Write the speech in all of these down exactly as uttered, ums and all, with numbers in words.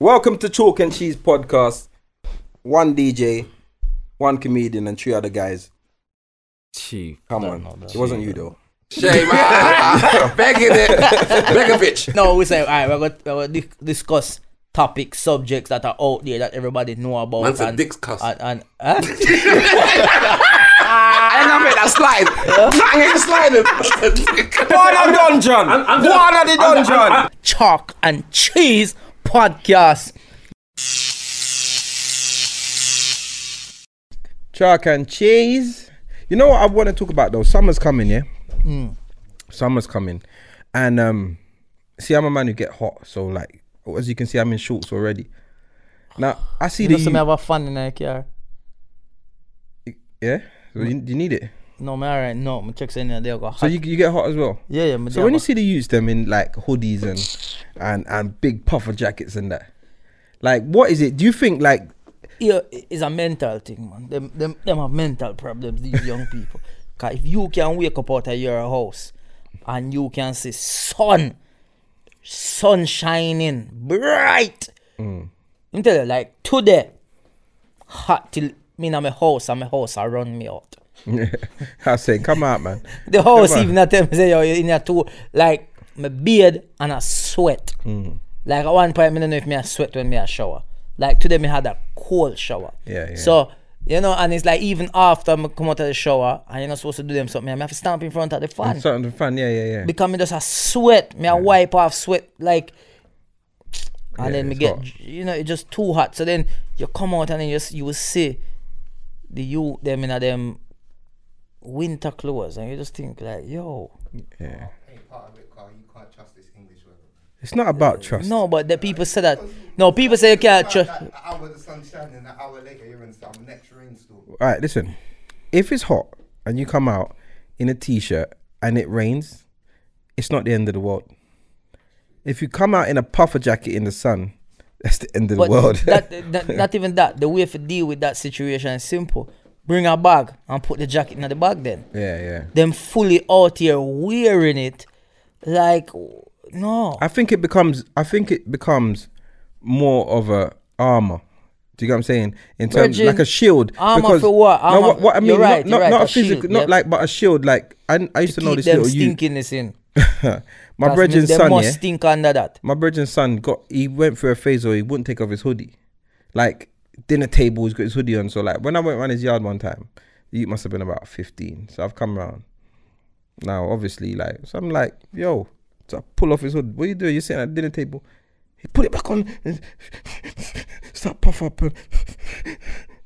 Welcome to Chalk and Cheese podcast. One D J, one comedian, and three other guys. Chief, come on, it wasn't you though. Shame, begging it, begging bitch. No, we say, all right, we're gonna, we're gonna discuss topics, subjects that are out there that everybody know about. Man's and, a dick's cuss. And, and huh? I ain't gonna make that slide. I ain't sliding. What a dungeon! What a dungeon! I'm, I'm, Chalk and Cheese podcast. Chalk and Cheese. You know what I want to talk about though? Summer's coming, yeah? Mm. Summer's coming. And um, see, I'm a man who get hot. So like, as you can see, I'm in shorts already. Now, I see you the... You know some have fun in the car. Yeah? So you, you need it? No, man, alright, no. My chicks in there, they'll go hot. So you, you get hot as well? Yeah, yeah. So when you see the youths, them in like hoodies and, and, and big puffer jackets and that, like, what is it? Do you think like... Yeah, it's a mental thing, man. Them, them, them have mental problems, these young people. Because if you can wake up out of your house and you can see sun, sun shining bright. Mm. I'm telling you, like, today, hot till me in my house and my house I run me out. I say, come out, man. The house come even at them say, yo, you're in there too. Like, my beard and I sweat. Mm. Like, at one point, I don't know if me I sweat when me I shower. Like, today, me had a cold shower. Yeah, yeah. So, you know, and it's like, even after I come out of the shower, and you're not supposed to do them something, I have to stamp in front of the fan. In front of the fan, yeah, yeah, yeah. Because me just a sweat. Me yeah. I wipe off sweat, like... And yeah, then me get, hot. You know, it's just too hot. So then, you come out and then you, you will see the you, them, in you know, them... winter clothes, and you just think like, yo, yeah. It's not about trust. No, but the people say that. No, people say you can't trust. An hour the sun's shining, an hour later you're in some next rainstorm. All right, listen. If it's hot and you come out in a t-shirt and it rains, it's not the end of the world. If you come out in a puffer jacket in the sun, that's the end of but the world. that, that, not even that. The way to deal with that situation is simple. Bring a bag and put the jacket in the bag then. Yeah, yeah. Them fully out here wearing it, like, no. I think it becomes, I think it becomes more of a armor. Do you get what I'm saying? In terms Virgin, like a shield. Armor because, for what? Armor, no, what, what I mean, right, not, not, right, not a, a physical, shield, not yep. like, but a shield. Like, I, I used to, to know this little youth. Keep them stinkiness in. My brethren's son, must yeah. stink under that. My brethren's son got, he went through a phase where he wouldn't take off his hoodie. Like, dinner table, he's got his hoodie on. So like when I went around his yard one time, the youth must have been about fifteen. So I've come around now, obviously, like, so I'm like, yo, so I pull off his hood. What are you doing? You're sitting at the dinner table. He put it back on and start puff up. And,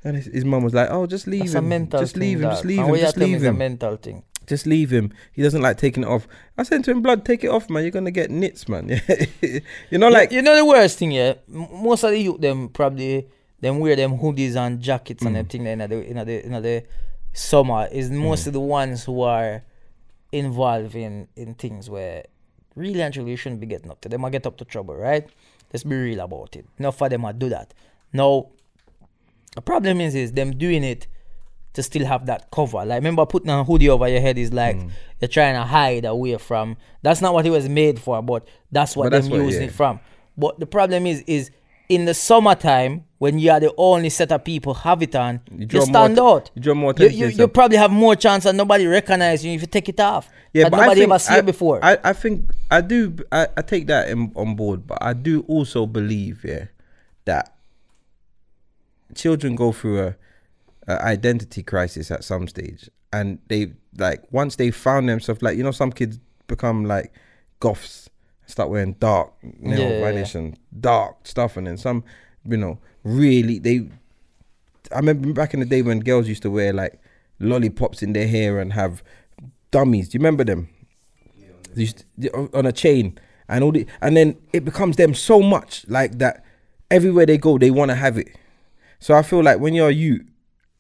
and his, his mum was like, oh, just leave That's him. A mental just leave thing, him, just leave him, just leave him. It's a mental thing. Just leave him. He doesn't like taking it off. I said to him, blood, take it off, man. You're going to get nits, man. You know, like... You, you know the worst thing, yeah? Most of the youth, them probably... Them wear them hoodies and jackets mm. and everything in the in the in the summer is mostly mm. the ones who are involved in, in things where really and truly you shouldn't be getting up to. They might get up to trouble, right? Let's be real about it. Enough of them might do that. Now, the problem is is them doing it to still have that cover. Like, remember putting a hoodie over your head is like mm. you're trying to hide away from. That's not what it was made for, but that's what them used yeah. it from. But the problem is is. In the summertime, when you are the only set of people have it on, you, you stand t- out. You, draw more attention you, you, you probably have more chance that nobody recognize you if you take it off. Yeah, that but nobody I think ever see I, it before. I, I think I do. I, I take that in, on board, but I do also believe, yeah, that children go through a, a identity crisis at some stage, and they like once they found themselves, like you know, some kids become like goths. Start wearing dark, you know, yeah, vanish yeah. and dark stuff, and then some, you know, really they. I remember back in the day when girls used to wear like lollipops in their hair and have dummies. Do you remember them? Yeah, on, the used to, on a chain and all the, and then it becomes them so much like that. Everywhere they go, they want to have it. So I feel like when you're you,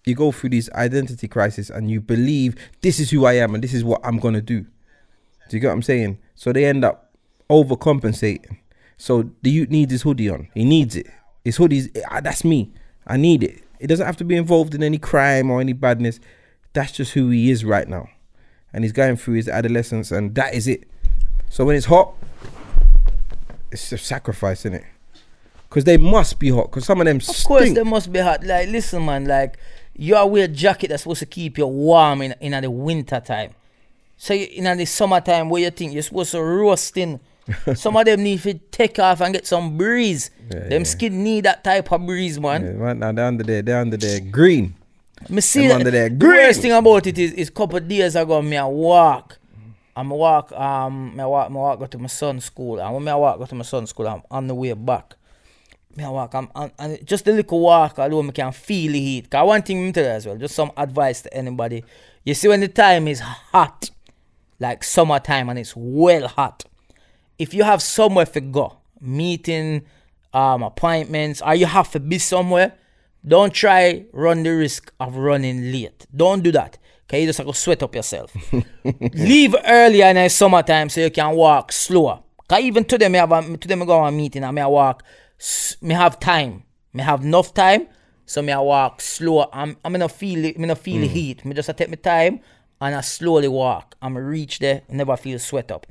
you go through these identity crisis and you believe this is who I am and this is what I'm gonna do. Do you get what I'm saying? So they end up overcompensating. So the youth needs his hoodie on. He needs it. His hoodie's that's me. I need it. It doesn't have to be involved in any crime or any badness. That's just who he is right now. And he's going through his adolescence and that is it. So when it's hot, it's a sacrifice, isn't it? Because they must be hot, because some of them stink. Of course they must be hot. Like, listen, man, like, you wear a jacket that's supposed to keep you warm in, in the winter time. So you, in the summertime, where you think you're supposed to roast in. Some of them need to take off and get some breeze. Yeah, them yeah. skin need that type of breeze, man. Yeah, right now, they're under there, they're under there, green. Me see that, under there, green. The worst thing about it is, is a couple of days ago, me I walk. I walk, um, me walk, me walk go to my son's school. And when I walk go to my son's school, I'm on the way back. Me walk, I'm, I'm, and just a little walk alone, I can feel the heat. Because one thing I tell you as well, just some advice to anybody. You see, when the time is hot, like summertime, and it's well hot, if you have somewhere to go, meeting, um, appointments, or you have to be somewhere, don't try run the risk of running late. Don't do that. Because you just have to sweat up yourself. Leave earlier in the summertime so you can walk slower. Because even today, I have a, today I go on a meeting and I walk, I have time. I have enough time, so I walk slower. I'm, I'm going to feel, I'm gonna feel mm. the heat. I just I take my time and I slowly walk. I'm going to reach there, I never feel sweat up.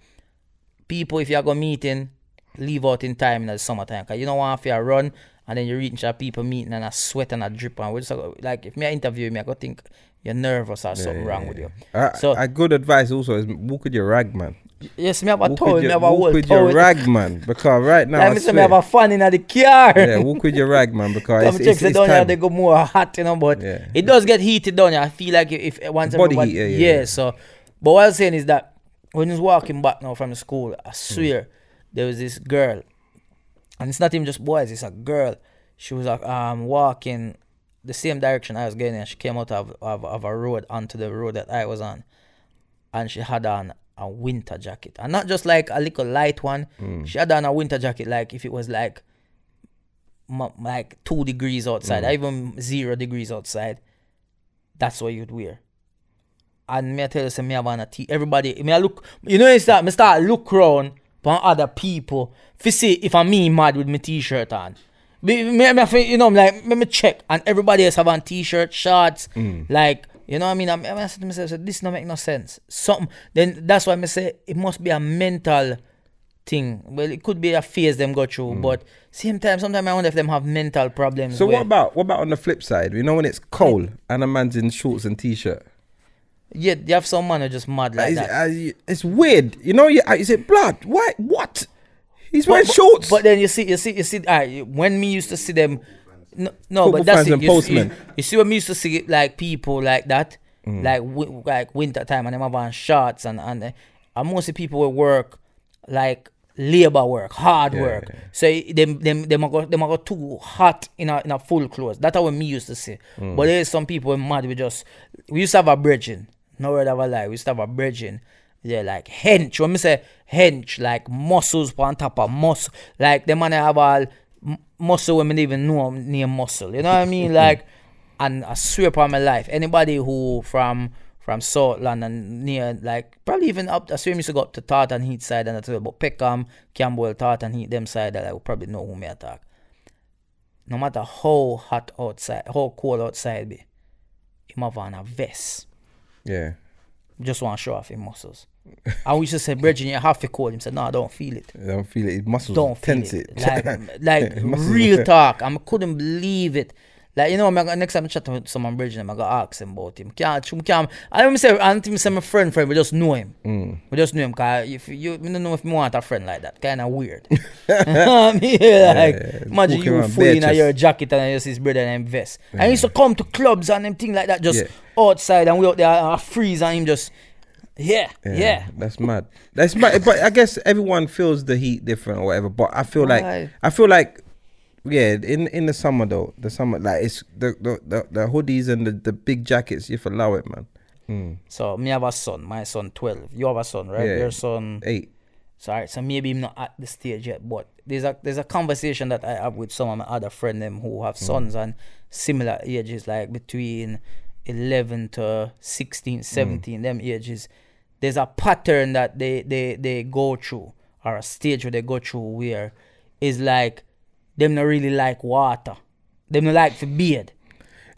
People, if you're going meeting, leave out in time in the summertime. Because you don't want to run and then you reach a people meeting and I sweat and I drip. And we just like, if me interview me, I go think you're nervous or yeah, something yeah, wrong yeah. with you. Uh, so a good advice also is walk with your rag, man. Yes, me have a towel, me have a walk with your rag, man. Because right now, like I swear, me have a fan in the car. Yeah, walk with your rag, man. Because it's, it's, it's down time. They go more hot, you know, but yeah. it does get heated down here. I feel like if once body heat, yeah, yeah, yeah. So, but what I'm saying is that when he's walking back now from school, I swear mm. there was this girl, and it's not even just boys; it's a girl. She was like um walking the same direction I was going, and she came out of of, of a road onto the road that I was on, and she had on a winter jacket, and not just like a little light one. Mm. She had on a winter jacket like if it was like m- like two degrees outside, mm. even zero degrees outside. That's what you'd wear. And me I tell you, say, me have on a t. Everybody, me I look. You know, it's that me start look round for other people. If you see if I'm me mad with my t-shirt on, me, me, me you know, like me, me check, and everybody else have on t-shirt, shorts, mm. like. You know what I mean? I, I said to myself, this don't make no sense. Something. Then that's why I say it must be a mental thing. Well, it could be a phase them go through, mm. but same time, sometimes I wonder if them have mental problems. So what about what about on the flip side? You know, when it's cold it, and a man's in shorts and t-shirt. Yeah, you have some man who just mad like uh, that. It, uh, it's weird. You know, you, uh, you say, blood, why, what? He's but, wearing but, shorts. But then you see, you see, you see. Uh, when me used to see them. No, no but that's it. You see, you, you see what we used to see, like people like that, mm. like w- like winter time, and them have on shorts, and and, uh, and most of the people will work like labor work, hard yeah, work. Yeah. So them them them go them go too hot in a in a full clothes. That's what we used to see. Mm. But there's some people mad. We just we used to have a bridging. No word of a lie. We used to have a bridging. Yeah, like hench. When me say hench, like muscles on top of muscle, like them man have all. Muscle women even know near muscle, you know what I mean? Like, and I swear upon my life, anybody who from from South London near, like, probably even up, I swear, used to go up to Tartan Heath side and I tell you about Peckham, Campbell, Tartan Heath, them side that I would probably know who me attack. No matter how hot outside, how cold outside be, him have on a vest. Yeah. Just want to show off his muscles. And we just said, Bridget, you have to call him. Said, no, I don't feel it. I don't feel it. His muscles don't tense it. it. Like, like real talk. I couldn't believe it. Like, you know, next time I chat with someone, Bridget, I'm going to ask him about him. Can't, can't. I don't say, I don't say my friend, friend, we just know him. Mm. We just know him because if you, you don't know if you want a friend like that. Kind of weird. yeah, like, yeah, imagine you full in just... your jacket and you see his brother and him vest. Yeah. And he used to come to clubs and them thing like that, just yeah. outside, and we out there, I freeze, and him just. Yeah, yeah, yeah. That's mad. That's mad. But I guess everyone feels the heat different or whatever. But I feel right. like I feel like yeah, in, in the summer though, the summer like it's the the, the, the hoodies and the, the big jackets, you allow it, man. Mm. So me have a son, my son twelve. You have a son, right? Yeah. Your son eight. Sorry, so maybe I'm not at the stage yet, but there's a there's a conversation that I have with some of my other friend them who have sons mm. and similar ages, like between eleven to sixteen, seventeen, mm. them ages. There's a pattern that they, they, they go through, or a stage where they go through where it's like them not really like water. Them not like the beard.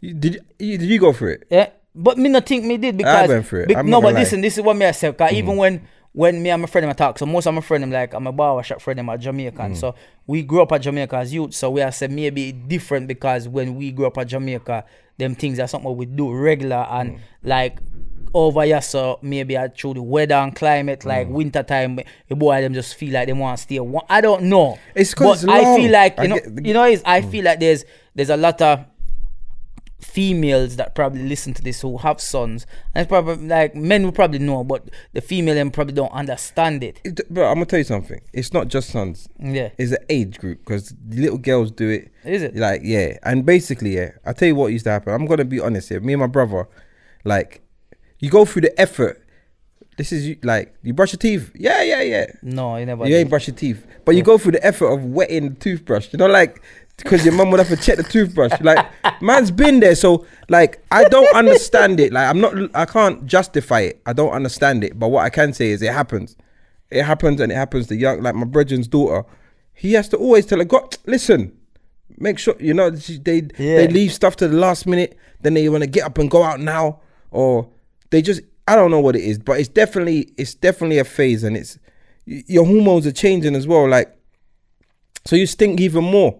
You, did, you, did you go for it? Yeah. But me not think me did because... I went through it. Be, no, but lie. listen, this is what me I said. Because mm. even when when me and my friend I talk, so most of my friend, I'm like, I'm a barbershop friend, I'm a Jamaican. Mm. So we grew up at Jamaica as youth. So we have said maybe different because when we grew up at Jamaica, them things are something we do regular and mm. like... over here, so maybe through the weather and climate, like mm. winter time, the boy them just feel like they want to stay. I don't know. It's because I feel like you I know, the... you know, is I mm. feel like there's there's a lot of females that probably listen to this who have sons, and it's probably like men will probably know, but the female them probably don't understand it. it. Bro, I'm gonna tell you something. It's not just sons. Yeah, it's an age group because little girls do it. Is it? Like yeah, and basically yeah, I tell you what used to happen. I'm gonna be honest here. Me and my brother, like. You go through the effort. This is like, you brush your teeth. Yeah, yeah, yeah. No, you never You did. ain't brush your teeth. But yeah. you go through the effort of wetting the toothbrush. You know, like, because your mum would have to check the toothbrush. Like, man's been there. So, like, I don't understand it. Like, I'm not, I can't justify it. I don't understand it. But what I can say is it happens. It happens and it happens to young, like my brethren's daughter. He has to always tell her, God, listen, make sure, you know, they, yeah. they leave stuff to the last minute. Then they want to get up and go out now. Or... They just, I don't know what it is, but it's definitely, it's definitely a phase, and it's your hormones are changing as well. Like, so you stink even more.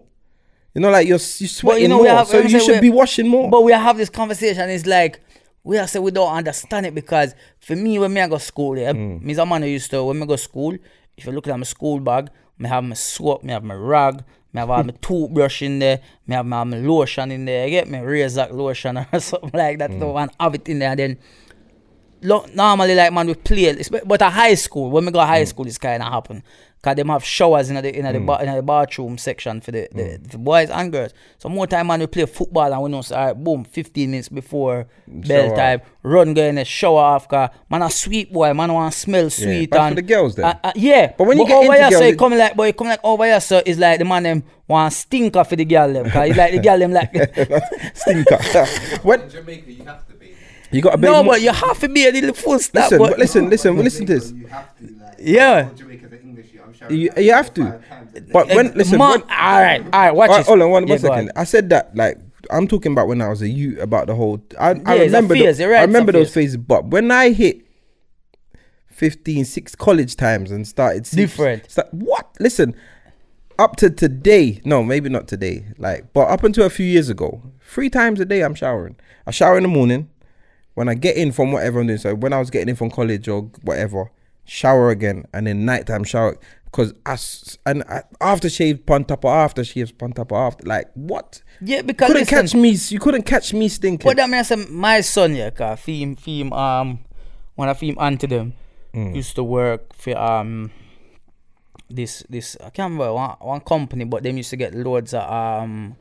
You know, like you're, you're sweating you know, more, have, so you should be washing more. But we have this conversation. It's like we are say we don't understand it because for me, when me I go school, yeah, mm. me as a man who used to when me go school, if you look at my school bag, me have my soap, me have my rag. I have my toothbrush in there. I have my lotion in there. I get my Razak lotion or something like that. Mm. So I have it in there, and then. Normally, like man, we play, but at high school, when we go to high mm. school, it's kind of happen because them have showers in the in the, mm. ba- in the bathroom section for the, the, mm. the boys and girls. So more time, man, we play football and we know, so, all right, boom, fifteen minutes before bell shower. Time, run go in the shower after. Man, a sweet boy, man, want smell sweet. Yeah, and for the girls then. Uh, uh, yeah, but when you but get over into here, girls, so it come like, but it come like over here, so it's like the man them want stinker for the girl them, cause like the girl them like stinker. What? In Jamaica, you have to be. You got a no, but you have to be a little full stop. Listen, but but listen, no, listen, but listen to this. You have to, like, yeah. English, I'm you, you have to. But when, it's listen. Mon- when, all right, all right, watch all right, hold on, one, yeah, one second. On. I said that, like, I'm talking about when I was a youth, about the whole, I, yeah, I remember, fears, the, right, I remember those phases, but when I hit fifteen, six college times and started. Six, Different. Start, what? Listen, up to today, no, maybe not today, like, but up until a few years ago, three times a day I'm showering. I shower in the morning. When I get in from whatever I'm doing, so when I was getting in from college or whatever, shower again, and then nighttime shower, because I, and I, aftershave, punt up, or aftershave, punt up, or after, like, what? Yeah, because you couldn't listen, catch me, you couldn't catch me stinking. But that means my son, yeah, cause theme, theme, um, when I theme auntie them, mm. used to work for, um, this, this, I can't remember, one, one company, but them used to get loads of, um,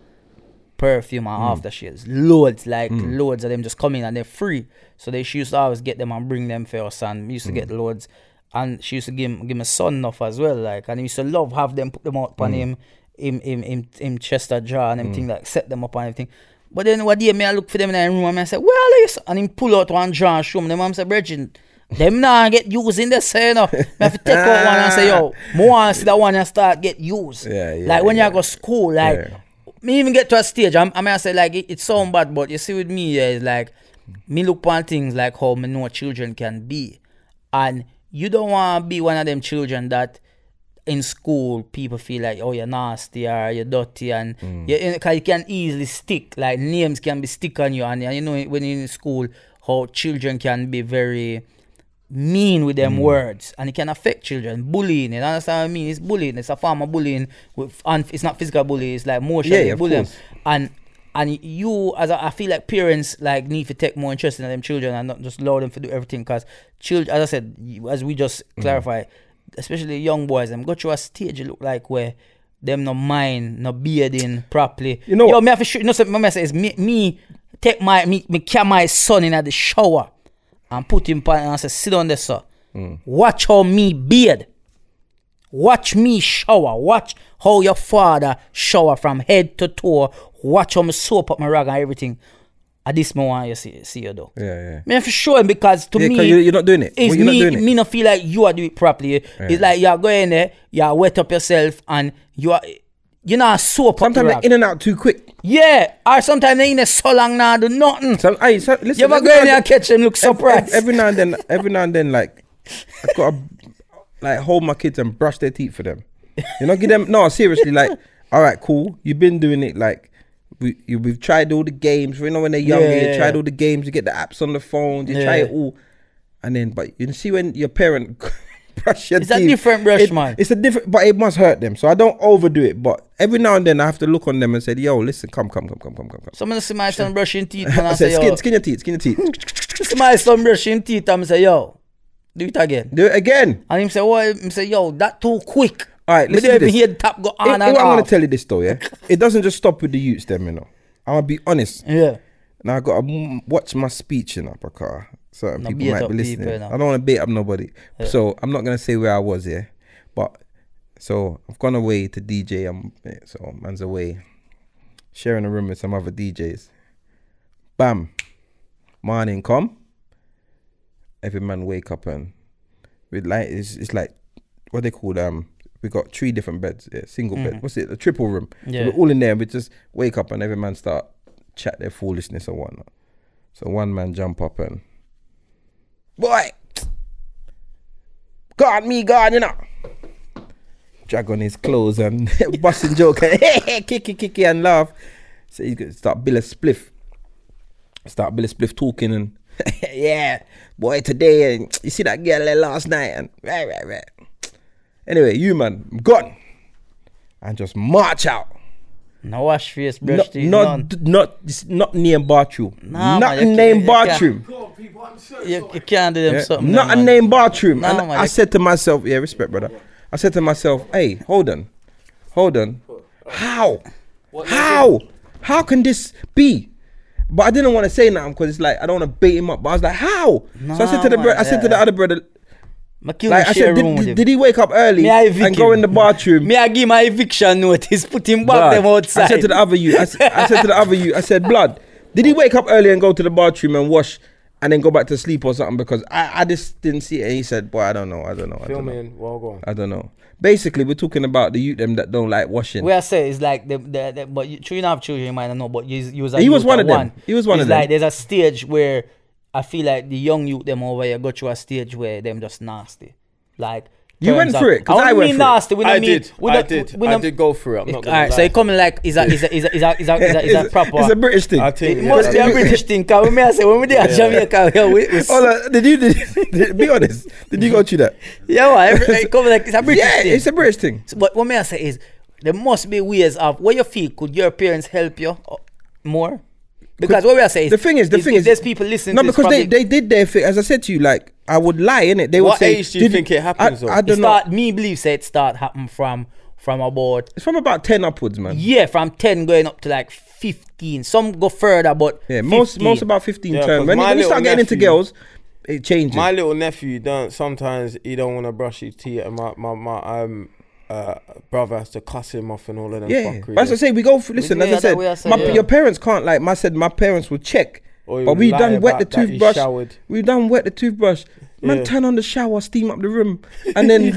perfume and mm. aftershaves, loads like mm. loads of them just come in and they're free. So they she used to always get them and bring them for us, and we used to mm. get loads. And she used to give give my son enough as well, like, and he used to love have them put them out upon mm. him, him, him, him, him Chester jar and everything, mm. like set them up and everything. But then one day me I look for them in the room and I say, well, and him pull out one jar and show them. Them say, Bridget, them now get used in this, you know. I have to take out one and say, yo, more I see that one and start get used. Yeah, yeah, like when yeah. you go to school, like. Yeah. Me even get to a stage, I'm, I mean, I say, like, it, it sound bad, but you see with me, yeah, it's like, me look on things like how me know children can be. And you don't want to be one of them children that in school, people feel like, oh, you're nasty or you're dirty. And mm. you, cause you can easily stick, like, names can be stick on you. And, and you know, when you're in school, how children can be very mean with them mm. words, and it can affect children. Bullying, you understand what I mean? It's bullying. It's a form of bullying. With, and it's not physical bullying. It's like emotional yeah, yeah, bullying. And and you, as a, I feel like parents like need to take more interest in them children and not just allow them to do everything. Because children, as I said, as we just mm. clarify, especially young boys, them go through a stage. It look like where them no mind, no bearding properly. You know, yo, me have to show, you know something. My message is me, me take my me, me carry my son in at the shower. And put him pan and I say, sit on there, sir. Mm. Watch how me beard. Watch me shower. Watch how your father shower from head to toe. Watch how me soap up my rag and everything. At this moment, you see, see you though. Yeah, yeah. Me have to show him because to yeah, me, you're not doing it. It's well, you're me, not doing it. Me not feel like you are doing it properly. Yeah. It's like you are going there, you are wet up yourself, and you are. you know, so popular. Sometimes they're in and out too quick. Yeah, or sometimes they in there so long now, do nothing. So, aye, so, listen, you ever go in there and catch them, look surprised. Every, every now and then, every now and then, like, I've got to, like, hold my kids and brush their teeth for them. You know, give them, no, seriously, like, all right, cool. You've been doing it, like, we, you, we've tried all the games. You know, when they're younger, yeah, you yeah. tried all the games, you get the apps on the phone, you yeah. try it all. And then, but you see when your parent... brush your it's teeth. It's a different brush, it, man. It's a different, but it must hurt them. So I don't overdo it. But every now and then I have to look on them and say, yo, listen, come, come, come, come, come, come. Some of see my son brushing teeth and I, I say, skin, yo. Skin your teeth, skin your teeth. See my son brushing teeth and I say, yo, do it again. Do it again. And him say, oh, him say, yo, that too quick. All right, listen to this. Hear the tap go on it, and I'm going to tell you this though, yeah? It doesn't just stop with the youths them, you know. I'm going to be honest. Yeah. Now I got to watch my speech, you know, because... certain no, people might be listening. People, no. I don't want to bait up nobody. Yeah. So I'm not going to say where I was, yeah. But, so I've gone away to D J. I'm, so man's away. Sharing a room with some other D Js. Bam. Morning come. Every man wake up and, with like it's, it's like, what they call um we got three different beds. Yeah, single mm. bed. What's it? A triple room. Yeah. So we're all in there and we just wake up and every man start chat their foolishness or whatnot. So one man jump up and, boy, God me, God, you know. Drag on his clothes and busting joke and kicky, kicky and laugh. So he's going to start Bill a spliff. Start Bill a spliff talking and, yeah, boy, today, and you see that girl there last night and, right, right, right. Anyway, you, man, I'm gone. And just march out. No wash face, brush no, teeth. Not, d- not, not name bathroom. Nah, not man, name bathroom. God, people, I'm so you, you can't do them yeah. something. Not then, a man. Name bathroom. Nah, and man, I said to myself, yeah, respect, brother. I said to myself, hey, hold on, hold on. How, what how, how can this be? But I didn't want to say nothing because it's like I don't want to bait him up. But I was like, how? Nah, so I said to the man, bro- yeah. I said to the other brother. Like I said, did, did, did he wake up early and him. Go in the bathroom? Me I give my eviction notice, put him back blood. Them outside. I said to the other you, I, I said to the other you, I said, blood, did he wake up early and go to the bathroom and wash and then go back to sleep or something? Because I, I just didn't see it. And he said, boy, I don't know, I don't know. I don't Filming, know. Well gone. I don't know. Basically, we're talking about the youth them that don't like washing. What I say is like, the, the, the, but you, you don't have children, you might not know, but you, you was a he was one of them. One. He was one it's of them. Like, there's a stage where... I feel like the young youth them over here got to a stage where them just nasty. Like you went through it. I, I went mean nasty. We I mean, did. We I not, did. We I not, did go through it. I'm not gonna lie. All right, so it coming like is a is a is a is a is a, is a proper. It's a British thing. I think, it yeah, must be a British thing. Cause when me I say when we did yeah. Jamaica, yeah, we. we oh, no, did you did, did? Be honest. Did you go through that? Yeah, well, every, it coming like it's a British yeah, thing. It's a British thing. So, but what me I say is there must be ways of where you feel could your parents help you more. Because what we are saying is... The thing is, the is, thing is... There's people listening no, to this No, because they, they did their thing. As I said to you, like, I would lie, innit? They what would say... What age do you think it happens? I, I don't start, know. Me believe say it start happen from, from about... It's from about ten upwards, man. Yeah, from ten going up to like fifteen. Some go further, but yeah, fifteen. most most about fifteen yeah, turn. When, when you start getting nephew, into girls, it changes. My little nephew, don't sometimes he don't want to brush his teeth. And my, my, my um, uh, brother has to cuss him off and all of them. Yeah, fuckery, but as I say, we go. For, listen, we as I said, I said my, yeah. your parents can't. Like I said, my parents would check, or but we done wet the toothbrush. We done wet the toothbrush. Man, yeah. turn on the shower, steam up the room, and then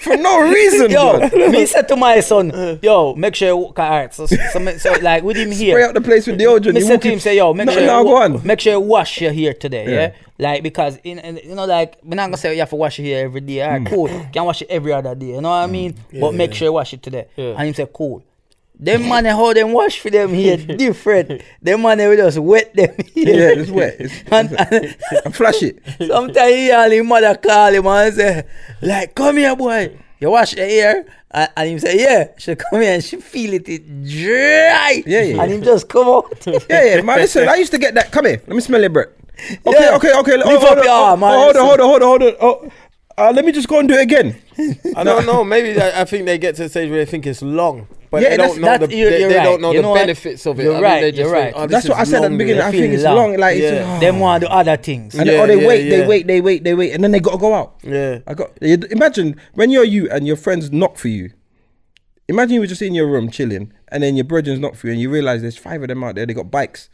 for no reason. Yo, me said to my son, yo, make sure you walk out. So, so, so, so like with him here, spray out the place with deodorant. Me said to him, say, yo, make no, sure no, you wa- make sure you wash your hair today, yeah. yeah? Like because in, in, you know, like we're not gonna say you have to wash your hair every day. Alright, mm. cool. You can wash it every other day. You know what I mean? Yeah, but yeah, make yeah. sure you wash it today. Yeah. And him said, cool. Them money how them wash for them here different. Them money we just wet them here. Yeah, it's wet. It's, it's and, and, and flush it. Sometimes he and his mother call him and say, like, come here, boy. You wash your hair. And, and he say, yeah. She come here and she feel it, it dry. Yeah, yeah. And he just come out. Yeah, yeah. Man, listen, I used to get that. Come here. Let me smell it, bro. Okay, yeah. okay, okay. Oh, hold, on, arm, oh, hold on, hold on, hold on, hold on. Oh. Uh, let me just go and do it again. I don't know. Maybe I, I think they get to the stage where they think it's long, but yeah, they don't know the they don't know the benefits of it. You're I right. Mean, you're right. Think, oh, that's what I said at the beginning. I think it's long. long. Like yeah. it's, oh. They want to do other things. And yeah, then, oh, they yeah, wait, yeah. they wait, they wait, they wait, and then they gotta go out. Yeah. I got. Imagine when you're you and your friends knock for you. Imagine you were just in your room chilling, and then your brethren's not for you, and you realise there's five of them out there. They got bikes.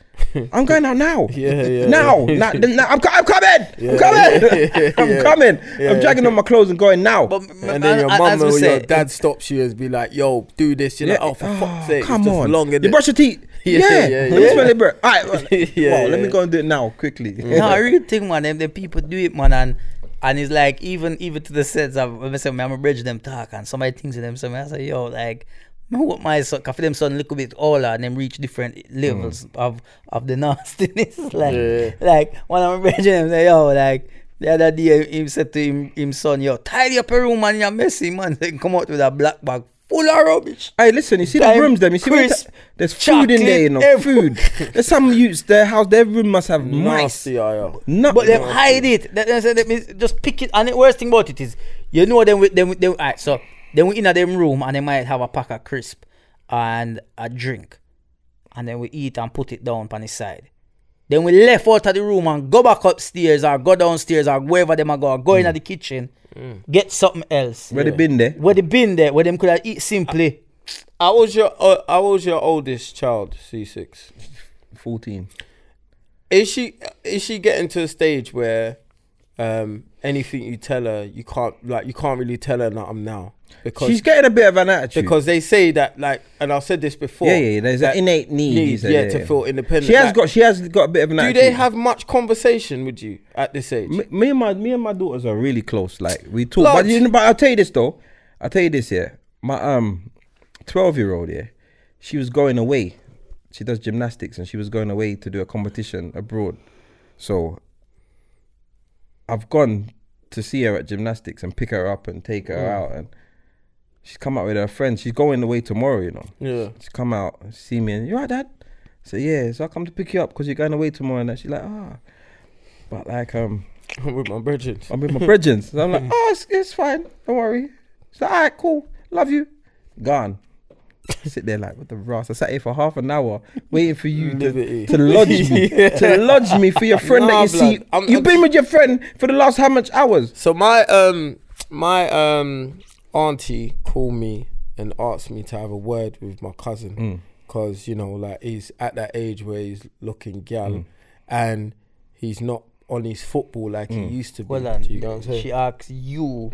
I'm going out now. Yeah, yeah. Now, yeah. now, now I'm, I'm coming. Yeah. I'm coming. Yeah. I'm coming. Yeah. I'm dragging on my clothes and going now. But, and I, then your I, mum or said, your dad stops you and be like, "Yo, do this." You're yeah. like, "Oh, for oh, fuck's sake, come it's just on." Long, you it? Brush your teeth. Yeah, yeah. yeah, yeah. Let me smell it, bro. All right, well, yeah, well, yeah. Let me go and do it now quickly. No, I really think, man, them the people do it, man, and. And it's like, even even to the sets, I'm a bridge them talk, and somebody thinks to them, so I say, yo, like, what my son, because them son look a bit older and them reach different levels mm. of, of the nastiness. Like, yeah. like one of my bridge them say, yo, like, the other day, he said to him, him son, yo, tidy up your room, man, you're messy, man. They come out with a black bag full of rubbish. Hey, listen, you see the rooms them, you see crisp, ta- there's food in there, you know, every- food. There's some use, their house, their room must have mice. Nasty, yeah, yeah. But they hide it. They, they, they, they just pick it, and the worst thing about it is, you know, them, them, them, alright, so, then we in a them room, and they might have a pack of crisp, and a drink, and then we eat and put it down on the side. Then we left out of the room and go back upstairs, or go downstairs, or wherever them are going, go mm. into the kitchen, Mm. get something else. Where yeah. they been there? Where they been there? Where them could have eat simply. How was your uh, How was your oldest child? C six, fourteen. Is she Is she getting to a stage where um, anything you tell her, you can't like you can't really tell her nothing now? Because she's getting a bit of an attitude. Because they say that, like, and I've said this before. Yeah, yeah. There's an innate need, needs, yeah, yeah, to feel independent. She has like, got, she has got a bit of an. Do attitude. They have much conversation with you at this age? Me, me and my, me and my daughters are really close. Like we talk, but, you know, but I'll tell you this though. I'll tell you this here. Yeah. My um, twelve-year-old yeah, she was going away. She does gymnastics, and she was going away to do a competition abroad. So I've gone to see her at gymnastics and pick her up and take her mm. out and. She's come out with her friends. She's going away tomorrow, you know. Yeah. She's come out, see me, and you all right, Dad? I say, yeah, so I come to pick you up because you're going away tomorrow. And she's like, ah. But like, um. I'm with my brethren. I'm with my brethren. So I'm like, oh, it's, it's fine. Don't worry. She's like, all right, cool. Love you. Gone. I sit there like, what the rust? I sat here for half an hour waiting for you to, to lodge me. yeah. To lodge me for your friend nah, that you blood. see. I'm, You've I'm, been with your friend for the last how much hours? So my, um, my, um, auntie called me and asked me to have a word with my cousin because, mm. you know, like he's at that age where he's looking gal mm. and he's not on his football like mm. he used to be. Well, and you know she asks you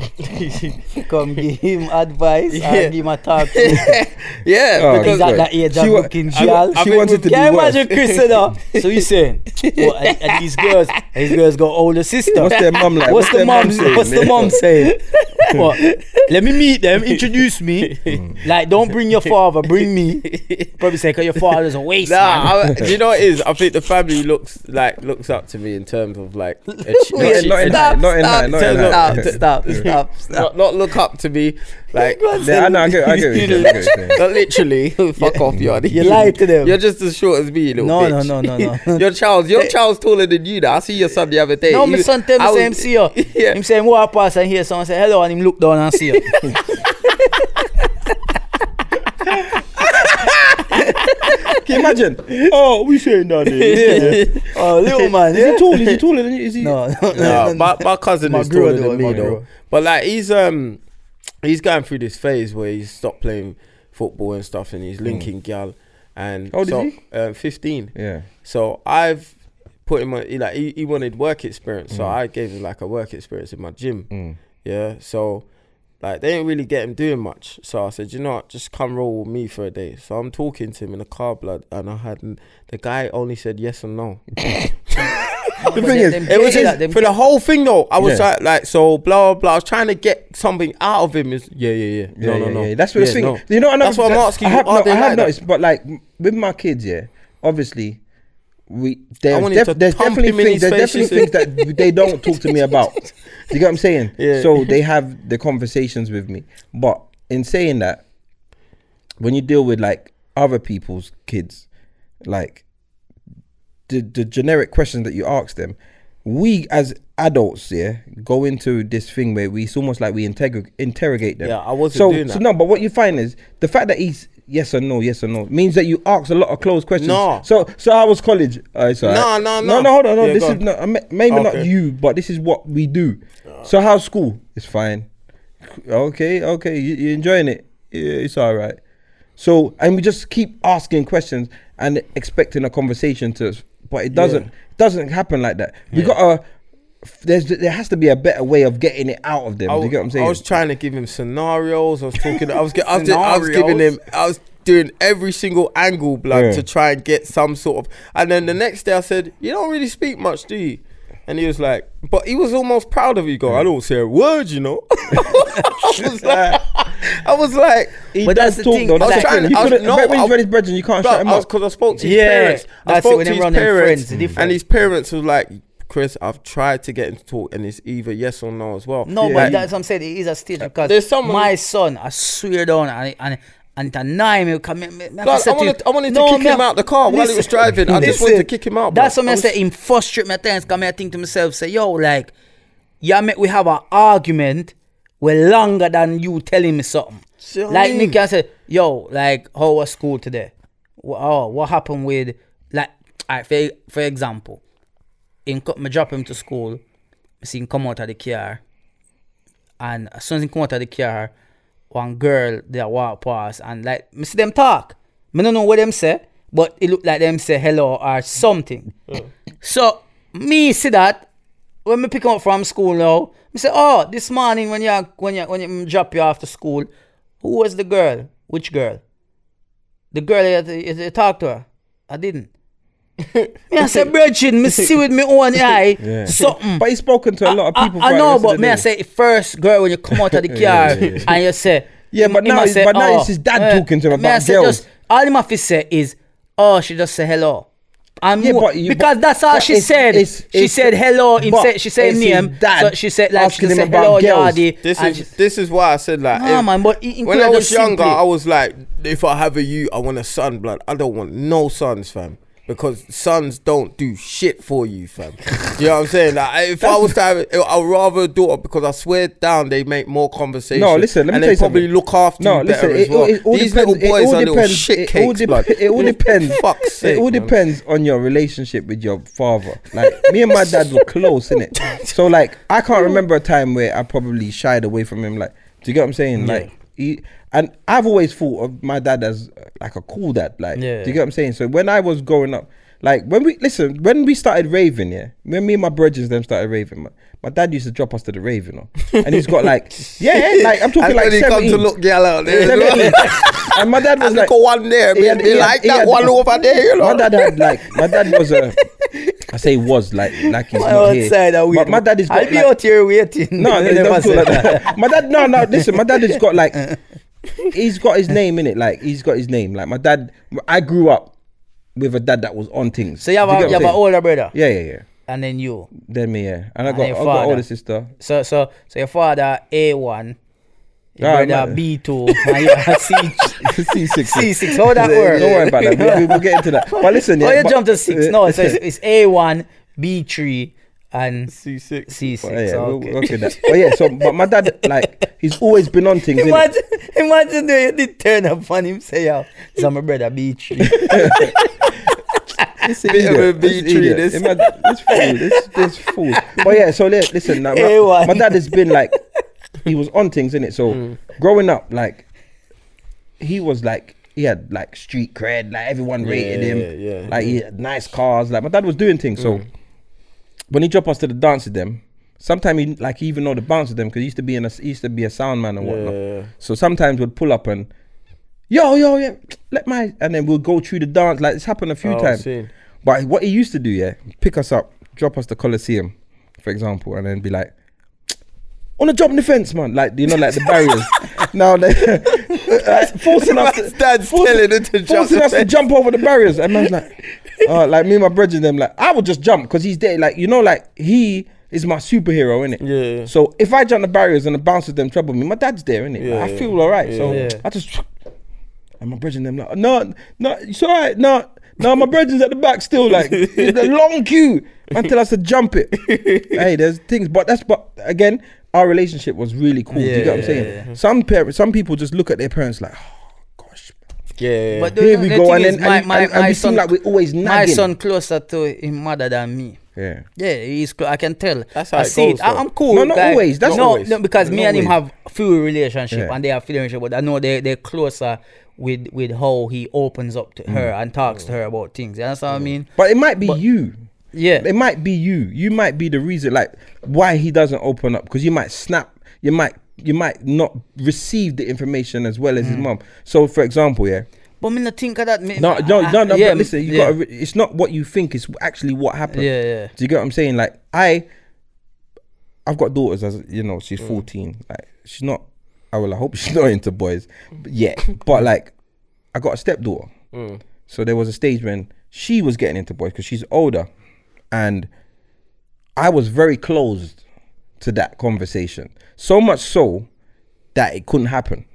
come give him advice yeah. and give him a talk. yeah, yeah oh, because at that age I'm looking gal. She wanted to do worse. Imagine Chris and her. So you saying, well, and, and these girls, and these girls got older sister. What's their mum like? What's, what's the mum saying? What's the mum saying? What? Let me meet them. Introduce me. Mm. Like, don't bring your father. Bring me. Probably say, because your father's a waste. Nah, I, do you know what it is? I think the family looks like looks up to me in terms of. Of like a ch- not in not in stop, not in stop, stop, stop, stop, stop, stop. Not, not look up to me like yeah, I know I get I get it. Not literally fuck yeah. off you you lie to them. You're just as short as me, little no, bitch. No, no, no, no. Your child's your child's taller than you. Now I see your son the other day. No, he, my son tell me was, him see you. Yeah. Him saying walk past and hear someone say hello and him look down and see you. Can you imagine? Oh, we saying that. Yeah. Oh, little man. Is he tall? Is he taller than you? Is he? No, no, no, no, no. My, my cousin my is taller than me though. But like he's um he's going through this phase where he's stopped playing football and stuff, and he's linking mm. gal. And how old so, is he? Uh, Fifteen. Yeah. So I've put him on. He, like he, he wanted work experience, mm. so I gave him like a work experience in my gym. Mm. Yeah. So. Like, they didn't really get him doing much. So I said, you know what, just come roll with me for a day. So I'm talking to him in the car, blood, and I had the guy only said yes and no. the thing them, is, them it was just, that, for the whole thing though, I was yeah. like, like, so blah, blah, blah. I was trying to get something out of him. Is yeah, yeah, yeah. No, yeah, no, yeah, no. Yeah. That's what yeah, thing. No. You know what I That's what I'm asking. I have, no, I have like noticed, that? But like, with my kids, yeah, obviously, we there's, def- there's definitely things there's definitely things that they don't talk to me about. You get what I'm saying? Yeah. So they have the conversations with me. But in saying that, when you deal with like other people's kids, like the the generic questions that you ask them, we as adults yeah, go into this thing where we it's almost like we interrog- interrogate them. Yeah, I wasn't so, doing that. So no, but what you find is the fact that he's yes or no, yes or no means that you ask a lot of closed questions. No. So, so how was college? Uh, it's all right. No, no, no, no, no. Hold on, no. Yeah, this is no, maybe okay. not you, but this is what we do. Uh, so, how's school? It's fine. Okay, okay. You, you're enjoying it? it's all right. So, and we just keep asking questions and expecting a conversation to, but it doesn't, yeah. doesn't happen like that. Yeah. We gotta, there's, there has to be a better way of getting it out of them. I, do you get what I'm saying? I was trying to give him scenarios. I was talking, I was, I was, I was giving him, I was doing every single angle, blood, yeah. to try and get some sort of, and then the next day I said, you don't really speak much, do you? And he was like, but he was almost proud of you. Go, I don't say a word, you know. I was like, I was like, he but that's the thing. Though, I was like, trying. You I was, no, when he's read his brethren, you can't shut him up. Because I spoke to his yeah, parents. I spoke it, to his parents, friends, and his parents was like, Chris, I've tried to get him to talk, and it's either yes or no as well. No, yeah. but that's what I'm saying. It is a stage because my son, I swear down, and. and And to nine, me, me, me like, I, wanted, I wanted to no, kick him out the car listen, while he was driving. I listen, just wanted to kick him out. That's bro. what I, I said. Him frustrate my times because I think to myself, say, yo, like, yeah, mate, we have an argument. We're longer than you telling me something. So like I mean, Nicky, I said, yo, like, how was school today? Oh, what happened with, like, right, for, for example, in I drop him to school. I see him come out of the car, and as soon as he come out of the car, one girl that walk past and like, I see them talk. I don't know what them say, but it look like them say hello or something. Oh. So, me see that, when I pick up from school now, I say, oh, this morning when you when you, when you drop you after school, who was the girl? Which girl? The girl that you, you talked to her? I didn't. Me I say, Bridget, me see with me own eye yeah. something. But he's spoken to a lot of people. I, I, I know, but me I say, first girl when you come out of the car yeah, yeah, yeah. and you say, yeah, but now, say, but now oh, it's his dad uh, talking to him about say, girls. Just, all him have to say is, oh, she just say hello. I'm yeah, but you, because but, that's all she it's, said. It's, it's, she it's, said hello. Said, she said name. So she said like she said hello, Yardi. This is she, this is why I said like. Nah, if, man, but when I was younger, I was like, if I have a you, I want a son, blood. I don't want no sons, fam. Because sons don't do shit for you, fam. You know what I'm saying? Like, if That's I was to have, I'd rather a daughter because I swear down they make more conversation. No, listen, let me and tell you something. And they probably look after no, you listen, better it, as well. It, it These depends, little boys are depends, little shit cakes, It all, de- it all depends. Fuck's sake, It all man. depends on your relationship with your father. Like, me and my dad were close, innit? So, like, I can't remember a time where I probably shied away from him. Like, do you get what I'm saying? Yeah. Like, he, and I've always thought of my dad as like a cool dad, like yeah, do you get what I'm saying? So when I was growing up, like when we listen, when we started raving, yeah, when me and my brothers them started raving, my, my dad used to drop us to the rave, you know, and he's got like yeah, yeah like I'm talking like seventeen. To look girl out there, and my dad was and like go one there, be like had, that one over there, you know. My dad had like my dad was a. I say was like like he's my not here. That but my dad is. I'll be like, out here waiting. No, they never cool like that. My dad, no, no. Listen, my dad has got like, he's got his name in it. Like he's got his name. Like my dad, I grew up with a dad that was on things. So you have, a, you have an older brother. Yeah, yeah, yeah. And then you. Then me, yeah. And I got, and I got older sister. So, so, so your father A one. Your right, brother man. B two and your C, C six. C six, how that works? Don't worry about that. We'll, we'll, we'll get into that. But listen, yeah. Oh, you jump to six. No, so it's, it's A one, B three, and C six. C six, but, yeah, so, okay. We'll, okay that. But yeah, so, but my dad, like, he's always been on things. Imagine, imagine that you did turn up on him, say, yo, so my brother B three. It's a bit of a B three. This this fool, this this fool. But yeah, so listen, like, my, my dad has been like, he was on things, innit? So mm. growing up, like he was like he had like street cred, like everyone rated yeah, him, yeah, yeah, like yeah. he had nice cars. Like my dad was doing things. So mm. when he dropped us to the dance with them, sometimes he like he even know the bounce with them because he used to be in a he used to be a sound man and whatnot. Yeah, yeah. So sometimes we'd pull up and yo yo yeah, let my and then we'll go through the dance. Like it's happened a few oh, times. But what he used to do, yeah, pick us up, drop us to Coliseum, for example, and then be like, on a job in the fence, man. Like, you know, like the barriers. Now, like, uh, forcing us, to, dad's forcing, telling to, jump forcing us to jump over the barriers. And man's like, uh, like me and my brothers and them, like, I would just jump because he's there. Like, you know, like, he is my superhero, innit? Yeah, yeah. So if I jump the barriers and the bouncers them trouble me, my dad's there, innit? Yeah, like, I feel all right. Yeah, so yeah. I just, and my brothers and them, like, no, no, it's all right, no. No, my brethren's at the back still, like the long queue until I us to jump it. Hey, there's things, but that's but again, our relationship was really cool. Yeah, do you get what I'm saying? Yeah, yeah. Some parents, some people just look at their parents like, oh gosh, yeah. But here the, we the go, and then my, and, my, and, and my we son, seem like we're always nagging. My son closer to his mother than me. Yeah. Yeah, he's. I can tell. That's how I it see goes, it. I, I'm cool. No, not like, always. That's no, always. No, because not me always. And him have few relationship, yeah. and they have few relationship, but I know they they're closer with with how he opens up to mm. her and talks mm. to her about things. You understand mm. what I mean? But it might be but, you. Yeah. It might be you. You might be the reason, like, why he doesn't open up, because you might snap. You might you might not receive the information as well as mm. his mum. So, for example, yeah. But I mean, I think of that. Me, no, no, no, no. Yeah, but listen, you yeah. got. Re- it's not what you think. It's actually what happened. Yeah, yeah. Do you get what I'm saying? Like I, I've got daughters. As you know, she's mm. fourteen. Like she's not. I will. I hope she's not into boys yet. But like, I got a stepdaughter. Mm. So there was a stage when she was getting into boys because she's older, and I was very closed to that conversation. So much so that it couldn't happen.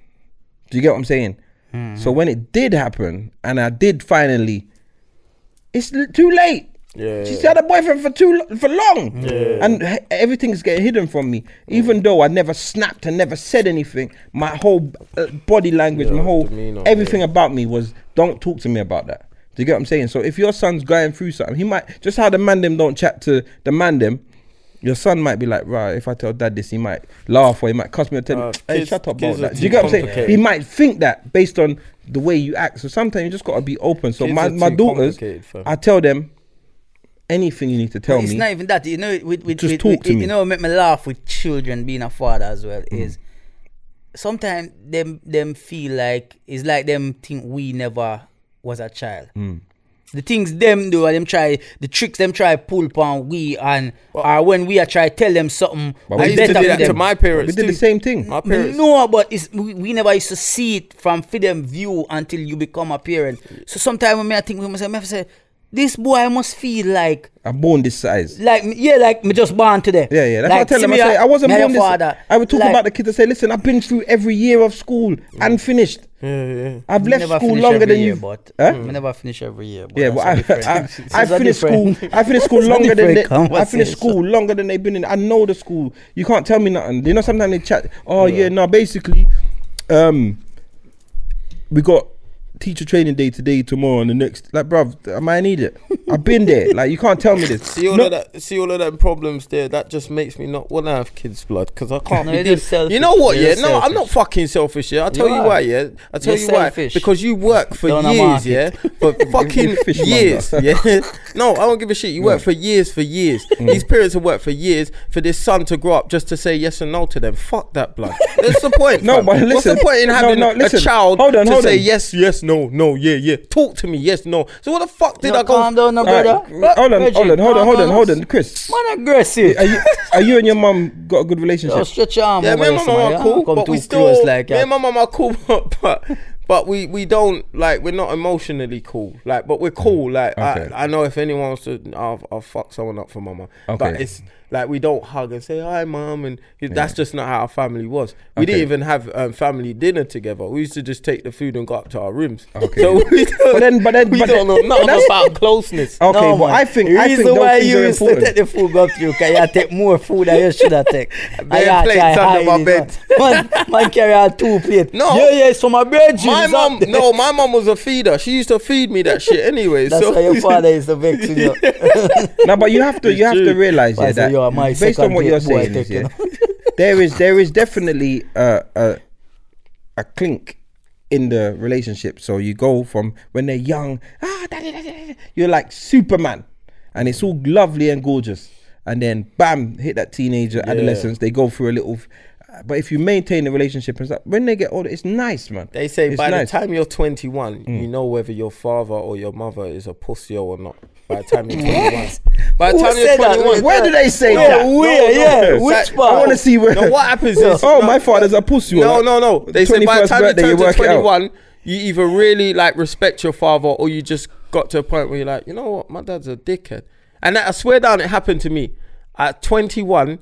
Do you get what I'm saying? Mm. So when it did happen, and I did finally, it's l- too late. Yeah. She's had a boyfriend for too lo- for long, yeah. and h- everything's getting hidden from me. Mm. Even though I never snapped and never said anything, my whole uh, body language, yeah, my whole demeanor, everything yeah. about me was, don't talk to me about that. Do you get what I'm saying? So if your son's going through something, he might just how the man them don't chat to the man them. Your son might be like, right, if I tell dad this, he might laugh or he might cuss me or tell uh, me, hey, kids, shut up about that. Do you get what I'm saying? He might think that based on the way you act. So sometimes you just got to be open. So kids my, my daughters, for... I tell them anything you need to tell well, it's me. It's not even that. You know, with, with, just with, talk with, to it, me. You know, make me laugh with children being a father as well mm. is sometimes them them feel like, it's like them think we never was a child. Mm. The things them do, and them try the tricks them try pull upon we, and or well, uh, when we are try tell them something. But I used better to do that to my parents. We did too. The same thing. My parents. No, but it's, we, we never used to see it from freedom view until you become a parent. So sometimes when I think we must say, this boy must feel like I'm born this size. Like yeah, like me just born today. Yeah, yeah. That's like, what I tell them. I say I wasn't born this. Father, I would talk like, about the kids. I say, listen, I've been through every year of school yeah. and finished. Yeah, yeah. I've we left school longer than you. But huh? We never finish every year. But yeah, but I, I, I, I finished school. I finished school longer than they, I finished school longer than they've been in. I know the school. You can't tell me nothing. You know, sometimes they chat. Oh yeah, yeah no. Basically, um, we got teacher training day today, tomorrow, and the next. Like, bruv, I might need it. I've been there. Like, you can't tell me this. See all no. of that. See all of them problems there. That just makes me not want to have kids' blood because I can't. No, be good. Selfish. You know what? You're yeah, selfish. No, I'm not fucking selfish. Yeah, I tell you, you why. Yeah, I tell you're you selfish. Why. Because you work for Don't years. Yeah, for fucking years. Yeah. No, I don't give a shit. You no. work for years, for years. Mm. These parents have worked for years for this son to grow up just to say yes and no to them. Fuck that blood. That's the point. No, fam. But listen. What's the point in having no, no, a child hold on, to hold say on. yes, yes, no, no, yeah, yeah. Talk to me, yes, no. So what the fuck did no, I go? Calm down, no, right. brother. Hold on, hold on, hold on, hold on, hold on, Chris. Man, aggressive. Are you, are you and your mum got a good relationship? Yo, stretch your arm. Yeah, me and my mum are cool, but we still. Like, yeah. Me and my mum are cool, but. But we, we don't, like, we're not emotionally cool. Like, but we're cool. Like, okay. I, I know if anyone wants to, I'll, I'll fuck someone up for mama. Okay. But it's, like, we don't hug and say, hi, mum. And yeah. that's just not how our family was. We okay. didn't even have um, family dinner together. We used to just take the food and go up to our rooms. Okay. So we don't, but then, but then, we but don't then, know nothing about closeness. Okay, no, but I think, I think those why things are important. The reason why you used to take the food up to you, because you take more food than you should have taken. I plates under my bed. Man, man carry out two plates. No. Yeah, yeah, it's from my bread, you. My mom, no, my mum was a feeder. She used to feed me that shit anyway. That's so. Why your father is the victim. You know? No, but you have to, you have to realize yeah, that so based on what you're saying, is, yeah, there is, there is definitely a, a a clink in the relationship. So you go from when they're young, ah, daddy, daddy, daddy, you're like Superman, and it's all lovely and gorgeous, and then bam, hit that teenager, yeah. adolescence. They go through a little. But if you maintain the relationship and stuff, when they get older, it's nice, man. They say it's by nice. The time you're twenty-one, mm. you know whether your father or your mother is a pussy or not. By the time you're twenty-one. By the time you're twenty-one. Where do they say no, that? No, where, no, yeah. Which like, part? I want to see where. No, what happens is. Oh, no, my father's a pussy. No, like, no, no. They say by the time you're you twenty-one, you either really like respect your father or you just got to a point where you're like, you know what? My dad's a dickhead. And that, I swear down, it happened to me. At twenty-one,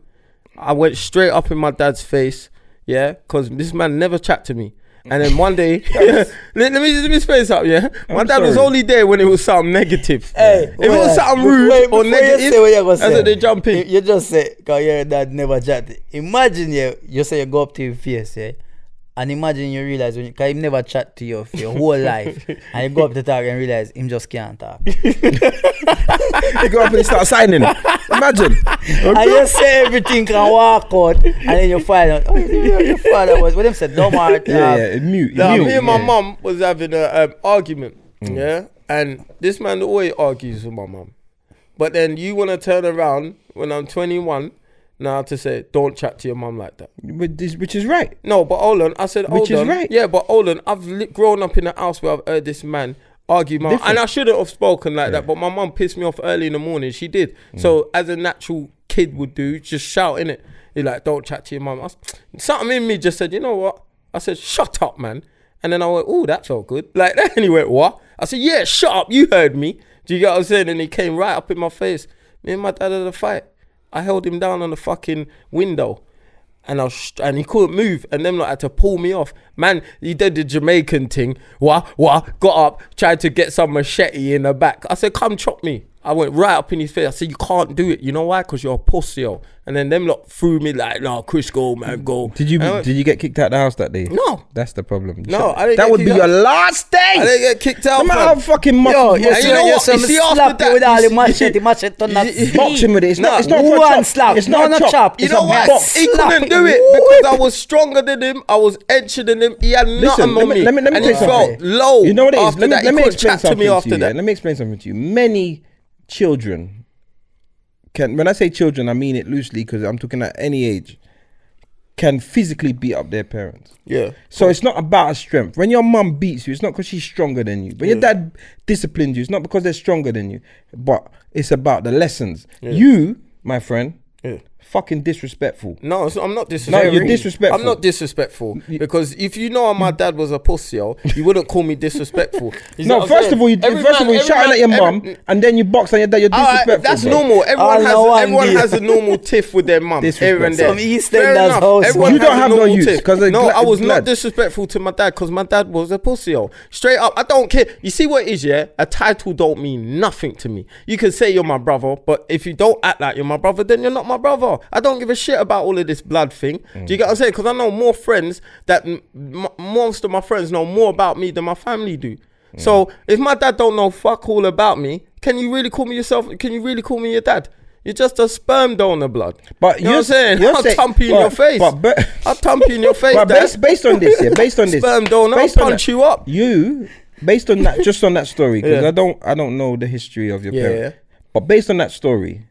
I went straight up in my dad's face, yeah, because this man never chatted to me. And then one day, yeah, let, let me let me space up, yeah. My I'm dad sorry. was only there when it was something negative. Hey, if it was something rude wait, or negative, that's what they jump in. You just say, because your dad never chatted. Imagine, yeah, you say you go up to your face, yeah, And imagine you realize, when because him never chat to you for your whole life, and you go up to talk and realize him just can't talk. You go up and start signing. Imagine. And you say everything can walk out, and then you find out, oh, your father was, what them said, dumb heart. Yeah, um, yeah, it knew. It now, knew. Me and my yeah. mom was having an um, argument, mm. yeah? And this man always argues with my mom. But then you want to turn around when I'm twenty-one, now to say, don't chat to your mum like that. Which is right. No, but hold on. I said, hold on. Which is right. Yeah, but hold on. I've li- grown up in a house where I've heard this man argue. My, and I shouldn't have spoken like yeah. that, but my mum pissed me off early in the morning. She did. Mm. So as a natural kid would do, just shout, innit? You're like, don't chat to your mum. Was, something in me just said, you know what? I said, shut up, man. And then I went, oh, that felt good. Like that. And he went, what? I said, yeah, shut up. You heard me. Do you get what I'm saying? And he came right up in my face. Me and my dad had a fight. I held him down on the fucking window, and I was sh- and he couldn't move, and them like had to pull me off. Man, he did the Jamaican thing. Wah wah, got up, tried to get some machete in the back. I said, "Come chop me." I went right up in his face. I said, "You can't do it. You know why? Because you're a pussy." Yo. And then them lot threw me like, "No, Chris, go, man, go." Did you went, did you get kicked out of the house that day? No, that's the problem. You no, I didn't that would be out. Your last day. I didn't get kicked out. No matter how fucking much. Yo, you, you know what? You see, after that, with all the machete, machete on that. Boxing with it. It's no, not. It's not for chop. Slap. It's not, not chop. chop. You know what? Box. He couldn't do it because I was stronger than him. I was edgier than him. He had nothing on me. Let me let me felt low. You know what it is? Let me let me explain something to you. Let me explain something to you. Many. Children can, when I say children, I mean it loosely because I'm talking at any age, can physically beat up their parents. Yeah. So cool. It's not about strength. When your mum beats you, it's not because she's stronger than you. When yeah. your dad disciplines you, it's not because they're stronger than you, but it's about the lessons. Yeah. You, my friend, yeah. fucking disrespectful. No, so I'm not disrespectful. No, you're disrespectful. I'm not disrespectful because if you know my dad was a pussy, yo, you wouldn't call me disrespectful. No, first of all, you every first man, of all you shouting at your mum and then you box and your dad. You're disrespectful. Right, that's bro. Normal. Everyone oh, has everyone has a normal tiff with their mum. Here and there. Some East Enders house. You don't have no use. No, glad, I was glad. Not disrespectful to my dad because my dad was a pussy. Yo. Straight up, I don't care. You see what it is, yeah? A title don't mean nothing to me. You can say you're my brother, but if you don't act like you're my brother, then you're not my brother. I don't give a shit about all of this blood thing. Mm. Do you get what I'm saying? Because I know more friends that m- most of my friends know more about me than my family do. Mm. So if my dad don't know fuck all about me, can you really call me yourself? Can you really call me your dad? You're just a sperm donor, blood. But you know what I'm saying? I'll say, thump you in your face. But, but, I'll thump you in your face. But based, based on this, yeah, based on this, sperm donor, I'll punch you up. You, based on that, just on that story, because yeah. I don't, I don't know the history of your yeah, parents. Yeah. But based on that story.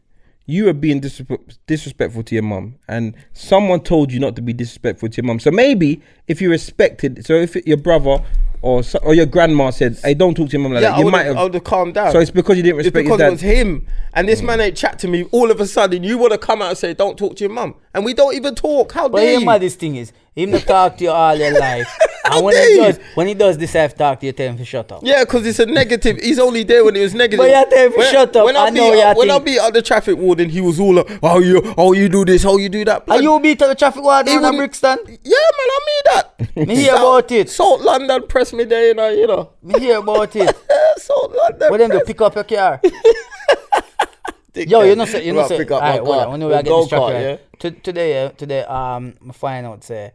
You were being dis- disrespectful to your mum and someone told you not to be disrespectful to your mum. So maybe if you respected, so if your brother or so, or your grandma said, hey, don't talk to your mum like yeah, that, you might have. I would have calmed down. So it's because you didn't respect your dad. It's because it was him. And this mm. man ain't chat to me. All of a sudden, you want to come out and say, don't talk to your mum. And we don't even talk. How but dare you? But my this thing is, him to talk to you all your life. And when he does, when he does this, I have to talk to you, tell him to shut up. Yeah, because it's a negative. He's only there when it was negative. But you have to tell him to shut up. When I, I know you When I beat up the traffic warden, he was all like, oh, you, oh, you do this, oh, you do that. Are you beat up the traffic warden in Brixton? Yeah, man, I mean that. Me hear about it. South London press me there, you know. You know. Me hear about it. South London But them to pick up your car. Yo, you know, say, you know, say, pick up my car. When we are getting distracted. Today, today, um, I find out, say,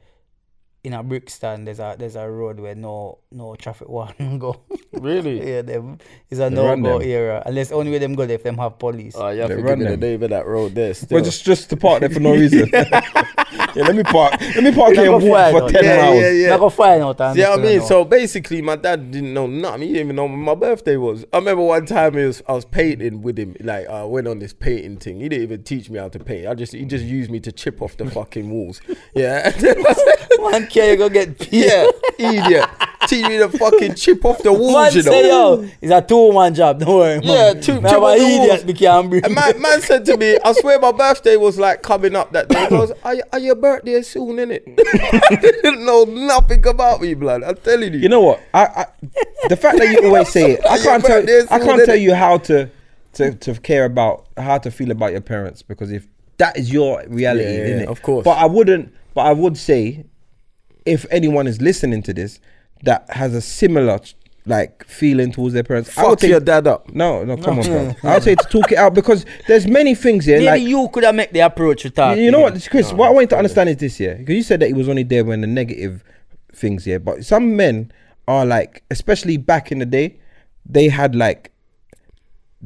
in a Brixton, there's a there's a road where no no traffic warden go. Really? Yeah, them is a no go area. Unless only way them go there if them have police. Oh, uh, you have they to run give them. Me the name of that road there. Still. Well, just just to park there for no reason. yeah, let me park. Let me park here and walk for ten yeah, hours. Yeah, yeah, yeah. Go find out. Yeah, you know what I mean. Know. So basically, my dad didn't know nothing. He didn't even know when my birthday was. I remember one time he was, I was painting with him. Like I went on this painting thing. He didn't even teach me how to paint. I just he just used me to chip off the fucking walls. Yeah. One care you go get beat. Yeah, idiot. Teach me to fucking chip off the walls, man, you know. Say, yo, it's a two-man job, don't worry, man. Yeah, two man, chip off the idiot walls. And man, man said to me, I swear my birthday was like coming up that day. I was, are, are your birthday soon, innit? I didn't know nothing about me, blood. I'm telling you. You know what? I, I the fact that you always say it, I can't tell. Soon, I can't tell you how to, to to care about how to feel about your parents because if that is your reality, yeah, yeah, innit? Of course. But I wouldn't. But I would say. If anyone is listening to this that has a similar like feeling towards their parents, fuck I would take your dad up. No, no, come no. on, bro. I would say to talk it out because there's many things here. Maybe like, you could have made the approach to talk. You know what, Chris? No, what I want you to understand is this here, because you said that he was only there when the negative things, yeah, but some men are like, especially back in the day, they had like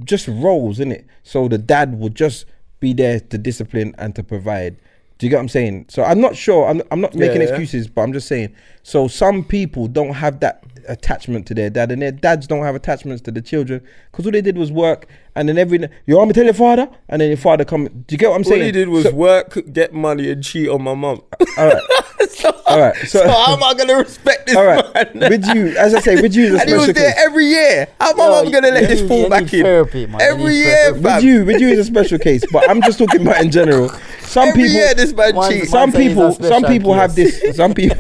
just roles, innit? So the dad would just be there to discipline and to provide. Do you get what I'm saying? So I'm not sure, I'm, I'm not making yeah, yeah. excuses, but I'm just saying. So some people don't have that attachment to their dad, and their dads don't have attachments to the children, because all they did was work, and then every, you want me to tell your father? And then your father come, do you get what I'm all saying? All he did was so, work, get money, and cheat on my mum. All right. so, all right. So, so how am I going to respect this all right. man? Would you, as I say, would you? And he was there every year. How am I going to let this fall back in? Therapy, man. Every year, fam. Would you, would you is a special case, but I'm just talking about in general. Some every people, year this man cheats. Some people, some people have this, some people.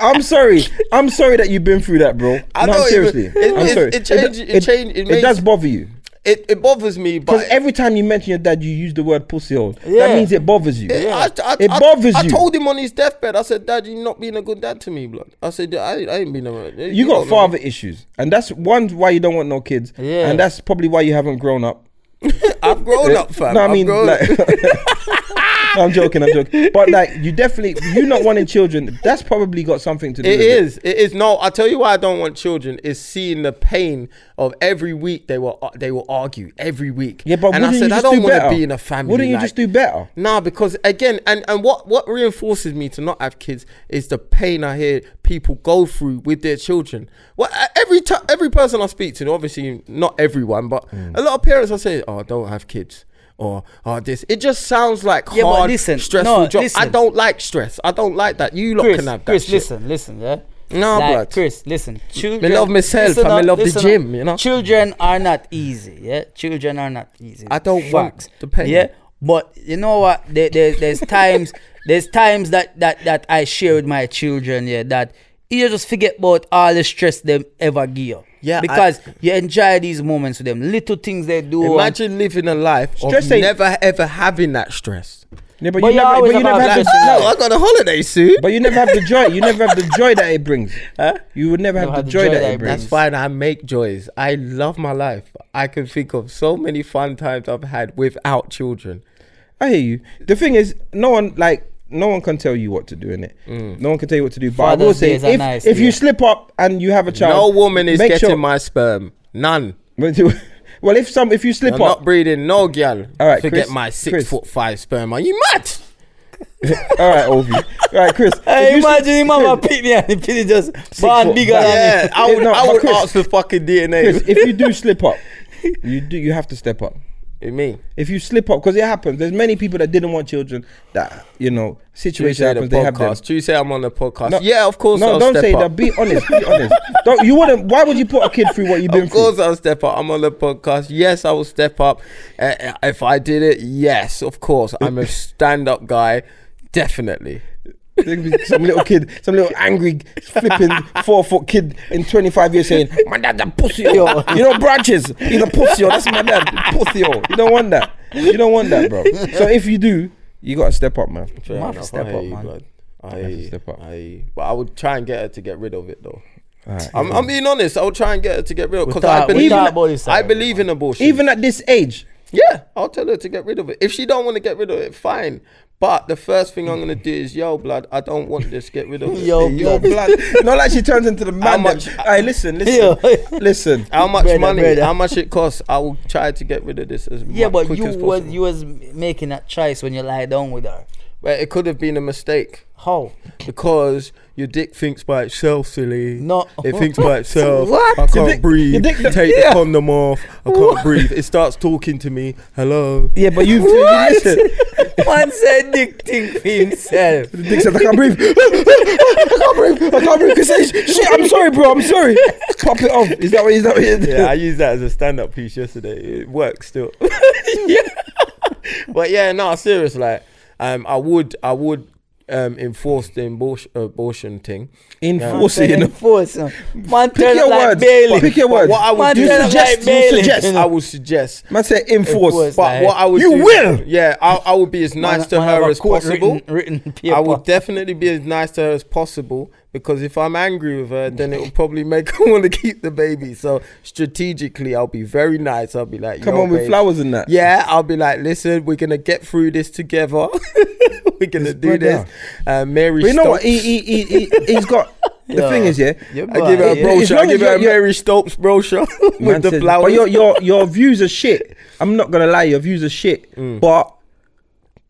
I'm sorry. I'm sorry that you've been through that, bro. I no, know, seriously. It, it, I'm sorry. It, change, it, it, change, it, it, it does bother you. It, it bothers me, but because every time you mention your dad, you use the word pussy hole. Yeah. That means it bothers you. It, yeah. I, I, it bothers I, you. I told him on his deathbed, I said, Dad, you're not being a good dad to me, blood. I said, I, I ain't been a... You, you got father know. issues. And that's one why you don't want no kids. Yeah. And that's probably why you haven't grown up. I've grown up, fam. No, I mean, I'm joking, I'm joking. But like, you definitely, you not wanting children, that's probably got something to do it with is, it. It is, it is. No, I tell you why I don't want children, is seeing the pain of every week they will they will argue, every week. Yeah, but and I said, I don't do want to be in a family. Wouldn't you like, just do better? Nah, because again, and, and what, what reinforces me to not have kids is the pain I hear people go through with their children. Well, every t- every person I speak to, obviously not everyone, but mm. a lot of parents are saying, oh, don't have kids. Or, or this. It just sounds like yeah, hard, listen, stressful no, job. Listen. I don't like stress. I don't like that. You lot Chris, can have that Chris, shit. Chris, listen, listen, yeah? No, like, blood. Chris, listen. Children, I love myself. I love the gym, up. you know? Children are not easy, yeah? Children are not easy. I don't Facts. want the pain. Yeah? But you know what? There, there, there's times there's times that, that, that I share with my children, yeah, that you just forget about all the stress them ever give. Yeah, because I, you enjoy these moments with them, little things they do. Imagine living a life stress of never ever having that stress. Yeah, but, but you, you never, but you never have the joy. No, I got a holiday soon. But you never have the joy. You never have the joy that it brings. Huh? You would never have, have the joy, joy that, that it brings. That's fine. I make joys. I love my life. I can think of so many fun times I've had without children. I hear you. The thing is, no one like. No one can tell you what to do, innit? Mm. No one can tell you what to do. But Father's I will say, if, nice, if yeah. you slip up and you have a child... No woman is getting sure. my sperm. None. Well, if some, if you slip You're up... not breeding, no girl. All right, Forget Chris, my six Chris. foot five sperm. Are you mad? All right, Ovie. All right, Chris. Hey, imagine your mama pick me and the pity just... Born bigger than yeah, me. I would, no, I would Chris, ask for fucking D N A. Chris, if you do slip up, you do. you have to step up. It mean if you slip up, because it happens. There's many people that didn't want children. That you know, situation happens. The they have them. Do you say I'm on the podcast? No, yeah, of course. No, I'll don't step say up. that. Be honest. Be honest. Don't you wouldn't? Why would you put a kid through what you've been through? Of course, through? I'll step up. I'm on the podcast. Yes, I will step up. Uh, if I did it, yes, of course. I'm a stand-up guy, definitely. Some little kid, some little angry flipping four foot kid in twenty-five years saying, my dad's a pussy. Yo. You know, branches, he's a pussy. Yo. That's my dad, pussy. Yo. You don't want that. You don't want that, bro. So if you do, you got to step up, man. You have to step up, man. I have to step up. But I would try and get her to get rid of it, though. Right, I'm, yeah. I'm being honest. I'll try and get her to get rid of it. Because I believe, in, I believe in abortion. Even at this age? Yeah, I'll tell her to get rid of it. If she don't want to get rid of it, fine. But the first thing I'm going to do is, yo, blood, I don't want this. Get rid of it. Yo, yo blood. Not like she turns into the man. How much, hey, listen, listen, listen. How much brother, money, brother. how much it costs, I will try to get rid of this as yeah, much as possible. Yeah, but you was making that choice when you lie down with her. Well, it could have been a mistake. How? Because your dick thinks by itself, silly. No. It thinks by itself. What? I can't dick, breathe. Take yeah. the condom off. I can't what? breathe. It starts talking to me. Hello. Yeah, but you've listen. One said dick think for himself. The dick said, I can't breathe. I can't breathe. I can't breathe. It's, shit, I'm sorry, bro. I'm sorry. Pop it off. Is that what, is that what you did? Yeah, I used that as a stand-up piece yesterday. It works still. yeah. But yeah, no, serious, like, um, I would, I would, Um, enforce the abortion, abortion thing. Enforcing. Um, enforce. Man, pick, turn your like words, Bailey. pick your words. What I would do suggest, like suggest, I would suggest. Man say enforce. enforce but like what I would you do, will. Yeah, I, I would be as nice man, to man her as possible. Written, written I would definitely be as nice to her as possible, because if I'm angry with her, then it will probably make her want to keep the baby. So strategically, I'll be very nice. I'll be like, come on babe. with flowers and that. Yeah, I'll be like, listen, we're gonna get through this together. we're going to do this. Uh, Mary Stokes. But you know what? He, he, he, he, he's got... The yeah. thing is, yeah, yeah I give her a brochure. I give her a Mary Stokes brochure with man the says, flowers. But your your your views are shit. I'm not gonna lie, your views are shit. Mm. But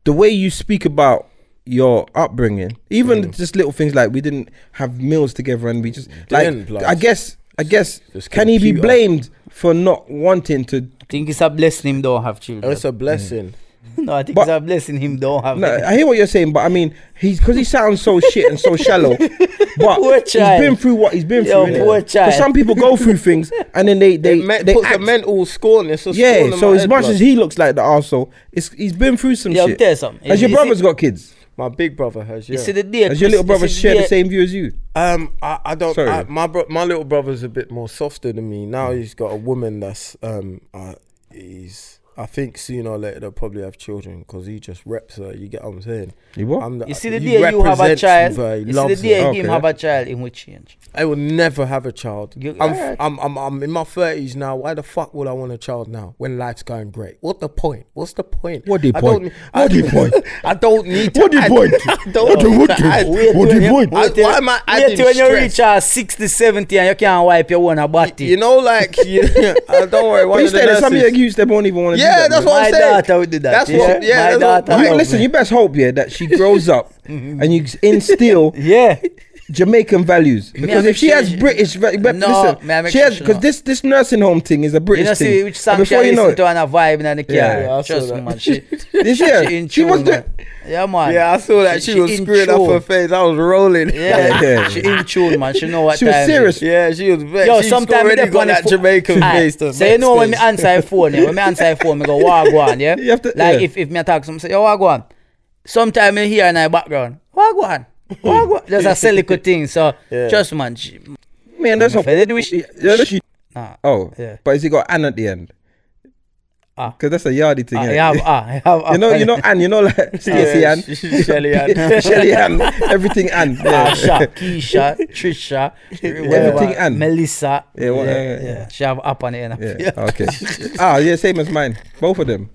the way you speak about your upbringing, even mm. just little things like we didn't have meals together, and we just like I guess I guess can he be blamed up. for not wanting to? I think it's a blessing him don't have children. Oh, it's a blessing. Mm. No, I think but, it's a blessing him don't have. No, it. I hear what you're saying, but I mean, he's because he sounds so shit and so shallow. But poor child. He's been through what he's been Yo, through. Poor child. Some people go through things and then they they, they, they put act. the mental scorn. Yeah. Scorn so as much blood. as he looks like the arsehole, it's he's been through some Yo, shit. Tell you something. Has you, your you brother's see, got kids? My big brother has. Yeah. You see the dear, has your little brother share the, the same view as you? Um, I, I don't. I, my bro, my little brother's a bit more softer than me. Now he's got a woman that's um, uh, he's. I think sooner or later they'll probably have children because he just reps her. You get what I'm saying? He what? The, you see the day you have a child, her, you see the day okay. him have a child, it will change. I will never have a child. You, I'm, right. I'm, I'm, I'm in my thirties now. Why the fuck would I want a child now when life's going great? What the point? What's the point? What the point? What the point? I don't need to. What the point? What the point? Why am I adding stress? When you reach uh, sixty, seventy and you can't wipe your own body. You know, like, you, I don't worry. What you said, some of your youths, they won't even want to. Yeah, that's what I'm saying. My daughter would do that. That's yeah. what. Yeah, that's what. You, listen, me. you best hope yeah that she grows up and you instill yeah Jamaican values because if she has British, no, listen, she has because this this nursing home thing is a British you know, thing. See which song before you know it, to and a vibe and a care. Yeah, trust me, man. She, this year, she, she was doing. Yeah, man. Yeah, I saw that she, she, she was screwing up her face. I was rolling. Yeah, yeah. She in tune, man. She know what she time. She was serious. It. Yeah, she was vexed. Yo, sometimes already got that fo- Jamaican face. So you know when me answer her phone, yeah? when me answer her phone, me go wagwan, yeah. You have to, like yeah. if if me attack someone, say yo wagwan. Sometimes me hear in her background wagwan. There's a silly good thing, so yeah. just man, she, man, that's a she. Ah, oh, yeah. But has he got an at the end? Ah, because that's a yardie thing. Ah, yeah, I have, ah, I have, ah, you know, you know, and you know, like Stacey Ann, Shelly Ann, Shelly Ann, everything Ann, Asha, Keisha, Trisha, everything Ann, Melissa. Yeah, what, yeah, yeah, yeah. yeah, she have up on the end. Yeah. Yeah. Okay. ah, yeah, same as mine. Both of them.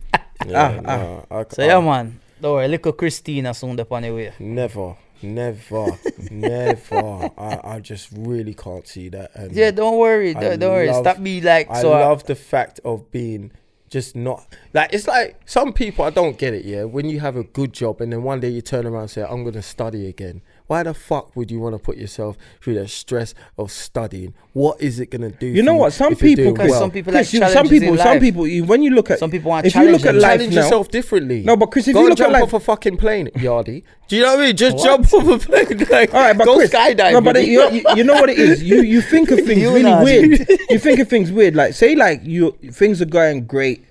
Yeah, ah, no, ah. I, so I, yeah, man. Don't worry, little Christina soon upon the way. Never. Never, never. I, I just really can't see that. And yeah, don't worry, don't, don't worry. Stop me like. I so love I, the fact of being just not like. It's like some people. I don't get it. Yeah, when you have a good job and then one day you turn around and say, "I'm gonna study again." Why the fuck would you want to put yourself through the stress of studying? What is it gonna do? You know what? Some people, because well? some people, like you, some people, some people. You, when you look at some people, want if you look at life challenge now, yourself differently. No, but Chris, if go you look jump at life, off a fucking plane, Yardy. Do you know what I mean? Just what? jump off a plane. Like, all right, but go Chris, skydiving. No, but you, you, you know what it is. You you think of things really know, weird. You think of things weird. Like say, like you things are going great.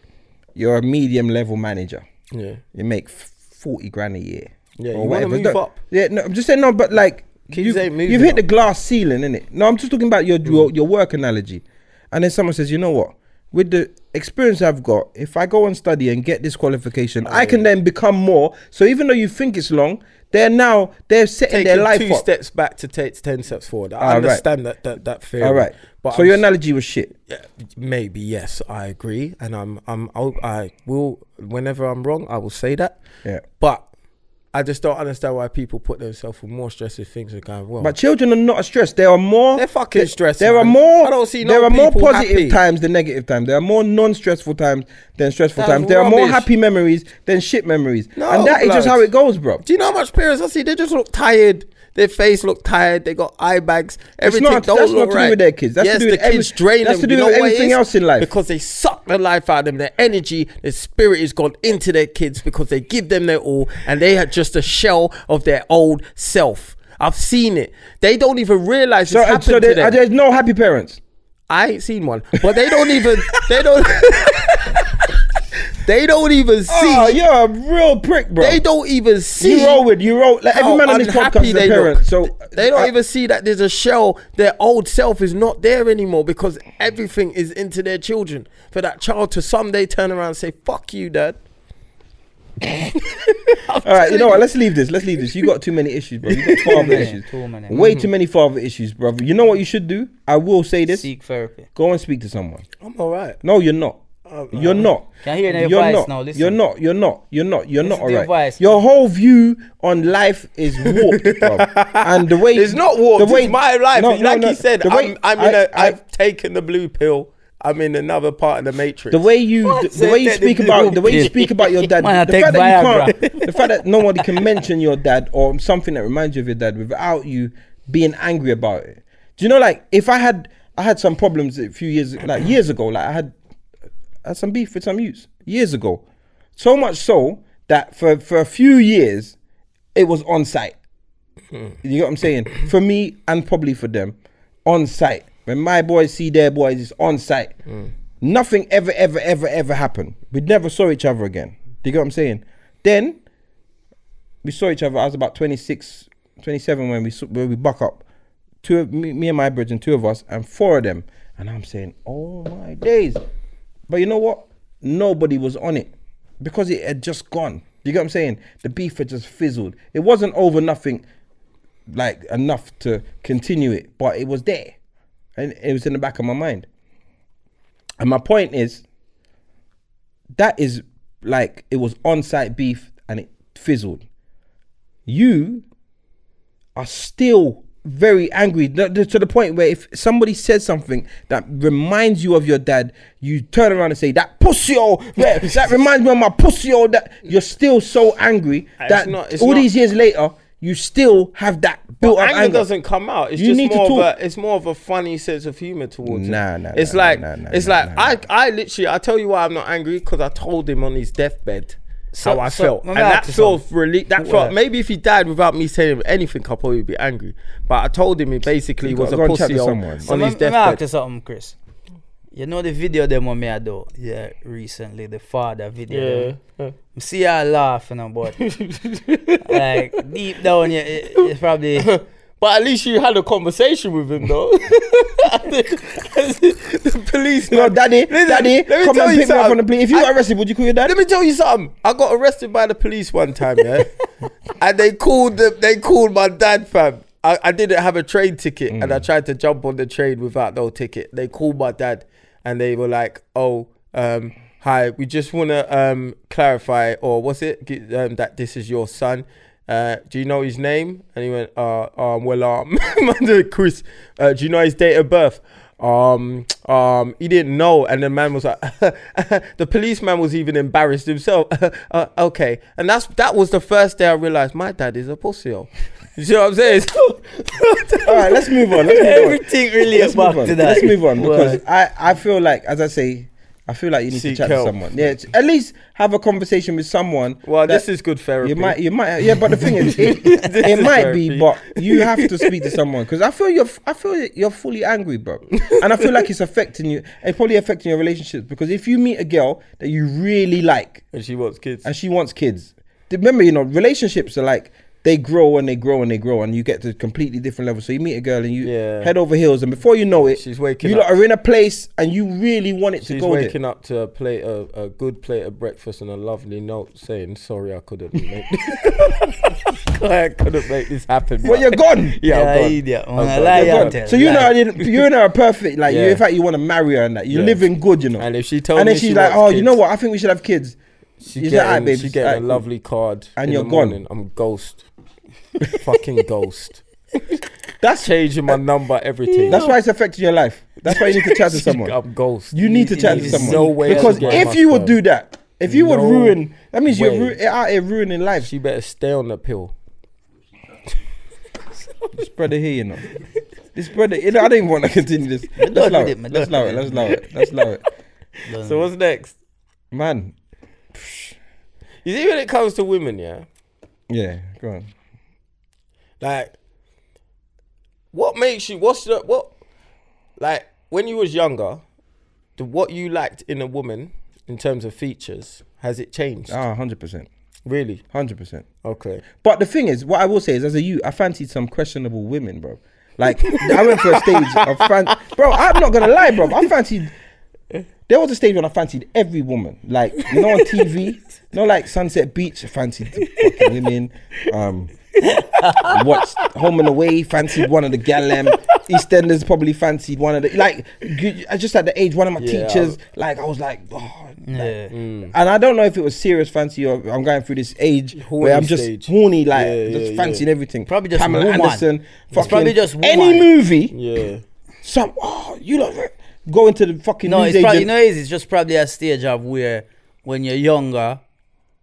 You're a medium level manager. Yeah, you make forty grand a year. Yeah, or you want to move Don't, up. Yeah, no, I'm just saying no, but like you, you've hit up. the glass ceiling, innit? No, I'm just talking about your, your your work analogy. And then someone says, you know what? With the experience I've got, if I go and study and get this qualification, oh, I can yeah. then become more. So even though you think it's long, they're now they're setting Taking their life two up. steps back to take ten steps forward. I All understand right. that that that theory. All right. But so I'm, your analogy was shit. Yeah, maybe yes, I agree, and I'm I'm I'll, I will whenever I'm wrong, I will say that. Yeah, but. I just don't understand why people put themselves for more stress if things are going well. But children are not stressed. There are more. They're fucking stressed. There man. are more. I don't see no There are more positive happy. times than negative times. There are more non-stressful times than stressful That's times. There rubbish. are more happy memories than shit memories. No, and that blood. is just how it goes, bro. Do you know how much parents I see? They just look tired. Their face look tired. They got eye bags. Everything not, don't that's look not right. That's not to do with their kids. That's yes, to do with the kids every, drain That's them. to do you with everything else in life. Because they suck the life out of them. Their energy, their spirit is gone into their kids because they give them their all, and they are just a shell of their old self. I've seen it. They don't even realize so, it's happened so there, to them. Are there's no happy parents? I ain't seen one, but they don't even. They don't. They don't even see. Oh, you're a real prick, bro. They don't even see. You roll with, you roll. Like every man on this podcast is a parent. So they don't I, even see that there's a shell. Their old self is not there anymore because everything is into their children. For that child to someday turn around and say, "Fuck you, dad." All right, you know what? Let's leave this. Let's leave this. You got too many issues, bro. You got father issues. Way mm-hmm. too many father issues, bro. You know what you should do? I will say this. Seek therapy. Go and speak to someone. I'm all right. No, you're not. uh, you're not. Can I hear your voice not, now? Listen. You're not. You're not. You're not. You're listen not alright. Advice, your whole view on life is warped, bro. And the way it's not warped. The way, it's my life. No, no, like no, he said, way, I'm, I'm I, in a, I, I've I, taken the blue pill. I'm in another part of the matrix. The way you, the, the way you speak about, the way you speak about your dad, Man, the, fact that you can't, the fact that nobody can mention your dad or something that reminds you of your dad without you being angry about it. Do you know, like, if I had, I had some problems a few years, like years ago, like I had, I had some beef with some youths years ago. So much so that for, for a few years, it was on site. You know what I'm saying? For me and probably for them, on site. When my boys see their boys, it's on site. Mm. Nothing ever, ever, ever, ever happened. We never saw each other again. Do you get what I'm saying? Then, we saw each other. I was about twenty-six, twenty-seven when we when we buck up. Two of, me, me and my brethren, two of us, and four of them. And I'm saying, oh my days. But you know what? Nobody was on it. Because it had just gone. Do you get what I'm saying? The beef had just fizzled. It wasn't over nothing, like enough to continue it. But it was there. And it was in the back of my mind. And my point is, that is like, it was on-site beef and it fizzled. You are still very angry to the point where if somebody says something that reminds you of your dad, you turn around and say, that pussy oh, that reminds me of my pussy oh, that you're still so angry that it's not, it's all not. These years later, you still have that built up anger. Anger doesn't come out. It's you just need more to of a, it's more of a funny sense of humor towards nah, it. Nah, it's nah, like, nah, nah, it's nah, like nah, I, nah. I literally, I tell you why I'm not angry because I told him on his deathbed so, how I so, felt. And that felt relief, that felt, maybe if he died without me saying anything, I'll probably be angry. But I told him he basically you was got, a pussy on, on so his deathbed. Let me ask you something, Chris. You know the video them on me I do? Yeah, recently, the father video. Yeah. I see her laughing about it. Like, deep down, yeah, it, it's probably... But at least you had a conversation with him, though. The police... No, daddy, listen, daddy, let me come tell and you pick something. Me up on the police. If you I, got arrested, would you call your dad? Let me tell you something. I got arrested by the police one time, yeah? And they called the, they called my dad, fam. I, I didn't have a train ticket, mm. and I tried to jump on the train without no ticket. They called my dad. And they were like, oh, um, hi, we just want to um, clarify, or was it um, that this is your son? Uh, do you know his name? And he went, uh, um, well, um, Chris, uh, do you know his date of birth? Um, um, he didn't know. And the man was like, the policeman was even embarrassed himself. uh, okay. And that's that was the first day I realized my dad is a pussy-o. You see what I'm saying? All right, let's move on. Let's move Everything on. really let's about to that. Let's move on because I, I feel like, as I say, I feel like you need Seek to chat help. to someone. Yeah, at least have a conversation with someone. Well, this is good therapy. You might, you might, yeah. But the thing is, it, it is might therapy. be, but you have to speak to someone because I feel you're, I feel you're fully angry, bro, and I feel like it's affecting you. It's probably affecting your relationships because if you meet a girl that you really like, and she wants kids, and she wants kids, remember, you know, relationships are like. They grow and they grow and they grow and you get to a completely different level. So you meet a girl and you yeah. head over heels and before you know it, She's waking you up. are in a place and you really want it She's to go there. She's waking up to a, plate of, a good plate of breakfast and a lovely note saying, sorry, I couldn't make I couldn't make this happen. Well, you're gone. Yeah, yeah I'm gone. Gone. So you know, you're in a perfect, like, yeah. you, in fact, you want to marry her and that. You're yeah. living good, you know. And if she told and me then she's she like, oh, kids. you know what? I think we should have kids. She getting, like, babe, she getting like, a lovely card. And you're gone. I'm ghost. Fucking ghost. That's changing my number, everything. That's why it's affecting your life. That's why you need to chat to someone. I'm ghost. You need to chat to someone. No way. Because if you would do that, if you would ruin, that means you're ru- out here ruining life. She better stay on the pill. This brother here, you know. This brother, you know, I don't even want to continue this. Let's allow it. Let's allow it. Let's allow it. Let's allow it. So what's next? Man. You see, when it comes to women, yeah? Yeah, go on. Like, what makes you, what's the, what, like, when you was younger, the what you liked in a woman, in terms of features, has it changed? Ah, one hundred percent. Really? one hundred percent. Okay. But the thing is, what I will say is, as a youth, I fancied some questionable women, bro. Like, I went for a stage of, fan- bro, I'm not going to lie, bro, I fancied... There was a stage when I fancied every woman, like, you know, on T V, no, like Sunset Beach, I fancied the fucking women, um, watched Home and Away, fancied one of the gallem, EastEnders probably fancied one of the, like, I just at the age, one of my yeah, teachers, I, like, I was like, oh, Yeah. Mm. And I don't know if it was serious fancy or I'm going through this age horny where I'm just stage. horny, like yeah, yeah, just fancying yeah. everything. Probably just Pamela woman. Anderson. It's probably just woman. Any movie. Yeah. Some oh you love it. Go into the fucking no. It's probably, you know, it's just probably a stage of where when you're younger,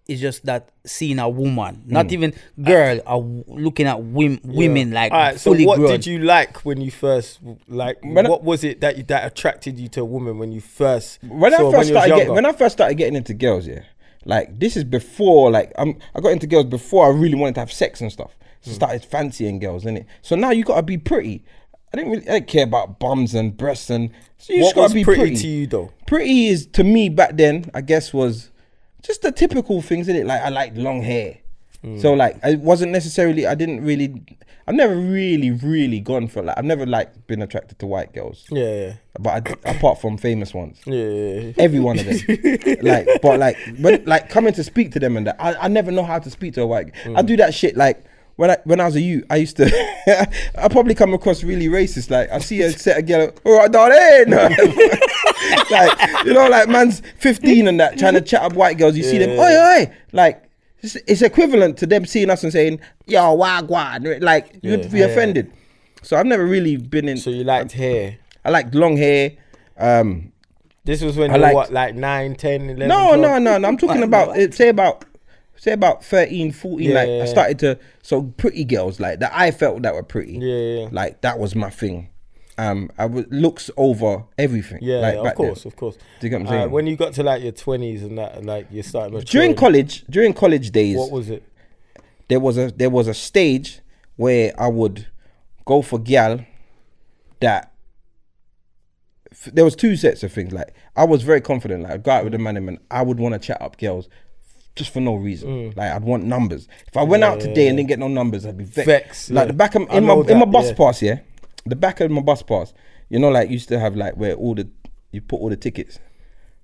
it's just that seeing a woman, not mm. even girl, uh, w- looking at wim- yeah. women like. All right, fully so what grown. Did you like when you first like? When what I, was it that you, that attracted you to a woman when you first? When saw I first when started getting, when I first started getting into girls, yeah, like this is before like I'm I got into girls before I really wanted to have sex and stuff. So mm. started fancying girls, innit? So now you gotta be pretty. I didn't really I didn't care about bums and breasts and. So you what just gotta was be pretty, pretty to you though? Pretty is to me back then, I guess, was just the typical things, innit? Like I liked long hair, mm. so like I wasn't necessarily. I didn't really. I've never really, really gone for like. I've never like been attracted to white girls. Yeah, yeah. But I, apart from famous ones. Yeah, yeah, yeah. Every one of them. Like, but like, when like coming to speak to them and that, I, I never know how to speak to a white. Mm. I do that shit like. When I when I was a youth, I used to I probably come across really racist. Like I see a set of girl, all right, darling. Like you know, like man's fifteen and that trying to chat up white girls. You yeah. see them, oi, oi. Like it's, it's equivalent to them seeing us and saying, yo, wagwan. Like yeah. you'd be offended. So I've never really been in. So you liked I, hair? I liked long hair. Um, this was when I you liked, were what, like nine, ten, eleven. No, twelve? no, no, no. I'm talking about it, say about. Say about thirteen, fourteen, yeah, like yeah, yeah. I started to, so pretty girls, like that I felt that were pretty. Yeah, yeah. Like that was my thing. Um, I would, looks over everything. Yeah, like, yeah of course, then. of course. Do you get what I'm saying? Uh, when you got to like your twenties and that, like you started maturing. During college, during college days. What was it? There was a, there was a stage where I would go for gal that, f- there was two sets of things. Like I was very confident, like I'd go out with a man and I would want to chat up girls. Just for no reason, mm. like I'd want numbers. If I went yeah, out today yeah. and didn't get no numbers, I'd be vexed. Vex, like yeah. the back of in my, that, in my bus yeah. pass, yeah, the back of my bus pass. You know, like you used to have like where all the you put all the tickets.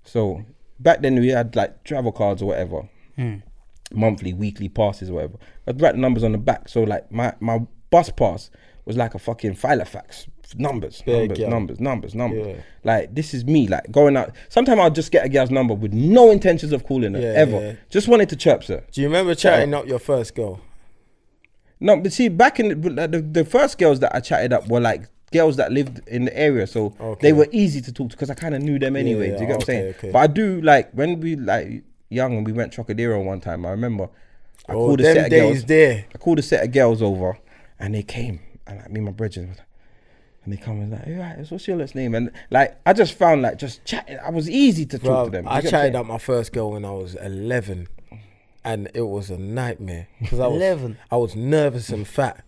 So back then we had like travel cards or whatever, mm. monthly, weekly passes or whatever. I'd write the numbers on the back. So like my my bus pass was like a fucking file of fax. Numbers, numbers, yeah, numbers, numbers, numbers. Yeah. Like this is me, like going out. Sometimes I'll just get a girl's number with no intentions of calling her yeah, ever. Yeah. Just wanted to chirp her. Do you remember chatting yeah. up your first girl? No, but see, back in the, the the first girls that I chatted up were like girls that lived in the area, so okay. they were easy to talk to because I kind of knew them anyway. Yeah, do you get okay, what I'm saying? Okay. But I do like when we like young and we went Trocadero one time. I remember I oh, called a set of girls. There. I called a set of girls over, and they came, and like me and my brethren. And they come and like, hey, right, what's your last name? And like, I just found like just chatting. I was easy to Bro, talk to them. You I chatted up my first girl when I was eleven, and it was a nightmare because I was eleven. I was nervous and fat.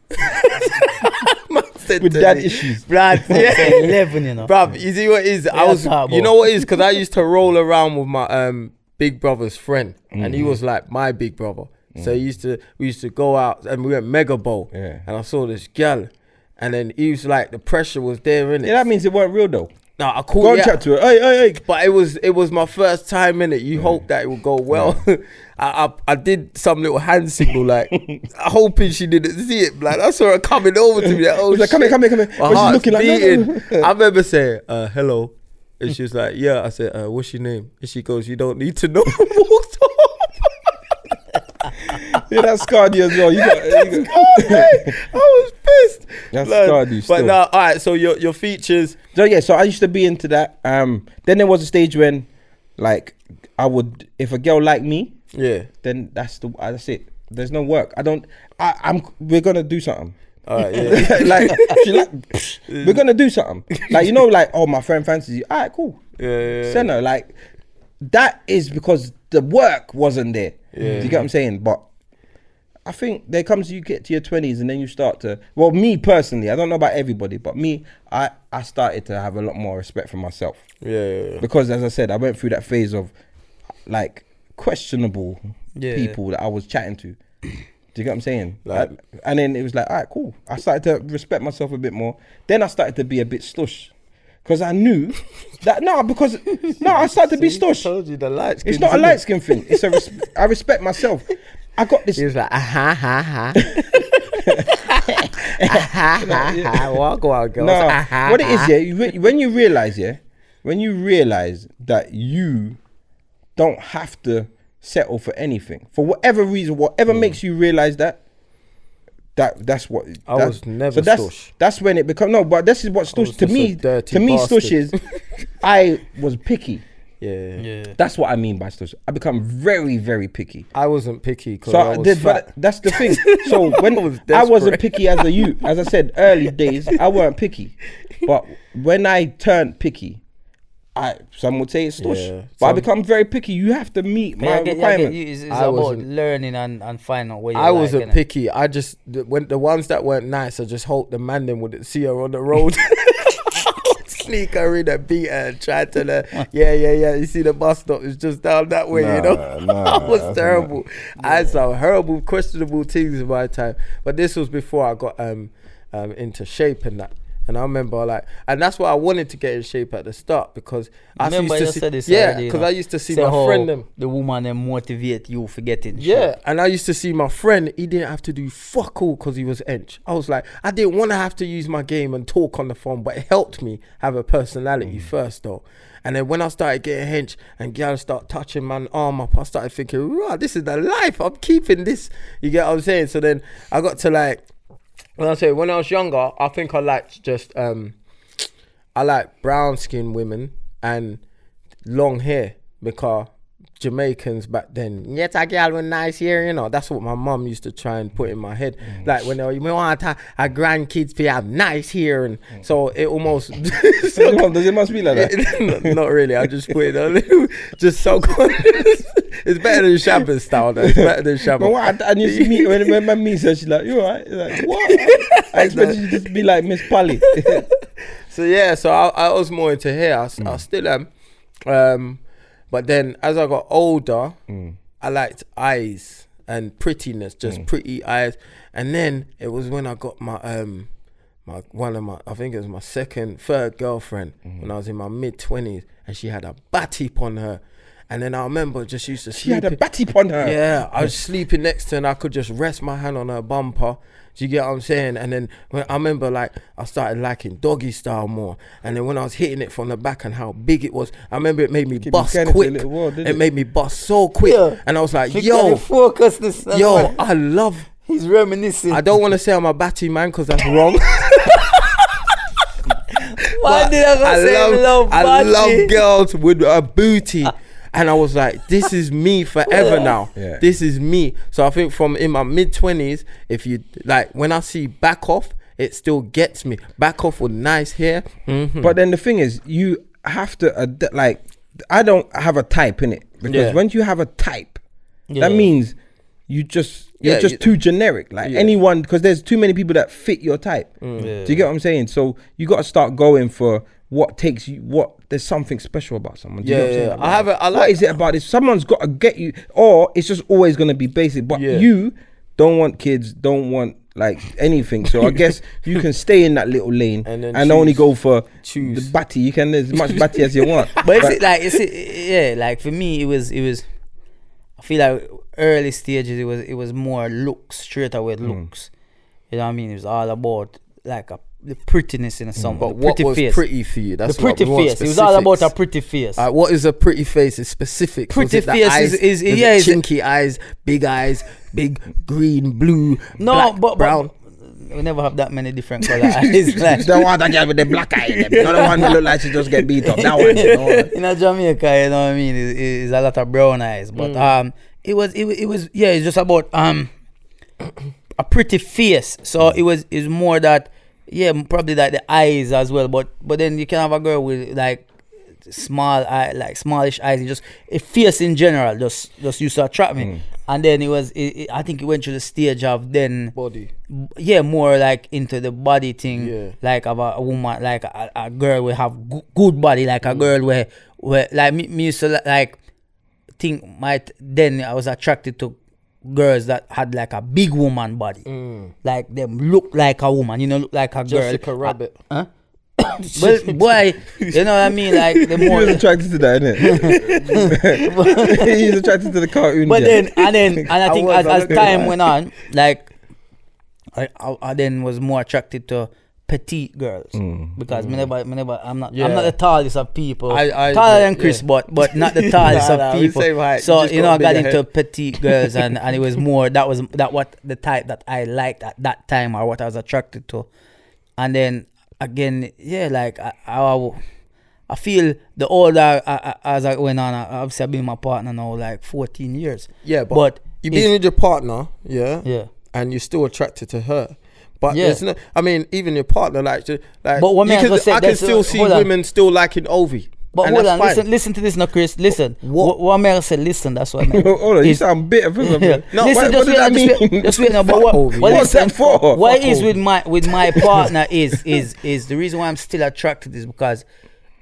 With dad issues, Brad. Yeah, eleven, you know. Bruv, you see what it is? I was, you know what it is? Because I used to roll around with my um big brother's friend, mm-hmm. and he was like my big brother. Mm-hmm. So he used to, we used to go out and we went Mega Bowl, yeah. and I saw this girl. And then he was like, the pressure was there, innit? Yeah, that means it weren't real though. No, I called Go and chat to it. Hey, hey, hey. But it was it was my first time, innit? You yeah. hope that it would go well. Yeah. I, I I did some little hand signal, like, hoping she didn't see it. Like, I saw her coming over to me. Like, oh, like, come here, come here, come here. My heart's looking beating. Like, no, no. I remember saying, uh, hello. And she was like, yeah. I said, uh, what's your name? And she goes, you don't need to know. Yeah, that scarred you as well. You yeah, got, you got... scarred, mate. I was pissed. That like, scarred you still. But now, all right, so your your features. So yeah, so I used to be into that. Um, then there was a stage when, like, I would, if a girl liked me, yeah, then that's the that's it. There's no work. I don't. I, I'm. We're gonna do something. All right, yeah. Like, she like we're gonna do something. Like you know, like oh my friend fancies you. All right, cool. Yeah, yeah, yeah. Senna, like that is because the work wasn't there. Yeah. Do you get what I'm saying? But I think there comes you get to your twenties and then you start to, well, me personally, I don't know about everybody, but me, I, I started to have a lot more respect for myself. Yeah, yeah, yeah. Because as I said, I went through that phase of like questionable yeah, people yeah. that I was chatting to. Do you get what I'm saying? Like, I, and then it was like, all right, cool. I started to respect myself a bit more. Then I started to be a bit slush. Because I knew that, no, because, no, I started to be stush. I told you the light skin. It's not a light skin thing. It's a, res- I respect myself. I got this. He was like, ah ha ha ha. Ah ha ha ha. Walk, walk, girls. No, ah, ha, what it is, yeah, you re- when you realize, yeah, when you realize that you don't have to settle for anything. For whatever reason, whatever mm. makes you realise that, that that's what... I that's, was never so that's, stush. That's when it becomes... No, but this is what stush... To me, to me, stush is... I was picky. Yeah, yeah, yeah. That's what I mean by stush. I become very, very picky. I wasn't picky because so I was did, fat. But that's the thing. So when I, was I wasn't picky as a youth, as I said, early days, I weren't picky. But when I turned picky, I some would say it's stush. Yeah, but I become very picky. You have to meet my yeah, I get, requirement. Yeah, I it's, it's I about learning and, and finding out where you I like, wasn't picky. It? I just, the, when the ones that weren't nice, I just hoped the man then would see her on the road. Sneak her in and beat her and try to tell her, yeah, yeah, yeah, you see the bus stop is just down that way, nah, you know? Nah, I was terrible. Not, yeah. I had some horrible, questionable things in my time. But this was before I got um, um into shape and that. And I remember like, and that's why I wanted to get in shape at the start because I remember used to see, said this yeah, because you know, I used to see my friend them. The woman them motivate you for getting yeah, shape. And I used to see my friend, he didn't have to do fuck all because he was hench. I was like, I didn't want to have to use my game and talk on the phone, but it helped me have a personality mm. first though. And then when I started getting hench and girls start touching my arm up, I started thinking, right, this is the life, I'm keeping this. You get what I'm saying? So then I got to like, when I say when I was younger, I think I liked just um, I like brown skinned women and long hair because Jamaicans back then. Yes, I get with nice hair, you know. That's what my mum used to try and put in my head. Mm. Like when they want our grandkids to have nice hair, and mm. so it almost. So does it must be like that? Not really. I just put it a little, just so conscious. It's better than Shabbos style though. It's better than Shabbos. What? And you see me, when, when my me says, she's like, you alright? Like, what? I expected you to just be like Miss Polly. So yeah, so I, I was more into hair. I, mm. I still am. Um, but then as I got older, mm. I liked eyes and prettiness, just mm. pretty eyes. And then it was when I got my, um, my one of my, I think it was my second, third girlfriend mm. when I was in my mid twenties and she had a bat heap on her. And then I remember just used to she sleep. She had a batty on her. Yeah, I was sleeping next to her and I could just rest my hand on her bumper. Do you get what I'm saying? And then when I remember like, I started liking doggy style more. And then when I was hitting it from the back and how big it was, I remember it made me Keep bust quick. While, it, it made me bust so quick. Yeah. And I was like, she yo, focus this yo, I love. He's reminiscing. I don't want to say I'm a batty man because that's wrong. Why did I, I say love, love batty? I love girls with a booty. And I was like, this is me forever yeah. now. Yeah. This is me. So I think from in my mid twenties, if you, like, when I see back off, it still gets me. Back off with nice hair. Mm-hmm. But then the thing is, you have to, ad- like, I don't have a type in it. Because yeah. once you have a type, yeah. that means you just, you're yeah, just you, too generic. Like, yeah. anyone, because there's too many people that fit your type. Mm. Yeah. Do you get what I'm saying? So you got to start going for what takes you, what, there's something special about someone. Do yeah, you know what I'm yeah. saying? I have a, I like what is it about this? Someone's got to get you, or it's just always going to be basic. But yeah. you don't want kids, don't want like anything. So I guess you can stay in that little lane and, and choose, only go for choose. the batty. You can as much batty as you want. But, but is it like, is it, yeah, like for me, it was, it was, I feel like early stages, it was, it was more looks, straight away looks. Mm. You know what I mean? It was all about like a, the prettiness in a song. But what was face. pretty for you? That's the pretty what face. It was all about a pretty face. Uh, what is a pretty face? It's specific. Pretty face eyes, is, is yeah, chinky eyes, big eyes, big green, blue, no, black, but, but brown. We never have that many different colour eyes. Like, don't want that girl with the black eye. The other one that look like she just get beat up. That one. You know? In a Jamaica, you know what I mean? It's, it's a lot of brown eyes, but mm. um, it was it, it was yeah, it's just about um, a pretty face. So mm. it was is more that. Yeah, probably like the eyes as well, but but then you can have a girl with like small eye, like smallish eyes. It just it fierce in general. Just just used to attract me, mm. and then it was. It, it, I think it went through the stage of then body. Yeah, more like into the body thing. Yeah. Like of a, a woman, like a, a girl will have go- good body, like a mm. girl where where like me, me used to like think my then I was attracted to girls that had like a big woman body, mm. like them look like a woman, you know, look like a girl. Jessica Rabbit, uh, huh? Well, boy, you know what I mean. Like the more he was attracted to that, innit? He was attracted to the cartoon. But yeah. then, and then, and I, I think was, as, I as time went on, like I, I, I then was more attracted to petite girls mm. because mm. me never, me never, I'm not yeah. I'm not the tallest of people. I, I, taller than Chris, yeah. but but not the tallest nah, of nah, people. So you know, I got into head. petite girls, and, and it was more that was that what the type that I liked at that time or what I was attracted to. And then again, yeah, like I I, I feel the older I, I, as I went on, I, obviously I've been with my partner now like fourteen years. Yeah, but, but you've been with your partner, yeah, yeah, and you're still attracted to her. But yeah. there's no, I mean, even your partner, like, like but what you can, said, I can still uh, see women on. still liking Ovie. But hold on, fine. listen, listen to this, no, Chris. Listen, what? What, what Mel said, listen, that's what I meant. Hold on, you sound bitter. No, listen, why, just what does that mean? Just wait, no, but what, what what's listen, that for? What is with my with my partner is is is the reason why I'm still attracted is because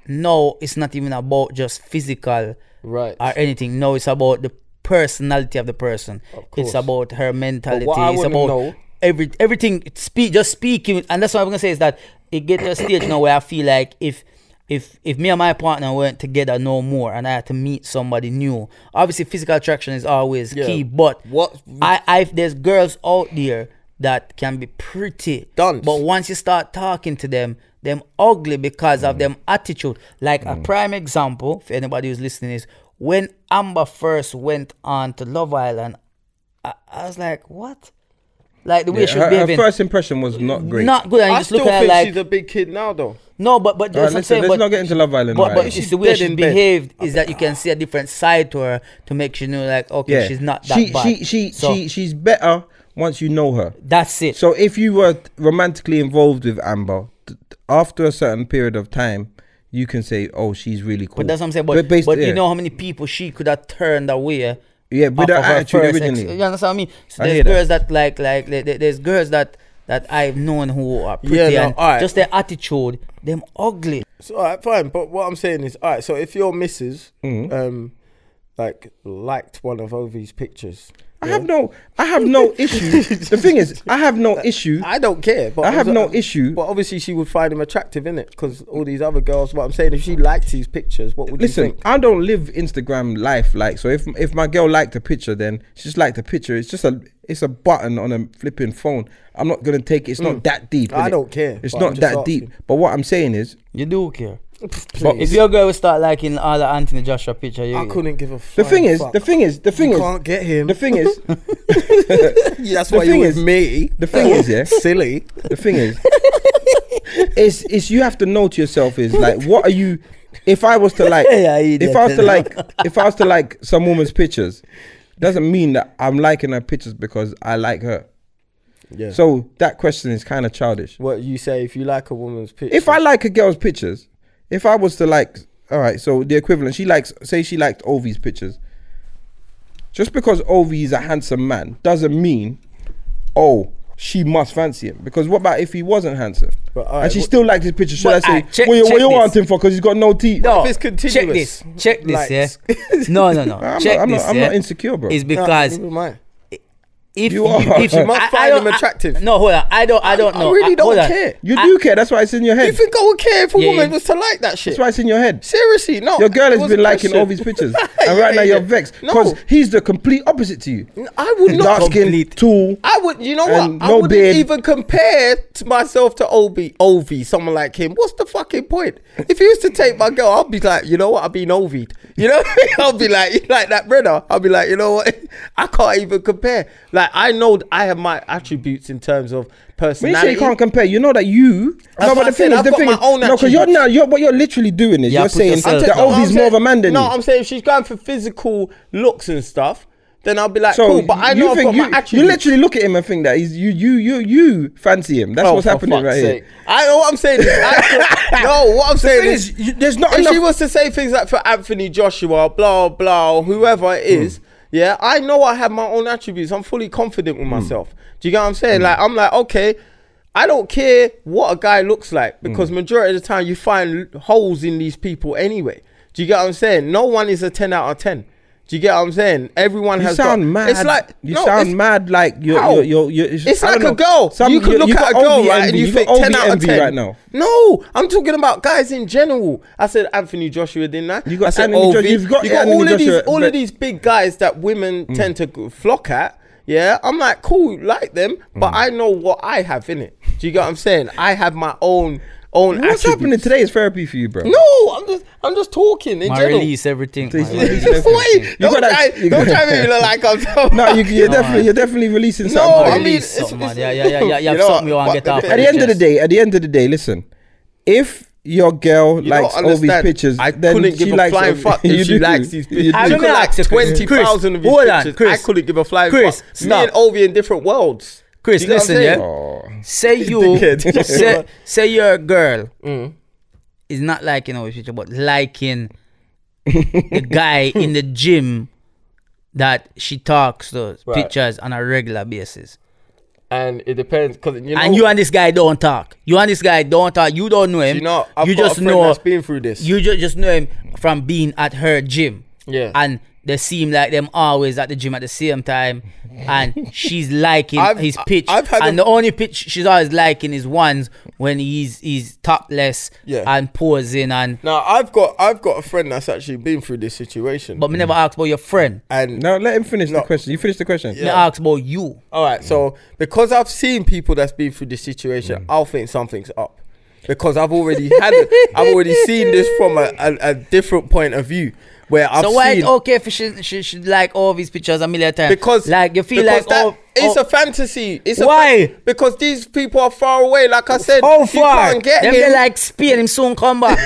no, it's not even about just physical, right, or anything. No, it's about the personality of the person. Of course. It's about her mentality. But what I it's about. Know, Every everything speak just speaking, and that's what I'm gonna say is that it gets to a stage now where I feel like if if if me and my partner weren't together no more, and I had to meet somebody new. Obviously, physical attraction is always yeah. key, but what I I there's girls out there that can be pretty, Dunce. but once you start talking to them, them ugly because mm. of them attitude. Like mm. a prime example for anybody who's listening is when Amber first went on to Love Island, I, I was like, what? Like the way yeah, she was behaving. Her first impression was not great. Not good. And I just still look at think like, she's a big kid now, though. No, but but that's right, listen, let's but, not get into Love Island. But, right. but she's the way she behaved bed. is that you can see a different side to her to make you know, like, okay, yeah. she's not that she, bad. She she so, she she's better once you know her. That's it. So if you were romantically involved with Amber, after a certain period of time, you can say, oh, she's really cool. But that's what I'm saying. But, but, based, but yeah. you know how many people she could have turned away. Yeah, with that attitude originally. Ex- you understand what I mean? So there's girls that. that like, like, there's girls that that I've known who are pretty yeah, no, and right. just their attitude, them ugly. So, all right, fine. But what I'm saying is, all right. So if your missus, mm-hmm. um, like, liked one of Ovie's pictures, I yeah? have no, I have no issue. The thing is, I have no issue. I don't care. But I have no issue. But obviously, she would find him attractive, innit? Because all these other girls. What I'm saying, if she liked these pictures, what would listen? You think? I don't live Instagram life like so. If if my girl liked a picture, then she just liked a picture. It's just a it's a button on a flipping phone. I'm not gonna take it. It's mm. not that deep. I don't care. It's not that deep. You. But what I'm saying is, you do care. If your girl would start liking all the Anthony Joshua picture, you, I couldn't give a fuck. The thing is, fuck. the thing is, the thing you is, can't get him. The thing is, yeah, that's why you with me. The thing is, yeah, silly. The thing is, it's it's you have to know to yourself is like, what are you? If I was to like, yeah, if I was to know. like, if I was to like some woman's pictures, doesn't mean that I'm liking her pictures because I like her. Yeah. So that question is kind of childish. What you say if you like a woman's picture? If I like a girl's pictures. If I was to like, all right, so the equivalent, she likes, say she liked Ovie's pictures. Just because Ovie is a handsome man doesn't mean, oh, she must fancy him. Because what about if he wasn't handsome? But, right, and she still liked his pictures. Should I say, right, check, what, check what you want him for? Because he's got no teeth. No, if it's continuous. Check this, check this, yeah. no, no, no. I'm, check not, I'm, this, not, I'm yeah. not insecure, bro. It's because... No, If you, are. You, if you must I, find I him attractive. No, hold on. I don't. I don't I, know. I really don't I, care. You I, do care. That's why it's in your head. You think I would care if a yeah, woman yeah. was to like that shit? That's why it's in your head. Seriously, no. Your girl has been liking all these pictures, and right yeah, now you're yeah. vexed because no. he's the complete opposite to you. I would not dark skin, tall. I would. You know what? I no wouldn't beard. even compare to myself to Ovie. Ovie, someone like him. What's the fucking point? If he was to take my girl, I'd be like, you know what? I've been Ovie'd. You know, I'll be like, you like that brother. I'll be like, you know what? I can't even compare. Like. I know I have my attributes in terms of personality. When you say you can't compare, you know that you. That's no, but the thing is, the thing is, no, because you're now, you're what you're literally doing is yeah, you're saying yourself. that Ovie's more of a man than no, you. No, I'm saying if she's going for physical looks and stuff, then I'll be like, so cool. But I know I've got my attributes. You literally look at him and think that he's you, you, you, you fancy him. That's oh, what's happening right sake. here. I know what I'm saying. Is, I, no, what I'm the saying is, is you, there's not. If enough. she was to say things like for Anthony Joshua, blah blah, whoever it is. Yeah, I know I have my own attributes. I'm fully confident with mm. myself. Do you get what I'm saying? Mm. Like, I'm like, okay, I don't care what a guy looks like because mm. majority of the time you find holes in these people anyway. Do you get what I'm saying? No one is a ten out of ten. Do you get what I'm saying? Everyone you has sound got, mad. It's like you no, sound mad like you're. you're, you're, you're it's, it's like a girl. Some, you can you, look you at a girl right, and you, you think ten out of ten. Right now. No, I'm talking about guys in general. I said Anthony Joshua, didn't I? You got I said Anthony Joshua. You've got, you got all Anthony of these, Joshua, all of these big guys that women mm. tend to flock at. Yeah, I'm like, cool, like them, but mm. I know what I have in it. Do you get what I'm saying? I have my own own. What's attributes. Happening today is therapy for you, bro. No, I'm just I'm just talking in my general. Release everything. My release everything. Don't you try, you don't try make me look like I'm. So no, you, you're no, definitely you're definitely releasing something. No, I mean, it's, it's, it's, yeah, yeah, yeah, yeah. You have something you want to get out. At the end of the day, at the end of the day, listen, if. Your girl you likes all these pictures. I then couldn't give a flying fuck if she likes these pictures. I took like twenty thousand of these pictures. Chris, I couldn't give a flying Chris, fuck. Stop. Me and Ovie in different worlds. Chris, you know listen, yeah? Oh. Say you, say, say your girl mm. is not liking all these pictures, but liking the guy in the gym that she talks those right. pictures on a regular basis. And it depends, cause you know, and you and this guy don't talk. You and this guy don't talk. You don't know him. You know, I've you got just a know that's been through this. You just just know him from being at her gym. Yeah, and they seem like them always at the gym at the same time. And she's liking I've, his pitch. I've had and the only pitch she's always liking is ones when he's he's topless yeah. and posing. And now I've got I've got a friend that's actually been through this situation. But me mm. never asked about your friend. And now let him finish no, the question. You finish the question. Yeah. Me asked about you. All right. Mm. So because I've seen people that's been through this situation, mm. I'll think something's up. Because I've already had it. I've already seen this from a, a, a different point of view. Where I've so why it's okay for she, she should like all these pictures a million times? Because like you feel like that, oh, it's oh. a fantasy. It's why? A fan- because these people are far away. Like I said, how far? Can't get them him. They like Spain. Him soon come back.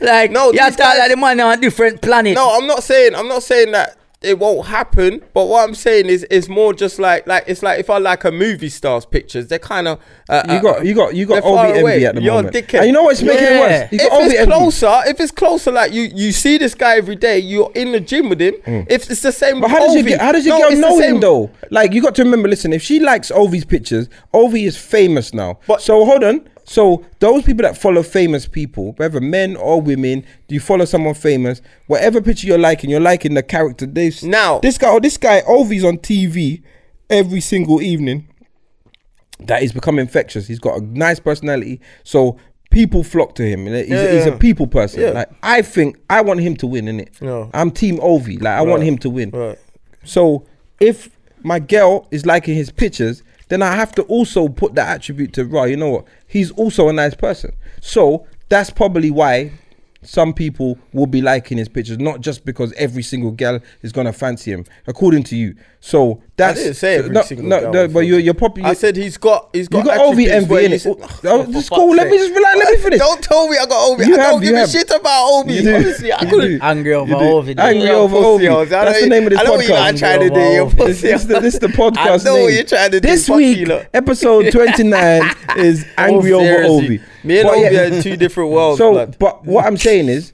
Like no, you have to like the man on a different planet. No, I'm not saying. I'm not saying that it won't happen. But what I'm saying is, it's more just like like it's like if I like a movie star's pictures, they're kind of uh, you got you got you got Ovie Envy at the You're moment. And you know what's making yeah. it worse? You if got it's closer, envy. If it's closer, like you you see this guy every day, you're in the gym with him. Mm. If it's the same, but how does you get how does you no, get know him though? Like you got to remember, listen, if she likes Ovie's pictures, Ovie is famous now. But so hold on. So those people that follow famous people, whether men or women, do you follow someone famous? Whatever picture you're liking, you're liking the character. This now, this guy or this guy, Ovie's on T V every single evening. That he's become infectious. He's got a nice personality, so people flock to him. He's, yeah, a, he's yeah. a people person. Yeah. Like I think I want him to win, innit? No. I'm Team Ovie. Like I right. want him to win. Right. So if my girl is liking his pictures, then I have to also put that attribute to, right, you know what? He's also a nice person. So that's probably why some people will be liking his pictures, not just because every single girl is going to fancy him, according to you. So that's... I didn't say every no, single no, girl. No, but you're, you're probably... I said he's got... He's got, got Ovie Envy in it. Oh, oh, just cool, let me just relax, let me finish. Don't tell me I got Ovie. You I have, don't give have. a shit about Ovie. Honestly, I couldn't... Angry over Ovie. Angry over Ovie. That's the name of this podcast. I know what you're trying to do, your pussy. This is the podcast name. I know what you're trying to do. This week, episode twenty-nine is Angry Over Ovie. Me and Ovie are in two different worlds. So, but what I'm saying is,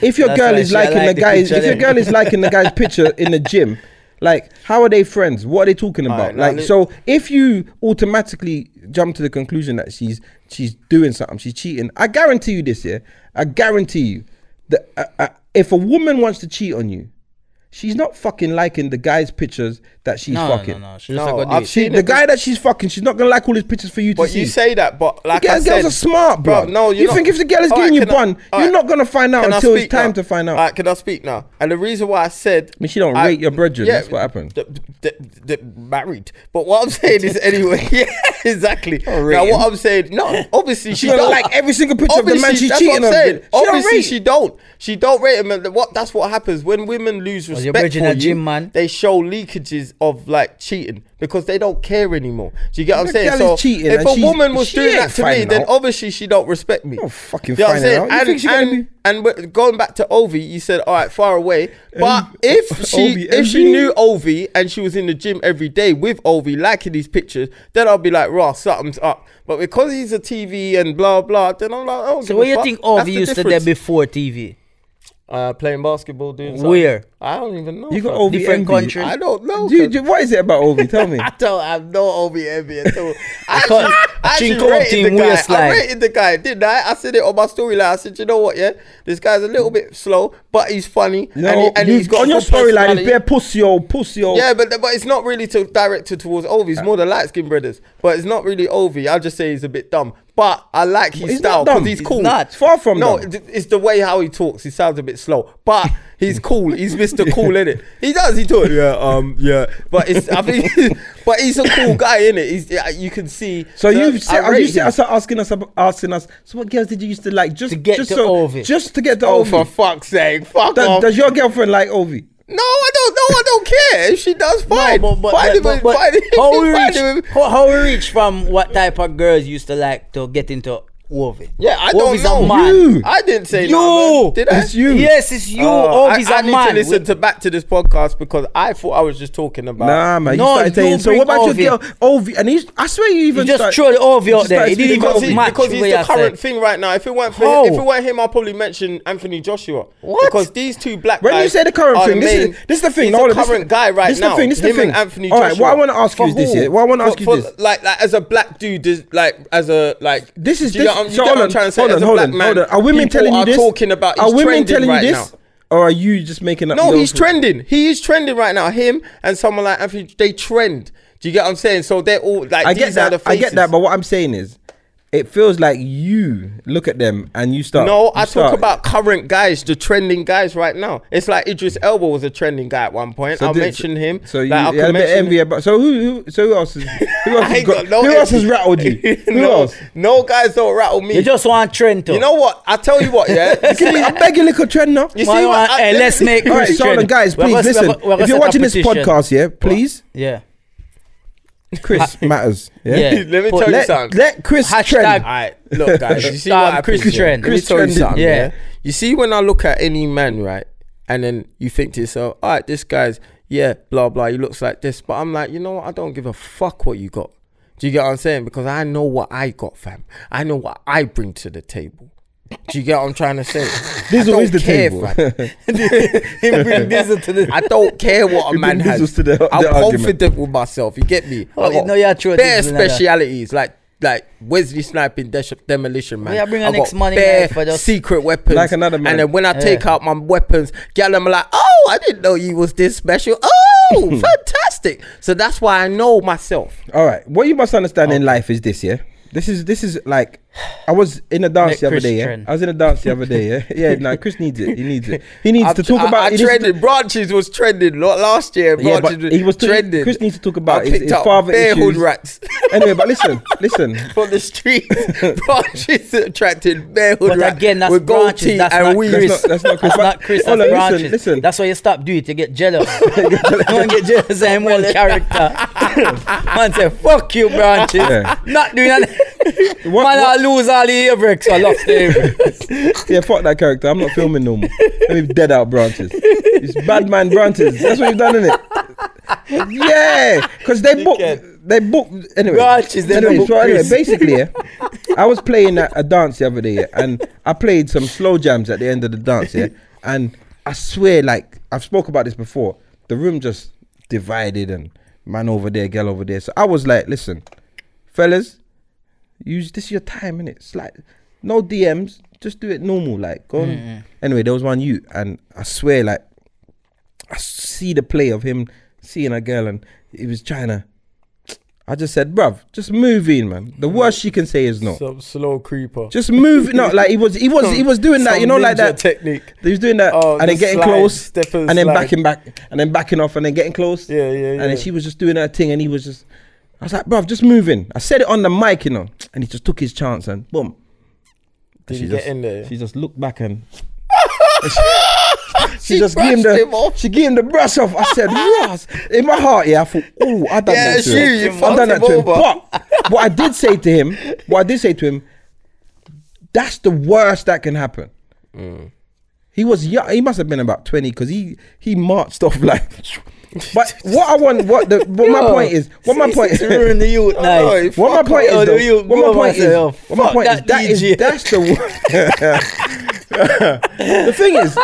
if your That's girl is liking like the guy's, if your girl is liking the guy's picture in the gym, like how are they friends? What are they talking about? Right, like, no, so if you automatically jump to the conclusion that she's she's doing something, she's cheating, I guarantee you this, yeah, I guarantee you that uh, uh, if a woman wants to cheat on you, she's not fucking liking the guy's pictures that she's no, fucking. No, no, she's no. Like, I've seen she, the guy that she's fucking, she's not gonna like all his pictures for you to but see. But you say that, but like I said, girls are smart, bro. bro no, you not, think if the girl is getting right, you bun, I, you're right, not gonna find out until it's time now? to find out. All right, can I speak now? And the reason why I said, I mean, she don't I, rate your brethren. Yeah, that's what happened. D- d- d- d- married, but what I'm saying is anyway. Yeah, exactly. Now him. what I'm saying, no, obviously she don't like every single picture of the man she's cheating on. Obviously she don't. She don't rate him. What? That's what happens when women lose respect. You're bridging a gym, man. They show leakages of like cheating because they don't care anymore. Do you get what I'm saying? So if a woman was doing that to me, then obviously she don't respect me. Don't fucking find out. You think she's gonna be? And going back to Ovie, you said, all right, far away. But um, if she if she knew Ovie and she was in the gym every day with Ovie, liking these pictures, then I'll be like, raw, something's up. But because he's a T V and blah, blah, then I'm like, oh, so what do you think Ovie used to do before T V? Uh, playing basketball, doing something. Where? I don't even know. You got Ovie different Envy. Country. I don't know. Do you, do, what is it about Ovie? Tell me. I don't have no Ovie Envy at all. I, I, I actually rated the guy. Slide. I rated the guy, didn't I? I said it on my storyline. I said, you know what, yeah? This guy's a little bit slow, but he's funny. No, and, he, and he's got on your storyline, he's bare pussy old, pussy old. Yeah, but, but it's not really to, directed towards Ovie. It's more the light-skinned brothers. But it's not really Ovie. I'll just say he's a bit dumb. But I like his he's style because he's cool. He's not. It's far from no, dumb. It's the way how he talks. He sounds a bit slow, but he's cool. He's Mister Cool, innit? He does. He talks. Yeah, um, yeah. But it's. I think. But he's a cool guy, innit? He's. You can see. So you've. Said, are you see, asking us, asking us. So what girls did you used to like? Just to get just to so, Ovie. Just to get to Ovie. Oh, for fuck's sake! Fuck does, off. Does your girlfriend like Ovie? No, I don't. No, I don't care. If she does, fine. No, but, but, find him, but, but find him, how we reach? Him. How, how we reach from what type of girls used to like to get into Ovie? Yeah, I Ovie's don't know. You. I didn't say you. No, man. Did I? It's you. Yes, it's you. Uh, Ovie's I, I a man. I need to listen to back to this podcast because I thought I was just talking about. Nah, man. You no, started saying. So what about Ovie. Your girl, Ovie? And he's, I swear, you even you just throw Ovie out there. He didn't because even match because he's the current thing right now. If it weren't for him, if it weren't him, I'll probably mention Anthony Joshua. What? Because these two black guys. When you say the current thing, this is this is the thing. He's the current guy right now. This is the thing. Him and Anthony Joshua. All right. What I want to ask you is this. What I want to ask you is this. Like, as a black dude, like as a like this is. I'm, so hold on, trying to say hold on, hold on, hold on. Are women telling you this? Talking about are women telling you right this? Now. Or are you just making up? No, he's trending. It. He is trending right now. Him and someone like Anthony, they trend. Do you get what I'm saying? So they're all like, I these get that. Are the faces. I get that, but what I'm saying is, it feels like you look at them and you start. No, you I start. Talk about current guys, the trending guys right now. It's like Idris Elba was a trending guy at one point. So I'll mention him. So you like, yeah, a bit envy about. So who, who, so who else? Is, who else, has, got, no who else has rattled you? Who no, else? No guys don't rattle me. You just want trend. Though. You know what? I tell you what. Yeah, you see, I'm begging little trend now. You see, what, want, I, hey, let's make. All right, so guys, please we're listen. We're if you're watching this podcast, yeah, please. What? Yeah. Chris I, matters. Yeah, yeah. Let me tell let, you something. Let Chris hashtag trend. All right, look, guys. You see um, what Chris trend. Chris let me tell you something. Yeah. yeah. You see, when I look at any man, right, and then you think to yourself, all right, this guy's yeah, blah blah. He looks like this, but I'm like, you know what? I don't give a fuck what you got. Do you get what I'm saying? Because I know what I got, fam. I know what I bring to the table. Do you get what I'm trying to say? This is the table. I don't care what a man has. The, the I'm argument. Confident with myself. You get me? Oh, you know, yeah, true. Bare specialities like like Wesley sniping, demolition man. Yeah, bring I got money bare for just secret weapons. Like another man. And then when I yeah. take out my weapons, gal, I'm like, oh, I didn't know you was this special. Oh, fantastic. So that's why I know myself. All right. What you must understand oh. in life is this, yeah. This is this is like, I was in a dance Nick the other Chris day. Yeah? I was in a dance the other day. Yeah, yeah. No, Chris needs it. He needs it. He needs I, to talk I, about. I trended. To... Branches was trending last year. Branches yeah, was he was trending. Chris needs to talk about his, his father issues. Hood rats. Anyway, but listen, listen. From the streets, Branches attracted bare hood rats. But again, that's with Branches. That's not Chris. That's not Chris. That's not Chris. That's Branches. Listen, that's why you stop doing it. You get jealous. Don't get jealous. I'm one character. Man said, "Fuck you, Branches." Not doing that. What, Man, what? I lose all the abrics. I lost the abrics. Yeah, fuck that character. I'm not filming no more. We've dead out Branches. It's bad man Branches. That's what you've done, innit? Yeah, because they booked. They booked anyway. Branches. They anyway, book so anyway, basically, yeah, I was playing a, a dance the other day, yeah, and I played some slow jams at the end of the dance, yeah, and I swear, like I've spoke about this before, the room just divided and man over there, girl over there. So I was like, listen, fellas. Use this is your time, innit? It's like no D Ms, just do it normal, like go on. Mm. Anyway, there was one you and I swear, like I see the play of him seeing a girl and he was trying to. I just said, bruv, just move in, man. The worst she can say is no. Some slow creeper. Just move. No, like he was, he was, some, he was doing that. You know, like that technique. He was doing that, oh, and the then getting slide, close, and, and then backing back, and then backing off, and then getting close. Yeah, yeah, yeah. And then she was just doing her thing, and he was just. I was like, bruv, just move in. I said it on the mic, you know, and he just took his chance and boom. Did he get in there? She just looked back and she, she, she just gave him the him off. She gave him the brush off. I said, yes. In my heart, yeah, I thought, oh, I done yeah, that to you, him. You I done that to him. But what I did say to him, what I did say to him, that's the worst that can happen. Mm. He was young. He must have been about twenty because he he marched off like. But what I want, what the, what yo, my point is, what my point is, the youth night. What my point is, though, what my point is, what my point is, that is, that's the one. The thing is,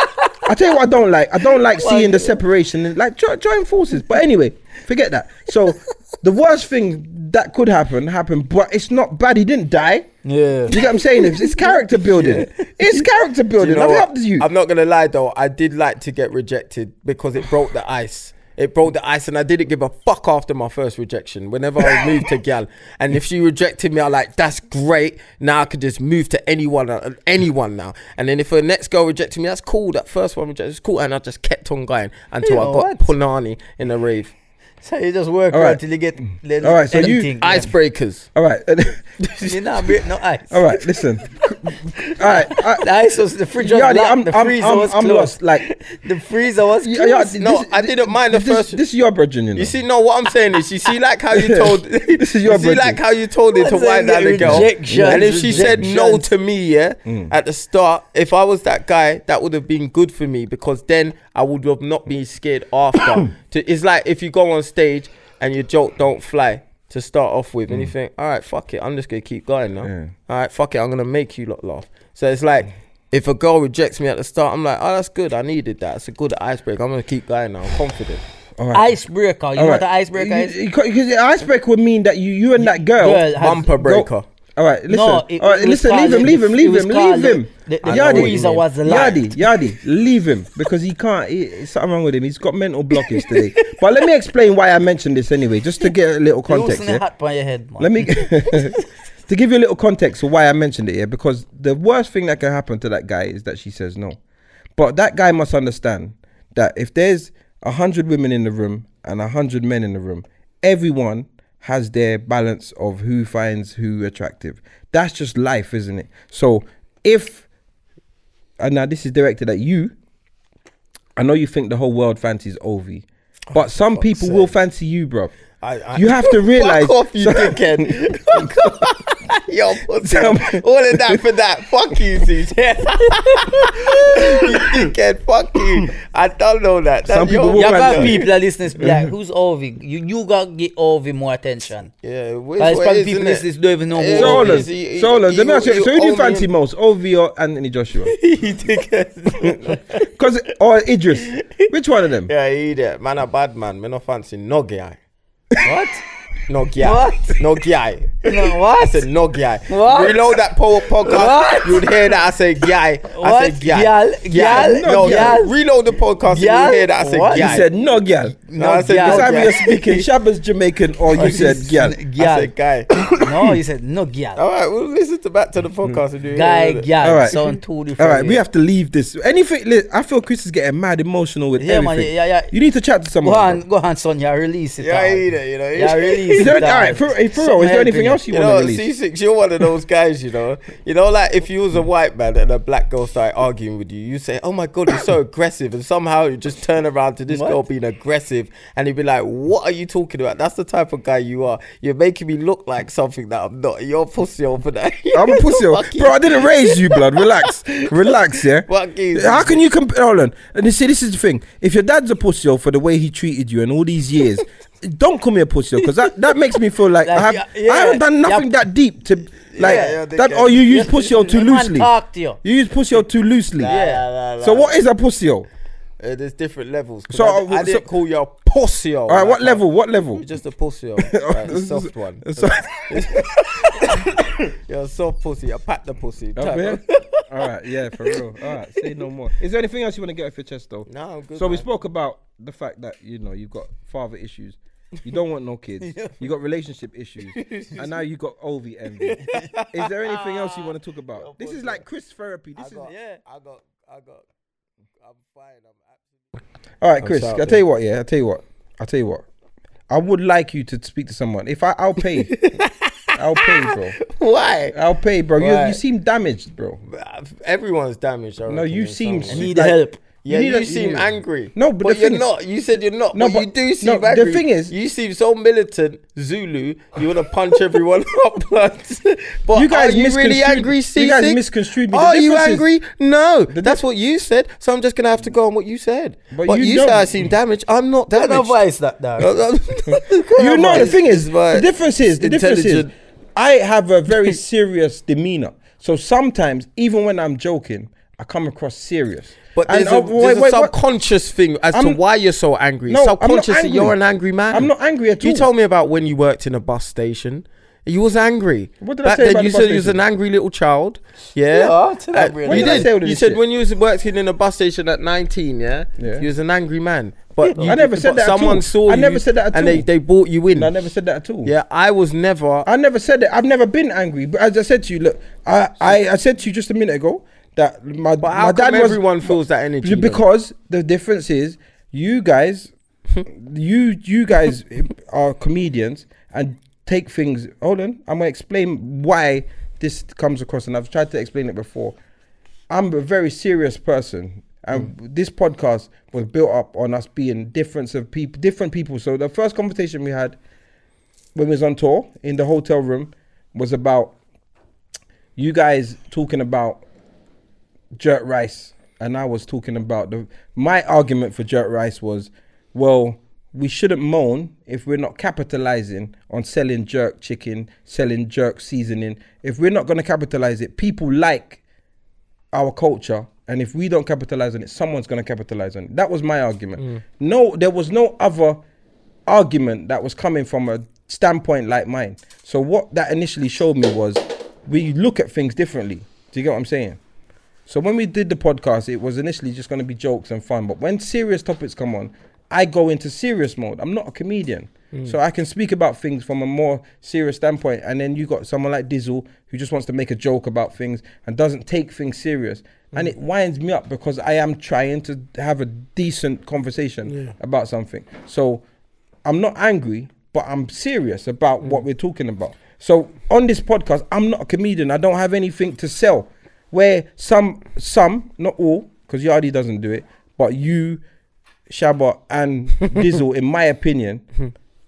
I tell you what I don't like. I don't like seeing the separation, like join forces. But anyway, forget that. So the worst thing that could happen happened, but it's not bad. He didn't die. Yeah, you get what I'm saying? It's, it's character building. Yeah. It's character building. You know I've helped you. I'm not gonna lie though. I did like to get rejected because it broke the ice. it broke the ice, and I didn't give a fuck after my first rejection. Whenever I moved to gal, and if she rejected me, I like, that's great. Now I could just move to anyone, anyone now. And then if her next girl rejected me, that's cool. That first one rejected, it's cool. And I just kept on going until you I got what? Punani in a rave. So you just work right. until you get little, all right, so you yeah. icebreakers. All right, you not break no ice. All right, listen. all right, I, the ice was the fridge. Was locked, I'm, the freezer I'm, was I'm closed. Lost. Like the freezer was closed. Yeah, yeah, no, this, I didn't mind the this, first. This is your virgin, you know. You see, no, what I'm saying is, you see, like how you told. This is your virgin. You see, like how you told it to wind down the girl, yeah. and if she said no to me, yeah, mm. at the start, if I was that guy, that would have been good for me, because then I would have not been scared after. to, it's like if you go on stage and your joke don't fly to start off with, mm. and you think, all right, fuck it, I'm just gonna keep going now. Yeah. All right, fuck it, I'm gonna make you lot laugh. So it's like, mm. if a girl rejects me at the start, I'm like, oh, that's good, I needed that. It's a good icebreaker. I'm gonna keep going now. I'm confident. All right. Icebreaker. You all know right. what the icebreaker is? Because the icebreaker would mean that you, you and that girl, girl bumper breaker. Go, all right, listen. No, it, all right, listen. Leave him. Leave him. Leave him. Leave him. The, the Yadi, was Yadi, Yadi, leave him, because he can't. There's something wrong with him. He's got mental blockage today. But let me explain why I mentioned this anyway, just to get a little context. Loosen yeah? the hat by your head, man. Let me to give you a little context for why I mentioned it here, yeah? Because the worst thing that can happen to that guy is that she says no. But that guy must understand that if there's a hundred women in the room and a hundred men in the room, everyone has their balance of who finds who attractive. That's just life, isn't it? So if, and now this is directed at you, I know you think the whole world fancies Ovie, oh, but some people sake. will fancy you, bro. I, I, you have to realise. Fuck off, you so, dickhead. Fuck off. Yo, tell me. All of that for that. Fuck you, C J. You dickhead, fuck you. I don't know that. That's some people you got people that listening to be like, who's Ovie? You, you got to get Ovie more attention. Yeah, which is it? People listening don't even know who Ovie is. So, let me ask you, so who do you fancy most? Ovie or Anthony Joshua? You dickhead. Cause, or Idris. Which one of them? Yeah, he did. Man, a bad man. Me no fancy no guy. What? Nokia. What? No guy. No, what? I said no guy. What? Reload that po- podcast. You'd hear that I say guy. I said gyal. Gyal. No gyal. Reload the podcast. You'd hear that I said gyal. You said no gyal. No, no, I said this time you're speaking Shabbos Jamaican, or you said gyal. I said guy. No, you said no gyal. All right, we'll listen to back to the podcast. Mm. Guy gyal. All right, so totally all right, we have to leave this. Anything? Li- I feel Chris is getting mad emotional with yeah, everything. Man, yeah, yeah, yeah. You need to chat to someone. Go on, go on, son. Yeah, release it. Yeah, you know. Yeah, release. Is there, all right, for, hey, for real, is there anything else you, you want to release? C six, you're one of those guys, you know. You know, like if you was a white man and a black girl started arguing with you, you say, oh my God, you're so aggressive. And somehow you just turn around to this what? girl being aggressive. And he'd be like, what are you talking about? That's the type of guy you are. You're making me look like something that I'm not. You're a pussy over that. I'm a pussy. Bro, I didn't raise you, blood. Relax. Relax, yeah. How can you compare? Hold on. And you see, this is the thing. If your dad's a pussy for the way he treated you and all these years, don't call me a pussy, because that, that makes me feel like, like I, have, yeah, yeah, I haven't done nothing yeah. that deep to like yeah, yeah, that. Or you use pussy too you loosely. To you. you use pussy too loosely. Nah, yeah. Nah, nah, so nah. What is a pussy? Uh, there's different levels. So I, I, I didn't so, call you a pussy. All right, like, what level? What level? Just a pussy. Right, a soft one. You're a soft pussy. I pat the pussy. All right, yeah, for real. All right, say no more. Is there anything else you want to get off your chest, though? No, I'm good. So man. We spoke about the fact that you know you've got father issues. You don't want no kids. Yeah. You got relationship issues, and now you got Ovie envy. Is there anything else you want to talk about? No, this is like Chris therapy. This I is got, yeah. I got, I got. I'm fine. I'm actually. All right, Chris. I'll tell you what. Yeah, I'll tell you what. I'll tell you what. I would like you to speak to someone. If I, I'll pay. I'll pay, bro. Why? I'll pay, bro. You, you seem damaged, bro. Everyone's damaged. No, you seem someone. need like, help. Yeah, you, you seem yeah. angry. No, but, but you're is, not. You said you're not. No, but, but you do seem no, angry. The thing is, you seem so militant, Zulu. You want to punch everyone up. But you guys are you really angry, C six? You guys misconstrued me. Are you angry? No, that's what you said. So I'm just gonna have to go on what you said. But, but you, you said I seem damaged. I'm not damaged. Don't advise that now. You know the thing is, the difference is the difference is I have a very serious demeanor. So sometimes, even when I'm joking, I come across serious. But there's, and, a, oh, there's wait, wait, a subconscious what? thing as I'm, to why you're so angry. No, subconsciously, I'm not angry. You're an angry man. I'm not angry at all. You told me about when you worked in a bus station. You was angry. What did Back I say then, about you the said you was an angry little child. Yeah. yeah uh, really. You did. did. You said shit? When you was working in a bus station at nineteen, yeah? yeah. You was an angry man. But yeah, you, I never said that at all. Someone saw you. I never said that at all. And they, they brought you in. No, I never said that at all. Yeah, I was never... I never said that. I've never been angry. But as I said to you, look, I, I, I said to you just a minute ago that my, but how my dad was... everyone feels that energy? Because though? the difference is you guys, you, you guys are comedians and... take things, hold on, I'm gonna explain why this comes across, and I've tried to explain it before. I'm a very serious person, and mm. this podcast was built up on us being difference of people, different people. So the first conversation we had when we was on tour in the hotel room was about you guys talking about jerk rice, and I was talking about, the my argument for jerk rice was, well, we shouldn't moan if we're not capitalizing on selling jerk chicken, selling jerk seasoning. If we're not going to capitalize it, people like our culture. And if we don't capitalize on it, someone's going to capitalize on it. That was my argument. Mm. No, there was no other argument that was coming from a standpoint like mine. So what that initially showed me was we look at things differently. Do you get what I'm saying? So when we did the podcast, it was initially just going to be jokes and fun. But when serious topics come on, I go into serious mode. I'm not a comedian. Mm. So I can speak about things from a more serious standpoint. And then you got someone like Dizzle who just wants to make a joke about things and doesn't take things serious. Mm. And it winds me up because I am trying to have a decent conversation yeah. about something. So I'm not angry, but I'm serious about mm. what we're talking about. So on this podcast, I'm not a comedian. I don't have anything to sell. Where some, some, not all, because Yardi doesn't do it, but you... Shabba and Dizzle, in my opinion,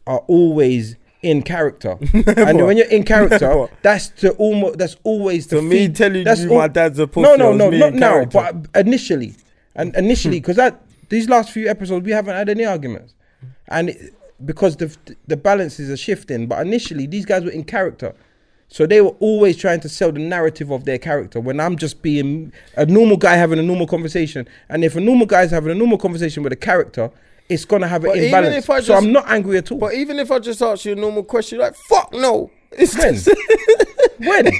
are always in character. And when you're in character, that's to almost that's always to so me telling that's you al- my dad's a pussy. No, no, no, not now, character. But initially, and initially, because that these last few episodes we haven't had any arguments, and it, because the the balances are shifting. But initially, these guys were in character. So they were always trying to sell the narrative of their character when I'm just being a normal guy having a normal conversation. And if a normal guy is having a normal conversation with a character, it's going to have but an imbalance. So just, I'm not angry at all. But even if I just ask you a normal question, you're like, fuck no. It's when? when? And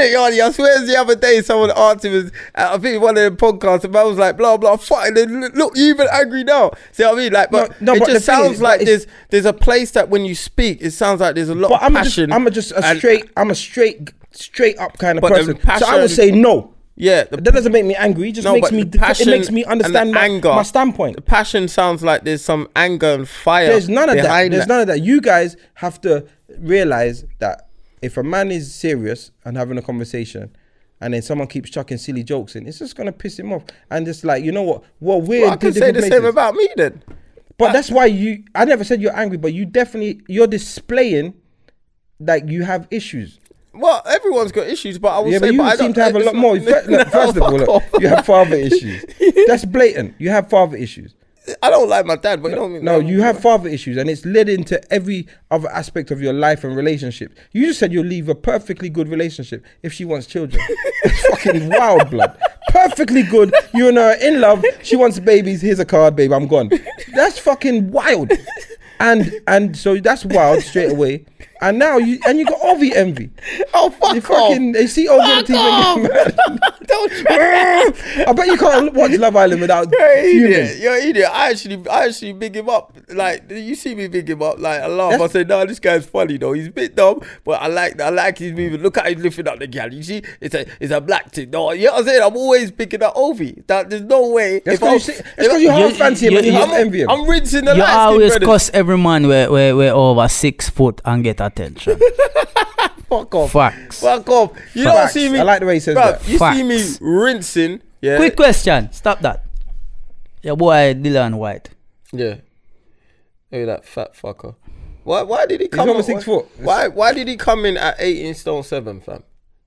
it, Yardi, I swear the other day someone asked him, I think one of the podcasts, and I was like, blah, blah, fuck. And then look, you're even angry now. See what I mean? Like, But no, no, it but just sounds is, like there's there's a place that when you speak, it sounds like there's a lot but of I'm passion. Just, I'm just a straight, I'm a straight, straight up kind of but person. Passion, so I would say no. Yeah. The, that doesn't make me angry. It just no, makes me, passion it makes me understand my, anger, my standpoint. The passion sounds like there's some anger and fire. There's none of that. There's that. none of that. You guys have to realize that if a man is serious and having a conversation and then someone keeps chucking silly jokes in, it's just going to piss him off. And it's like, you know what? Well, we're well, I could say the places. same about me then. But that's, that's why you, I never said you're angry, but you definitely, you're displaying like you have issues. Well, everyone's got issues, but I would yeah, say... Yeah, but you but seem I to have a lot more. First, look, first of all, look, you have father issues. That's blatant. You have father issues. I don't like my dad, but no, you don't mean No, you have father issues, and it's led into every other aspect of your life and relationship. You just said you'll leave a perfectly good relationship if she wants children. It's fucking wild, blood. Perfectly good. You and her are in love. She wants babies. Here's a card, babe. I'm gone. That's fucking wild. And and so that's wild straight away. And now you and you got Ovie Envy. Oh fuck you fucking, off! They see Ovie on T V. Don't try. I bet you can't watch Love Island without. You're an idiot. You're an idiot. I actually, I actually big him up. Like you see me big him up. Like I laugh. That's I say, no, this guy's funny though. He's a bit dumb, but I like, I like his movement. Look how he's lifting up the gal. You see, it's a, it's a black thing. No, you know what I'm saying. I'm always picking up Ovie. That there's no way. That's because you, you, you half fancy him and you half envy him. I'm rinsing the lights. You always cuss every man where where where over six foot and get attention. Fuck off. Facts. Fuck off. You Facts. Don't see me. I like the way he says bruv, that. You Facts. See me rinsing. Yeah. Quick question. Stop that. Your boy Dylan White. Yeah. Look at that fat fucker. Why? Why did he come? He's over six why, foot. Why? Why did he come in at eighteen stone seven, fam?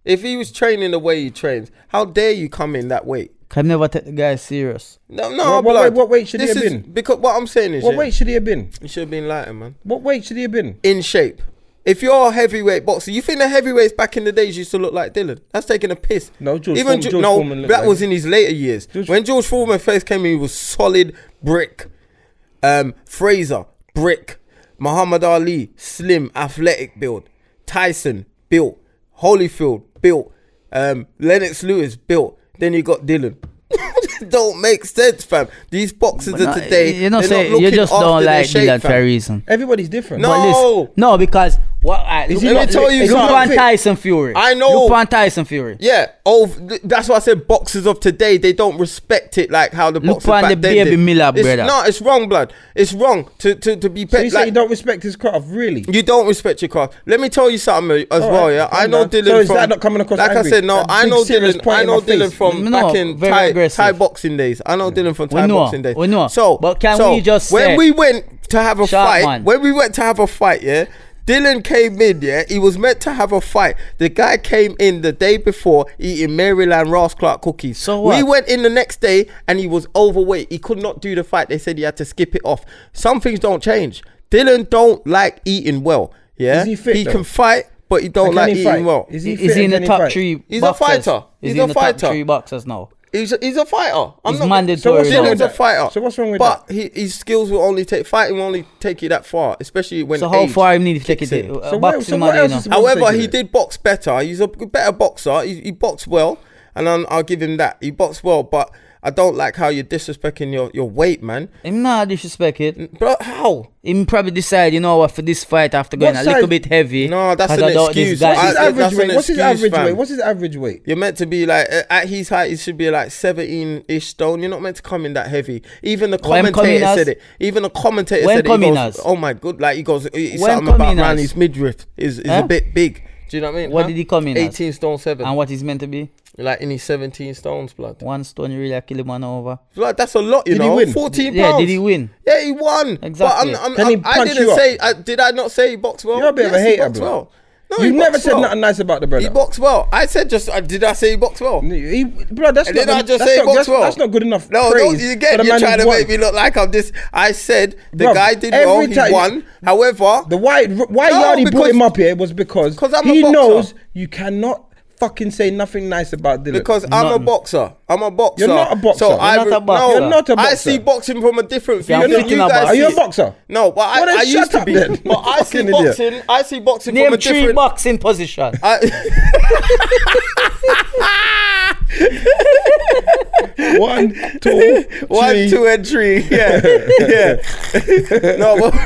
If he was training the way he trains, how dare you come in that weight? Can never take the guy serious. No, no. What, what, like, weight, what weight should he have is, been? Because what I'm saying is, what yeah, weight should he have been? He should have been lighter, man. What weight should he have been? In shape. If you're a heavyweight boxer, you think the heavyweights back in the days used to look like Dylan? That's taking a piss. No, George, Even George, George no, Foreman. No, that like was in his later years. George when George Foreman first came in, he was solid brick. Um, Fraser, brick. Muhammad Ali, slim, athletic build. Tyson, built. Holyfield, built. Um, Lennox Lewis, built. Then you got Dillon. Don't make sense, fam. These boxers not, are today. You're not saying not you just don't like Dylan Ferry. Everybody's different. No, listen, no, because what? Well, let me look, tell you, Luke Tyson Fury. I know Luke Tyson Fury. Yeah. Oh, th- that's why I said boxers of today, they don't respect it like how the boxers back the then baby did. Miller, it's, no, it's wrong, blood. It's wrong to to to be. Pe- so you like, say you don't respect his craft, really? You don't respect your craft. Let me tell you something as all well. Right, yeah, I know Dylan. So is that not coming across? Like I said, no, I know Dylan. I know Dylan from back in Thai boxing days. I know Dylan from Thai boxing days. We know. So, but can we just when we went to have a fight? When we went to have a fight, yeah. Dylan came in, yeah. He was meant to have a fight. The guy came in the day before eating Maryland Ross Clark cookies. So what? We went in the next day and he was overweight. He could not do the fight. They said he had to skip it off. Some things don't change. Dylan don't like eating well. Yeah, is he fit? He though? Can fight, but he don't like he eating fight? Well. Is he, is he in the top fight? Three? He's boxers. A fighter. He's is he a in the fighter. Top three boxers now? He's a, he's a fighter. I'm he's not mandatory. So Dylan's a fighter. So what's wrong with but that? But he, his skills will only take fighting will only take you that far, especially when. So how far he needs to take it? In. So, where, so what else is however, he did box better. He's a better boxer. He, he boxed well, and I'm, I'll give him that. He boxed well, but I don't like how you're disrespecting your, your weight, man. I'm not disrespecting. Bro, how? He probably decide, you know what, for this fight after going what a size? Little bit heavy. No, that's an excuse. What's his average weight? What's his average weight? What's his average weight? You're meant to be like, at his height, it should be like seventeen-ish stone. You're not meant to come in that heavy. Even the commentator said it. Even the commentator said it. When coming us? Oh my God, like he goes, it's something about around his midriff is is a bit big. Do you know what I mean? What huh? did he come in eighteen as? Stone seven. And what he's meant to be? Like in his seventeen stones, blood. One stone, you really like kill him on over. Blood, that's a lot, you did know. He win? fourteen yeah, pounds. Yeah, did he win? Yeah, he won. Exactly. But I'm, I'm, I'm, I didn't say, I, did I not say he boxed well? You're a bit yes, of a hater, bro. Well. No, you never said well. Nothing nice about the brother. He boxed well. I said just, uh, did I say he boxed well? He, bro, that's not, I just that's, say not, he boxed that's, well? That's not good enough. No, no, you get you're trying to won. Make me look like I'm this. I said the bro, guy did well, he won. However, the why why Yardi no, brought him up here was because I'm he knows you cannot fucking say nothing nice about Dylan. Because I'm nothing. a boxer. I'm a boxer. You're not a boxer. So you're, I, not a boxer. No, you're not a boxer. I see boxing from a different view. You're you guys are you a boxer? No, but I, well, I used to be. Then. But I see idiot. boxing. I see boxing name from a different. Name three boxing position. I... One, two, three. One, two, and three. Yeah, yeah. No, but.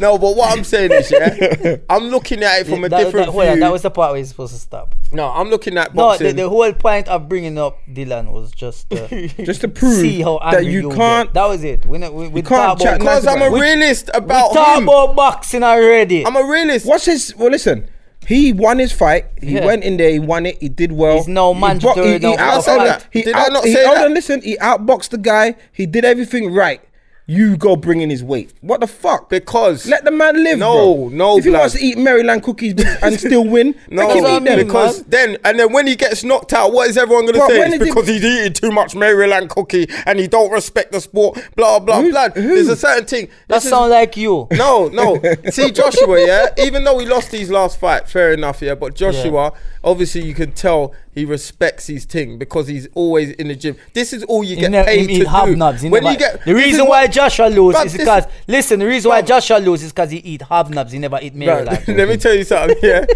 No, but what I'm saying is, yeah, I'm looking at it from a that, different that, wait, view. That was the part where you're supposed to stop. No, I'm looking at boxing. No, the, the whole point of bringing up Dylan was just uh, just to prove see how that you can't. Get. That was it. We, we, we can't chat because I'm a realist we, about we talk him. About boxing already. I'm a realist. What's his? Well, listen. He won his fight. He yeah. went in there. He won it. He did well. He's no man. He, bo- he, he outside. He did out, I not he, say hold that? On, listen. He outboxed the guy. He did everything right. You go bring in his weight. What the fuck? Because let the man live. No, bro. No. If he blood. Wants to eat Maryland cookies and still win, no, let him eat them. Because then and then when he gets knocked out, what is everyone gonna bro, say? It's because he... he's eating too much Maryland cookie and he don't respect the sport. Blah blah who, blah. Who? There's a certain thing. That sounds is... like you. No, no. See Joshua, yeah. Even though he lost his last fight, fair enough, yeah. But Joshua, yeah. Obviously, you can tell. He respects his thing because he's always in the gym. This is all you get ne- paid to hobnobs, do. When you get, the reason why Joshua loses is because, listen, the reason why Joshua loses is because he eat hobnobs, he never eat Maryland. Let me tell you something, yeah.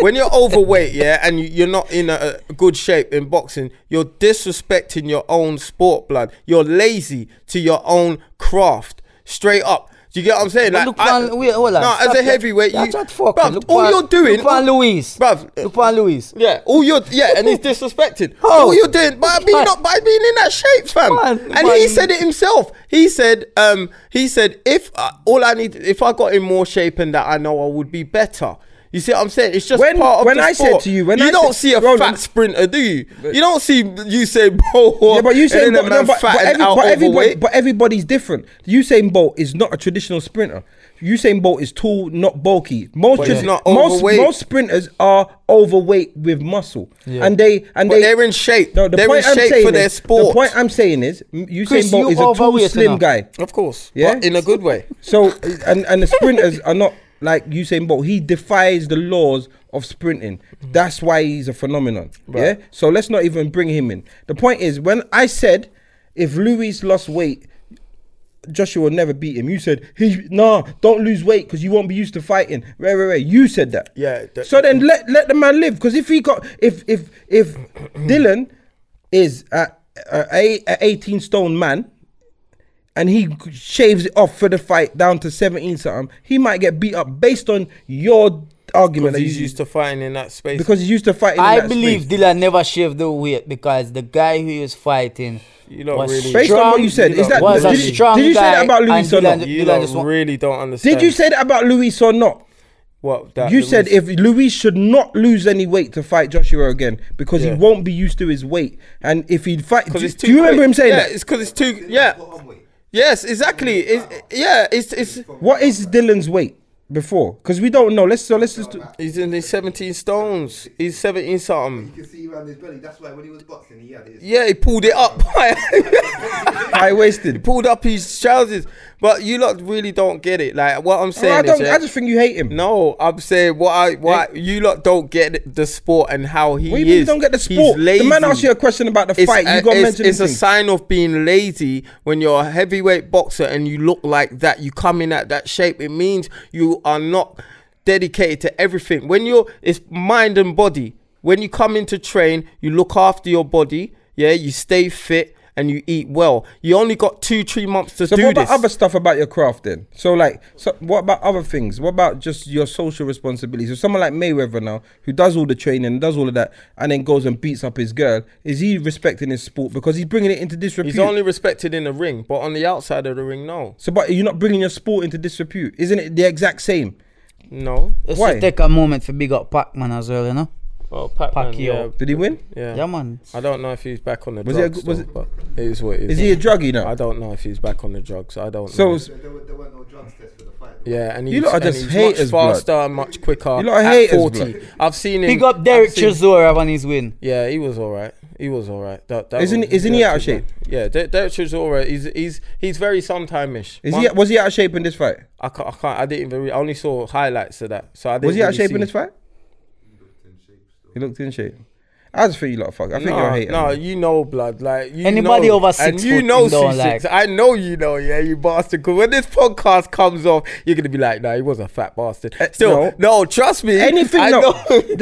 When you're overweight, yeah, and you're not in a, a good shape in boxing, you're disrespecting your own sport, blood. You're lazy to your own craft, straight up. Do you get what I'm saying? Like, look I, on, wait, hold on. No, as a heavyweight, that, you, bruv, look all on, you're doing... Look on Luis. Bruv, look on Luis. Yeah, all you're... Yeah, and he's disrespected. Oh. All you're doing by being, not, by being in that shape, fam. Man, and man. He said it himself. He said, um, he said, if uh, all I need... If I got in more shape than that, I know I would be better. You see what I'm saying? It's just when, part of when the I sport. When I said to you... when You I don't said, see a Roland, fat sprinter, do you? You don't see Usain Bolt... Yeah, but Usain Bolt... No, but, but, every, but, everybody, but everybody's different. Usain Bolt is not a traditional sprinter. Usain Bolt is tall, not bulky. Most just, not most, most sprinters are overweight with muscle, yeah. and they and but they, they're in shape. No, the they're point in I'm shape saying for is, their sport. The point I'm saying is, Usain Chris, Bolt is a tall, slim enough. Guy. Of course, yeah, but in a good way. So and and the sprinters are not. Like Usain Bolt, he defies the laws of sprinting. That's why he's a phenomenon. Right. Yeah. So let's not even bring him in. The point is, when I said, if Luis lost weight, Joshua will never beat him. You said, he nah, don't lose weight because you won't be used to fighting. Right, right, right. You said that. Yeah. That, so then let let the man live, because if he got if if if Dylan is a, a, a eighteen stone man and he shaves it off for the fight down to seventeen something, he might get beat up based on your argument. Because he's used to fighting in that space. Because he's used to fighting. I in that believe space. Dylan never shaved the weight because the guy who he was fighting, you know, really. Based strong, on what you said, you is that was did, a strong did you say that about Luis or Dylan, not? You Dylan Dylan really don't understand. Did you say that about Luis or not? What that you Luis? Said if Luis should not lose any weight to fight Joshua again because yeah. he won't be used to his weight, and if he fight, do, do you quick. Remember him saying yeah, that? It's because it's too yeah. Yes, exactly. It's, yeah, it's it's. What is Dylan's weight? Before, because we don't know. Let's so let's just. Do. He's in his seventeen stones. He's seventeen something. You can see around his belly. That's why when he was boxing, he had his. Yeah, he pulled it up. High waisted. He pulled up his trousers. But you lot really don't get it. Like what I'm saying. No, I don't. Is, yeah, I just think you hate him. No, I'm saying what I what yeah. I, you lot don't get the sport and how he we is. We don't get the sport. He's lazy. The man asked you a question about the it's fight. A, you got mentioned. It's, it's a sign of being lazy when you're a heavyweight boxer and you look like that. You come in at that shape. It means you. Are not dedicated to everything. When you're, it's mind and body. When you come in to train, you look after your body. Yeah, you stay fit and you eat well. You only got two, three months to so do this. So what about other stuff about your craft then? So like, so what about other things? What about just your social responsibilities? So someone like Mayweather now, who does all the training, does all of that, and then goes and beats up his girl, is he respecting his sport because he's bringing it into disrepute? He's only respected in the ring, but on the outside of the ring, no. So but you're not bringing your sport into disrepute. Isn't it the exact same? No. Let's Why? Just take a moment for big up Pac-Man as well, you know? Well, Pac-Man, yeah. Did he win? Yeah. Yeah, man. I don't know if he's back on the was drugs. It a, was still, it, but it is what it is. Is he a druggie now? I don't know if he's back on the drugs. I don't so know. So there, there were no drugs tests for the fight. Yeah, and he's, you and he's much faster, blood. Much quicker. You lot are haters, forty. Blood. I've seen him. Pick up Derek Chisora on his win. Yeah, he was all right. He was all right. That, that isn't was, isn't he out of shape? Bad. Yeah, Derek Chisora, he's he's he's very sometime-ish. Is he, was he out of shape in this fight? I can't. I, can't, I didn't even. I only saw highlights of that. So I didn't. Was he out of shape in this fight? He looked in shape. I just think you lot of fuck. I think no, you're a hater. No, you know, blood. Like you anybody know, over six and you know C six. Like. I know you know, yeah, you bastard. Because when this podcast comes off, you're gonna be like, nah, he was a fat bastard. Still, no, no trust me. Anything, I no. Know.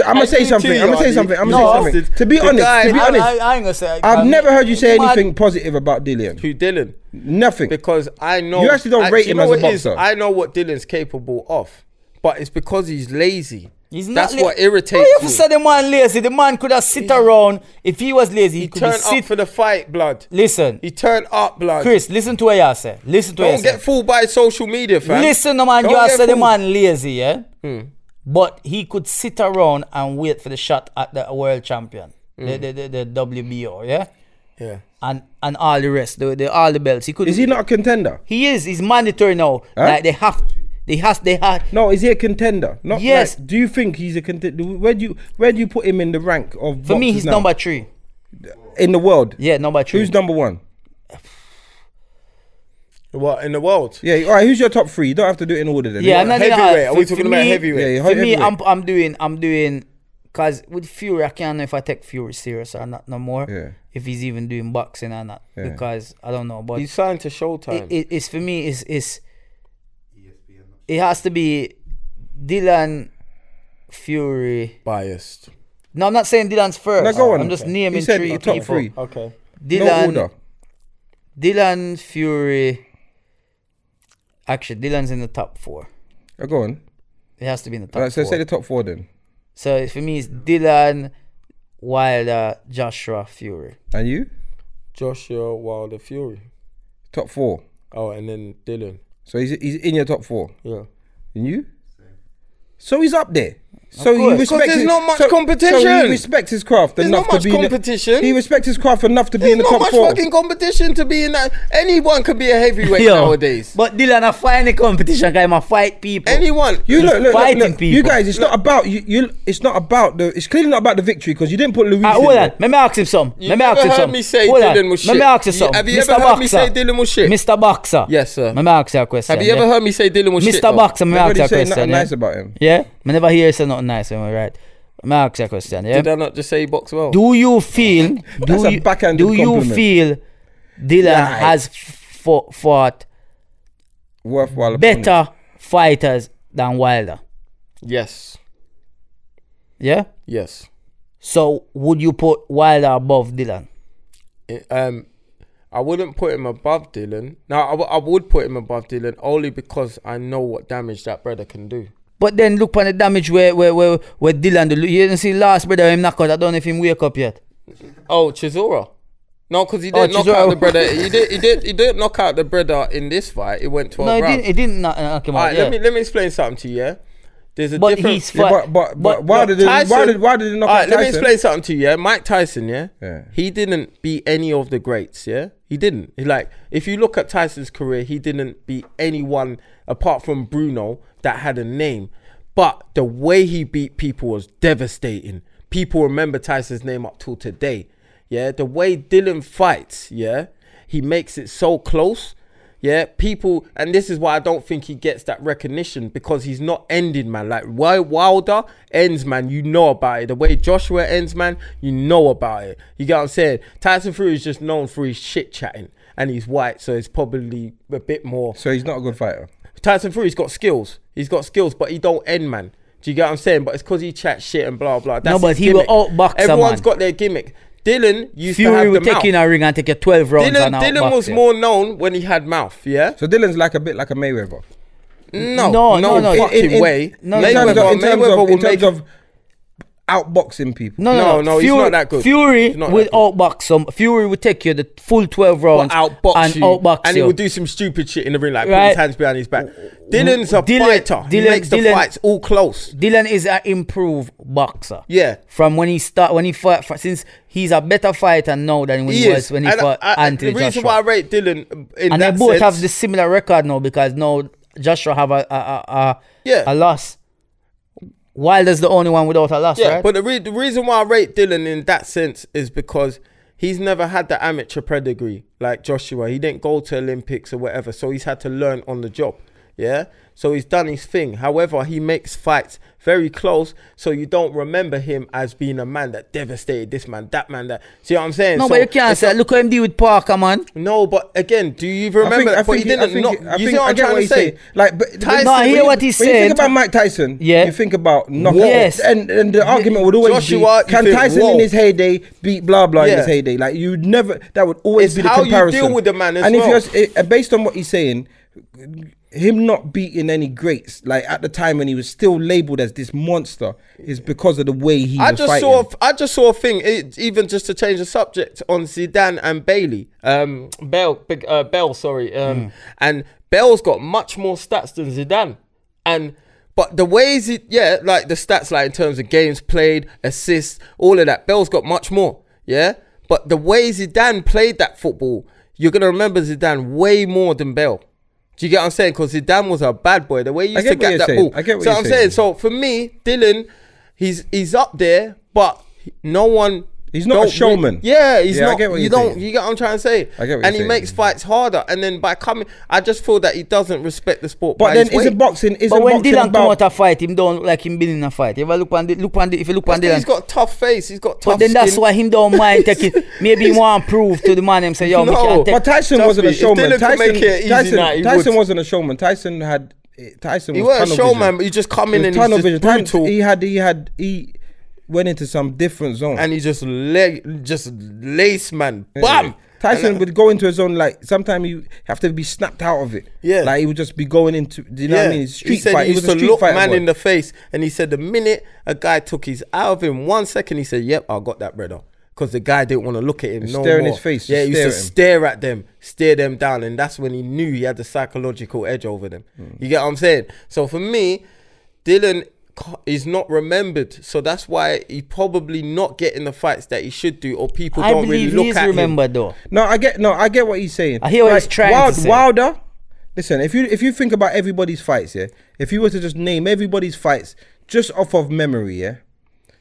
I'm gonna say something. I'm gonna say something. I'm gonna no, say something. To be honest, guy, to be honest, I, I, I ain't gonna say. I've mean, never heard you say anything man, positive about Dylan. Who Dylan? Nothing. Because I know you actually don't I, rate him as a boxer. I know what Dylan's capable of, but it's because he's lazy. He's That's not what la- irritates me. You said the man lazy. The man could have sit he, around. If he was lazy, he, he could sit. He turned up for the fight, blood. Listen. He turned up, blood. Chris, listen to what you say. Listen to Don't what you get say. Fooled by social media, fam. Listen, no man, Don't you said the man lazy, yeah? Hmm. But he could sit around and wait for the shot at the world champion, hmm. the, the, the, the W B O, yeah? Yeah. And and all the rest, the, the all the belts. He could. Is he not a contender? He is. He's mandatory now. Huh? Like they have to. They has, they had. No, is he a contender? Not yes. Like, do you think he's a contender? Where do you, where do you put him in the rank of? For me, he's now? number three in the world. Yeah, number three. Who's number one? What in the world? Yeah. All right. Who's your top three? You don't have to do it in order. Then. Yeah. Not, heavyweight. Are we talking about me, heavyweight? Yeah. For heavyweight. me, I'm I'm doing I'm doing because with Fury, I can't know if I take Fury serious or not no more. Yeah. If he's even doing boxing or not, yeah. because I don't know. But he's signed to Showtime. It, it, it's for me. It's it's. It has to be Dylan Fury. Biased. No, I'm not saying Dylan's first. No, go on. I'm okay. just naming three top people. Three. Okay. Dylan. No order. Dylan Fury. Actually, Dylan's in the top four. Oh, go on. It has to be in the top right, so four. So say the top four then. So for me, it's Dylan, Wilder, Joshua, Fury. And you? Joshua, Wilder, Fury. Top four. Oh, and then Dylan. So he's he's in your top four. Yeah. And you? So he's up there. So he respects Because there's not much so, competition. So he respects his craft there's enough to be in the, He respects his craft enough to be there's in the top four. There's not much fucking competition to be in that. Anyone can be a heavyweight Yo, nowadays. But Dylan, I fight any competition. I'm a fight people. Anyone. You look, look, fighting look, look, people. You guys, it's look. not about you, you. It's not about the. It's clearly not about the victory because you didn't put Luis. Ah, hold in on. Let me ask him some. Let me ask him some. Me say hold Dylan was shit. Let me ask him some. Have you Mister ever heard Boxer. me say Dylan was shit, Mister Boxer? Yes, sir. Let me ask you a question. Have you ever heard me say Dylan was shit, Mister Boxer? Let me ask you a question. Nothing nice about him. Yeah. I never hear something nice when we're right. Mark, a question. Yeah? Did I not just say he boxed well? Do you feel? Do That's you, a backhanded do you compliment. feel Dylan yeah, has f- fought worthwhile better opponent. Fighters than Wilder. Yes. Yeah? Yes. So would you put Wilder above Dylan? It, um, I wouldn't put him above Dylan. No, I, w- I would put him above Dylan only because I know what damage that brother can do. But then look on the damage where where where, where Dylan do. You didn't see last brother him knock out. I don't know if him wake up yet. Oh, Chisora. No, because he didn't oh, knock Chisora. out the brother. He did. He did. He didn't knock out the brother in this fight. It went twelve rounds. No, he didn't, he didn't knock, knock him out. All right, yeah. Let me let me explain something to you. Yeah, there's a but difference. But, but, but but why did Tyson, he, why did why did he knock all right, out Tyson? Let me explain something to you. Yeah, Mike Tyson. Yeah, yeah. He didn't beat any of the greats. Yeah, he didn't. He, like if you look at Tyson's career, he didn't beat anyone apart from Bruno that had a name. But the way he beat people was devastating. People remember Tyson's name up till today. Yeah, the way Dylan fights, yeah, he makes it so close. Yeah, people, and this is why I don't think he gets that recognition, because he's not ending, man. Like, why Wilder ends, man, you know about it. The way Joshua ends, man, you know about it. You get what I'm saying? Tyson Fury is just known for his shit chatting, and he's white, so it's probably a bit more. So he's not a good fighter. Tyson Fury's got skills. He's got skills, but he don't end, man. Do you get what I'm saying? But it's because he chats shit and blah, blah. That's no, but he will outbox someone. Everyone's got their gimmick. Dylan used Fury to have the mouth. Fury would take in a ring and take a twelve rounds. Dylan, and Dylan was yeah. more known when he had mouth, yeah? So Dylan's like a bit like a Mayweather. No, no, no, no fucking in, way. In, no, Mayweather, no, in terms, Mayweather of, in terms of outboxing people. No, no, no, no, no Fury, he's not that good. Fury would outbox some. Fury would take you the full twelve rounds outbox and you, outbox and you. he would do some stupid shit in the ring, like right. put his hands behind his back. Dylan's a Dylan, fighter. Dylan, he makes the Dylan, fights all close. Dylan is an improved boxer. Yeah. From when he start, when he fought, since he's a better fighter now than when he, he was when he and fought I, I, Anthony Joshua. The reason why I rate Dylan in and that they both sense, have the similar record now, because now Joshua have a a, a, a, yeah. a loss. Wilder's the only one without a loss, yeah, right? But the, re- the reason why I rate Dylan in that sense is because he's never had the amateur pedigree like Joshua. He didn't go to Olympics or whatever, so he's had to learn on the job. Yeah, so he's done his thing. However, he makes fights very close, so you don't remember him as being a man that devastated this man, that man, that. See what I'm saying? No, so but you can't say. Look how him deal with Parker, man. No, but again, do you even remember? I think, I but think he didn't. He, I think, knock, I you think, see what I'm trying what to say? Saying. Like, but Tyson, no, I hear you, what he said. When you think about Mike Tyson, yeah. you think about knockout. Yes, and, and the argument would always Joshua, be: Can think, Tyson whoa. in his heyday beat blah blah yeah. in his heyday? Like you never. That would always it's be the comparison. How you deal with the man as and well. And if you're based on what he's saying. Him not beating any greats, like at the time when he was still labelled as this monster, is because of the way he I was just fighting. Saw, I just saw a thing, it, even just to change the subject, on Zidane and Bailey. Um, Bell, uh, Bell, sorry. Um, mm. And Bell's got much more stats than Zidane. And But the ways he, yeah, like the stats, like in terms of games played, assists, all of that, Bell's got much more, yeah? But the way Zidane played that football, you're going to remember Zidane way more than Bell. Do you get what I'm saying? Because Zidane was a bad boy. The way he used get to get that saying. ball. I get what so you're I'm saying. saying. So for me, Dylan, he's he's up there, but no one. He's not a showman. Win. Yeah, he's yeah, not. I get what you you're don't. Saying. You get what I'm trying to say. I get what and you're he saying. makes fights harder. And then by coming, I just feel that he doesn't respect the sport. But by then, his isn't weight. boxing? Isn't but when boxing Dylan come out a fight, him don't like him being in a fight. If I look on, look on, if you look on Dylan, he's got tough face. He's got tough. But then skin. That's why him don't mind taking. Maybe he want to prove to the man him say, yo, no. can't take. But Tyson Trust wasn't me, a showman. Dylan Tyson, make it easy Tyson, now, he Tyson wasn't a showman. Tyson had. Tyson was. He wasn't a showman, but he just come in and he's brutal. He had. He had. He. Went into some different zone. And he just leg, just lace, man. Yeah. Bam! Tyson would go into a zone, like, sometimes you have to be snapped out of it. Yeah. Like, he would just be going into, do you know yeah. what I mean? Street he said fight. He used to look man boy. in the face. And he said the minute a guy took his out of him, one second, he said, yep, I got that, brother. Because the guy didn't want to look at him no more. Stare in his face. Yeah, he used to stare at them, stare them down. And that's when he knew he had the psychological edge over them. Mm. You get what I'm saying? So, for me, Dylan... He's not remembered, so that's why he probably not getting the fights that he should do, or people I don't really look at him. I believe he's remembered though. No, I get no, I get what he's saying. I hear what like, he's trying Wild, to say. Wilder, listen, if you if you think about everybody's fights, yeah, if you were to just name everybody's fights just off of memory, yeah,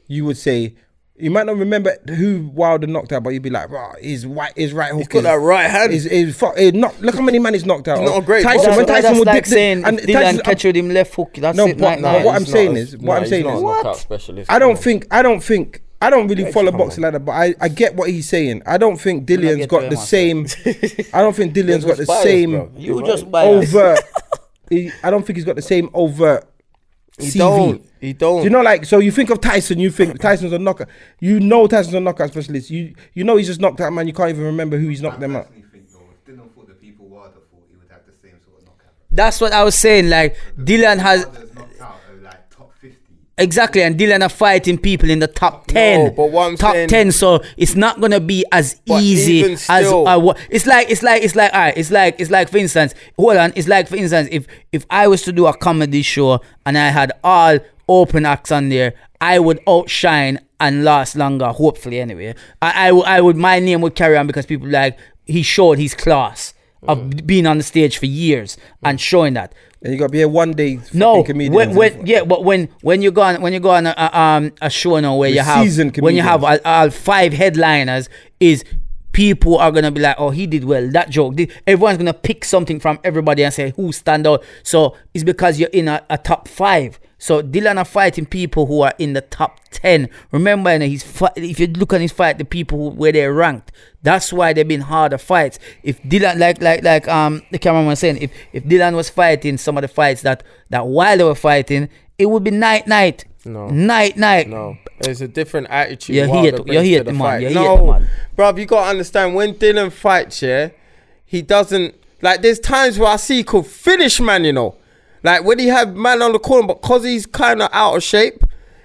you would say you might not remember who Wilder knocked out, but you'd be like, wow, his right, his right hook. He's got that right hand. He's, he's, fuck, he's not, look how many man he's knocked out. Not great. Tyson, that's, when Tyson would like saying and Dylan catch with him left hook. That's no, it. But, no, no, what I'm saying is, what I'm saying is, I don't think, I don't think, I don't really yeah, follow boxing like that, but I, I get what he's saying. I don't think Dylan's got the same. I don't think Dylan's got the same overt he, I don't think he's got the same overt he C V. Don't. He don't. You know, like, so you think of Tyson, you think Tyson's a knocker. You know Tyson's a knockout specialist. You you know he's just knocked out, man. You can't even remember who he's knocked I them out. Think, though, if Dylan thought the people were the thought he would have the same sort of knockout. That's what I was saying. Like, Dylan has... Exactly, and Dylan are fighting people in the top ten, no, but what I'm top saying, ten. So it's not gonna be as easy as I was. It's like, it's like, it's like, alright, it's like, it's like. For instance, hold on. It's like, for instance, if if I was to do a comedy show and I had all open acts on there, I would outshine and last longer. Hopefully, anyway, I I, I would my name would carry on because people like he showed his class of mm. being on the stage for years mm. and showing that. And you gotta be a one day no, comedian. When, when, yeah, but when when you go on when you go on a, a, um, a show now where the you have comedians. when you have a, a five headliners, is people are gonna be like, oh, he did well. That joke. Did. Everyone's gonna pick something from everybody and say who stand out. So it's because you're in a, a top five. So Dylan are fighting people who are in the top ten. Remember, you know, he's fi- if you look at his fight, the people who, where they're ranked. That's why they've been harder fights. If Dylan, like, like, like, um, the cameraman was saying, if, if Dylan was fighting some of the fights that, that while they were fighting, it would be night, night, no, night, night. No, there's a different attitude. You're here, to, you're here, to the man. Fight. You're no, here, man. Bruv, you gotta understand when Dylan fights, yeah, he doesn't like. There's times where I see he could finish, man. You know, like when he had man on the corner, but cause he's kind of out of shape,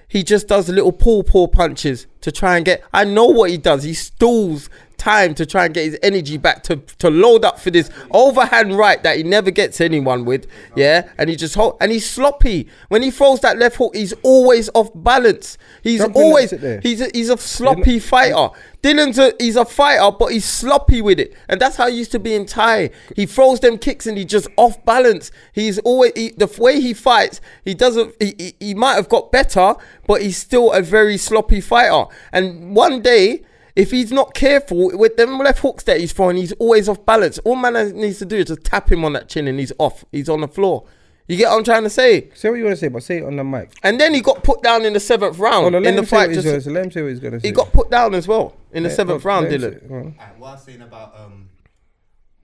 he just does little pull, pull punches to try and get. I know what he does. He stalls time to try and get his energy back to, to load up for this overhand right that he never gets anyone with, yeah. And he just hold, and he's sloppy when he throws that left hook. He's always off balance. He's Something always he's a, he's a sloppy yeah, fighter. Dylan's a, he's a fighter, but he's sloppy with it, and that's how he used to be in Thai. He throws them kicks and he just off balance. He's always he, the way he fights. He doesn't. He, he he might have got better, but he's still a very sloppy fighter. And one day, if he's not careful, with them left hooks that he's throwing, he's always off balance. All man needs to do is just tap him on that chin and he's off. He's on the floor. You get what I'm trying to say? Say what you want to say, but say it on the mic. And then he got put down in the seventh round. Oh, no, in the fight. Just, gonna, so let him say what he's going to say. He got put down as well in the let seventh go, round, Dylan. Well, right, what I was saying about um,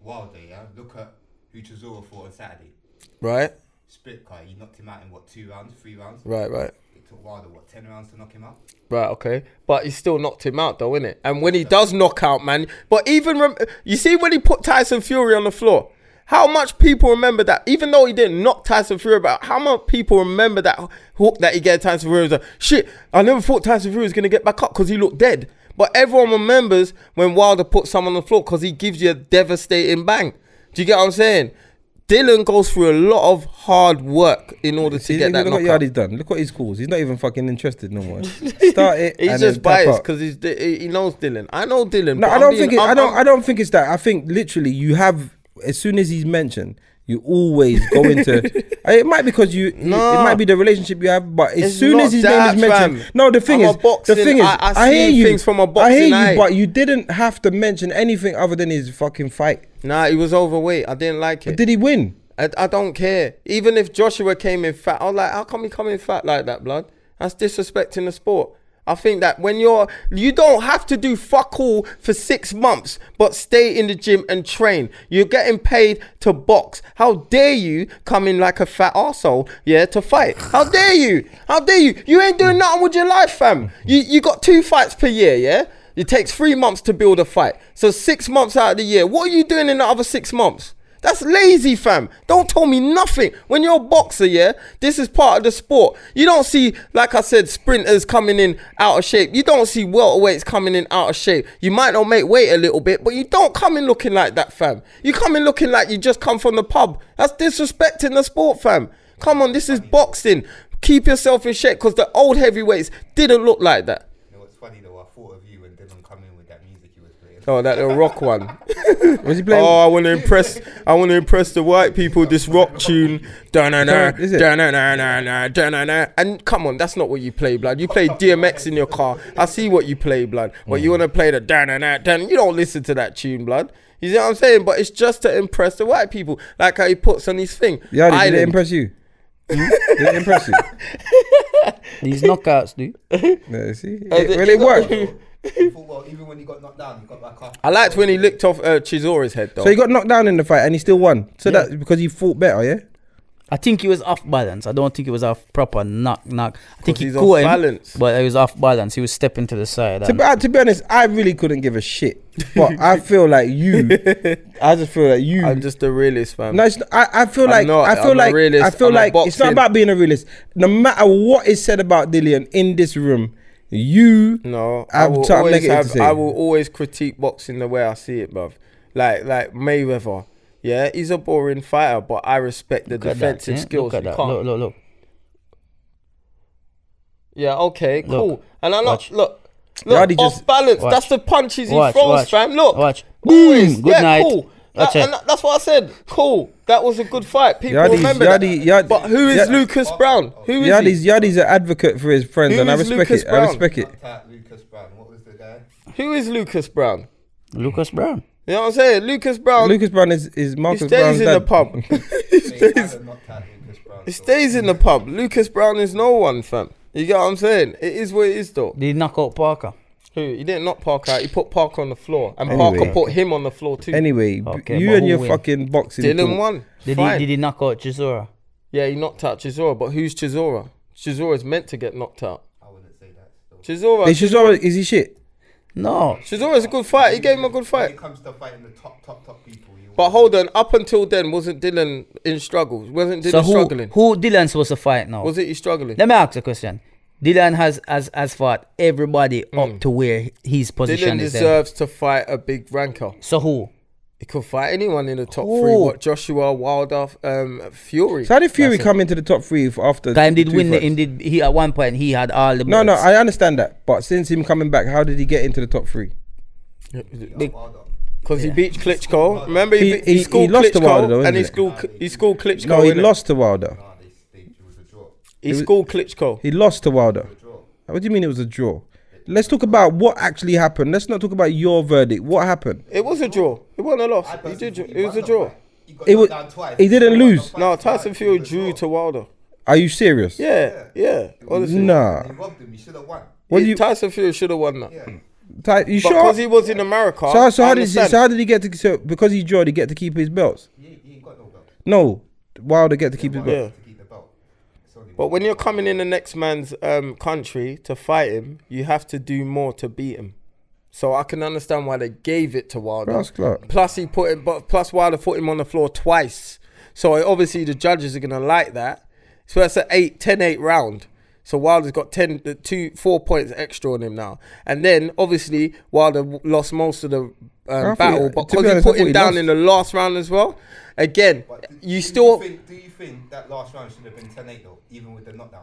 Wilder, yeah? Look at who Chisora fought on Saturday. Right. Split car. He knocked him out in, what, two rounds, three rounds? Right, right. Wilder, what, ten rounds to knock him out? Right, okay. But he still knocked him out, though, innit? And when he does knock out, man, but even, rem- you see when he put Tyson Fury on the floor, how much people remember that? Even though he didn't knock Tyson Fury about, how much people remember that hook that he gave Tyson Fury? Was like, shit, I never thought Tyson Fury was going to get back up because he looked dead. But everyone remembers when Wilder put someone on the floor because he gives you a devastating bang. Do you get what I'm saying? Dylan goes through a lot of hard work in order to See, get that knockout. Look what Yardi's done. Look what he scores. He's not even fucking interested no more. Start it. He's and just biased because he knows Dylan. I know Dylan. No, I don't I'm think. Being, it, I don't. I don't think it's that. I think literally you have as soon as he's mentioned, you always go into. It might be because you. No, it might be the relationship you have, but as soon as his name is mentioned, fam. no. The thing I'm is, boxing, the thing is, I, I, I hear you. Things from a boxing I hear you, eye. But you didn't have to mention anything other than his fucking fight. Nah, he was overweight. I didn't like it. But did he win? I, I don't care. Even if Joshua came in fat, I was like, how come he come in fat like that, blood? That's disrespecting the sport. I think that when you're, you don't have to do fuck all for six months, but stay in the gym and train. You're getting paid to box. How dare you come in like a fat arsehole, yeah, to fight? How dare you? How dare you? You ain't doing nothing with your life, fam. You you got two fights per year, yeah? It takes three months to build a fight. So six months out of the year. What are you doing in the other six months? That's lazy, fam. Don't tell me nothing. When you're a boxer, yeah, this is part of the sport. You don't see, like I said, sprinters coming in out of shape. You don't see welterweights coming in out of shape. You might not make weight a little bit, but you don't come in looking like that, fam. You come in looking like you just come from the pub. That's disrespecting the sport, fam. Come on, this is boxing. Keep yourself in shape because the old heavyweights didn't look like that. You know what's funny, though? I thought of you. Oh, that little rock one. What's he playing? Oh, I want to impress. I want to impress the white people. This rock tune. Da na na. Da na na na na na. And come on, that's not what you play, blood. You play D M X in your car. I see what you play, blood. But mm. you want to play the da na na da. You don't listen to that tune, blood. You see what I'm saying? But it's just to impress the white people, like how he puts on his thing. Yeah, did, did it impress you? Did it impress you? These knockouts, dude. No, see, it, it, well, it worked. Football, even when he got knocked down, he got back up. I liked when he licked off uh, Chisora's head, though. So he got knocked down in the fight and he still won. So yeah. That's because he fought better, yeah? I think he was off balance. I don't think he was off proper knock knock. I think he he's off him, balance, but he was off balance. He was stepping to the side. To be, to be honest, I really couldn't give a shit. But I feel like you. I just feel like you. I'm just a realist, fam. No, it's not, I, I feel I'm like not, I feel I'm like I feel I'm like it's not about being a realist. No matter what is said about Dillian in this room, you. No, I will always have, I will always critique boxing the way I see it, bruv. Like like Mayweather. Yeah, he's a boring fighter, but I respect the look defensive that, yeah? skills. Look, at that. look, look, look. Yeah, okay, cool. Look, and I'm not, look, look, off just, balance. Watch. That's the punches he watch, throws, watch, fam. Look, watch. Boom, good yeah, night. Cool. That, and that, that's what I said. Cool. That was a good fight. People Yardies, remember Yardies, that. Yardies, but who is Yardies, Lucas Brown? Who is Yardies, he? Yardies an advocate for his friends, who and I respect Lucas it. Brown? I respect it. Lucas Brown. What was the guy? Who is Lucas Brown? Lucas Brown. You know what I'm saying? Lucas Brown. Lucas Brown is, is Marcus Brown's dad. He stays Brown's in dad. the pub. he, stays, he stays in the pub. Lucas Brown is no one, fam. You get what I'm saying? It is what it is, though. Did he knock out Parker? Who? He didn't knock Parker out. He put Parker on the floor. And anyway. Parker put him on the floor, too. Anyway, okay, you and your win? fucking boxing Dylan talk. won. Did he, did he knock out Chisora? Yeah, he knocked out Chisora. But who's Chisora? Chisora's meant to get knocked out. I wouldn't say that. Chisora. Hey, Chisora, is he shit? No. Chisora's a good fight. He gave him a good fight. When it comes to fighting the top, top, top people. But hold on. Up until then, wasn't Dylan in struggles? Wasn't Dylan so who, struggling? Who Dylan supposed to fight now? Was it he struggling? Let me ask a question. Dylan has has, has fought everybody mm. up to where his position Dylan is. Dylan deserves there. to fight a big ranker. So who? He could fight anyone in the top who? three. What? Joshua, Wilder, um, Fury. So how did Fury That's come it. into the top three after? Time did win. Him did he at one point he had all the. No, bullets. no, I understand that. But since him coming back, how did he get into the top three? Because yeah. he beat Klitschko. Remember, he he, he, he, he lost Klitschko to Wilder, though, and he scored he scored Klitschko. No, he lost to Wilder. He scored Klitschko. He lost to Wilder. What do you mean it was a draw? Let's talk about what actually happened. Let's not talk about your verdict. What happened? It was a draw. It wasn't a loss. He did. It was a draw. He got it was, down twice. He didn't lose. No, Tyson Fury drew to Wilder. Are you serious? Yeah, yeah. Honestly. Nah. He robbed him. He should have won. What do you, Tyson Fury should have won that. Yeah. Ty, you but sure? Because he was in America. So, so how did he, so how did he get to? So because he drew, did he get to keep his belts? He, he got no belt. No, Wilder get to keep his belt. Yeah. But when you're coming in the next man's um, country to fight him, you have to do more to beat him. So I can understand why they gave it to Wilder. Plus he put him, but plus Wilder put him on the floor twice. So obviously the judges are gonna like that. So that's an eight, ten eight round. So Wilder's got ten, two, four points extra on him now. And then obviously Wilder lost most of the um, battle, but because be he put him he down lost. in the last round as well. Again, but do, you do still. You think, do you think that last round should have been ten eight though, even with the knockdown?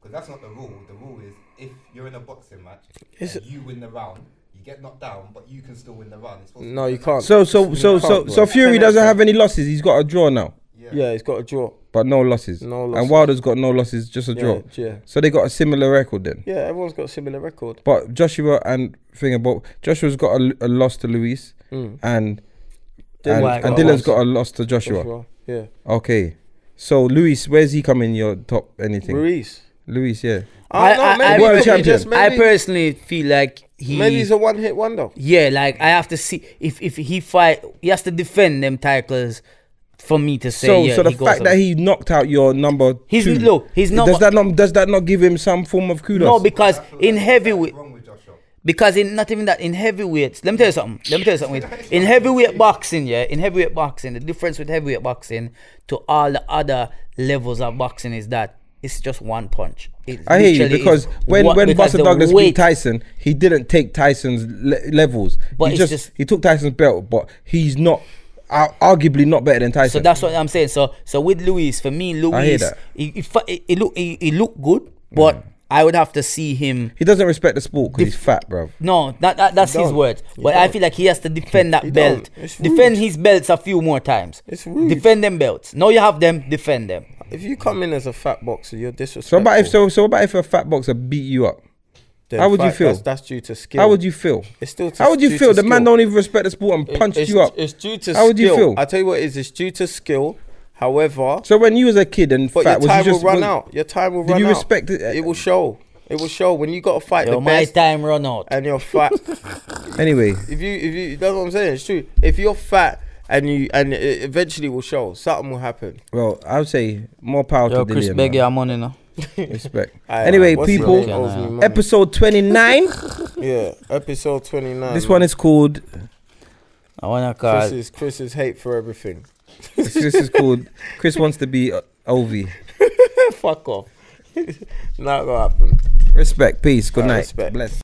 Because that's not the rule. The rule is if you're in a boxing match, and you win the round, you get knocked down, but you can still win the round. It's no, you can't. So, so, so, so, so Fury doesn't have any losses. He's got a draw now. Yeah, yeah he's got a draw. But no losses. No losses. And Wilder's got no losses, just a yeah, draw. Yeah. So they got a similar record then. Yeah, everyone's got a similar record. But Joshua and thing about Joshua's got a, a loss to Luis, mm. and. And, and got Dylan's got a loss to Joshua. Joshua. Yeah. Okay. So Luis, where's he coming in your top anything? Luis. Luis, yeah. I, I, know, I, world champion. I personally feel like he maybe he's a one hit wonder. Yeah, like I have to see if if he fight he has to defend them titles for me to say. So yeah, so the fact that he knocked out your number he's two, look, he's number does that not does that not give him some form of kudos? No, because in heavyweight Because in not even that in heavyweights, let me tell you something. Let me tell you something. In heavyweight boxing, yeah, in heavyweight boxing, the difference with heavyweight boxing to all the other levels of boxing is that it's just one punch. It I hear you because when what, when Buster Douglas beat Tyson, he didn't take Tyson's le- levels. But he just, just he took Tyson's belt, but he's not. Are arguably not better than Tyson. So that's what I'm saying. So so with Luis, for me, Luis, he he, he, he look he, he looked good, but. Yeah. I would have to see him. He doesn't respect the sport because def- he's fat, bro. No, that, that that's his word. But I feel like he has to defend that he belt. Defend his belts a few more times. It's rude. Defend them belts. Now you have them, defend them. If you come in as a fat boxer, you're disrespectful. So about if so so about if a fat boxer beat you up? Then How would fact, you feel? That's, that's due to skill. How would you feel? It's still. To How would you feel? The skill. man don't even respect the sport and it, punched you up. It's due to. How skill. would you feel? I tell you what, it is it's due to skill. However, so when you was a kid and but fat, your time was you just, will run was, out. Your time will run out. Do you respect it? It will show. It will show when you got to fight Yo, the my best. My time run out, and you're fat. Anyway, if you if you that's what I'm saying. It's true. If you're fat and you and it eventually will show. Something will happen. Well, I would say more power Yo, to Dillian. Yo, Chris Beggy, I'm on it now. Respect. Right, anyway, right, people, episode twenty-nine. Yeah, episode twenty-nine. This man. One is called. I wanna call Chris's, Chris's hate for everything. This is called Chris wants to be uh, Ovie. Fuck off. Not gonna happen. Respect. Peace. Good right, night. Respect. Bless.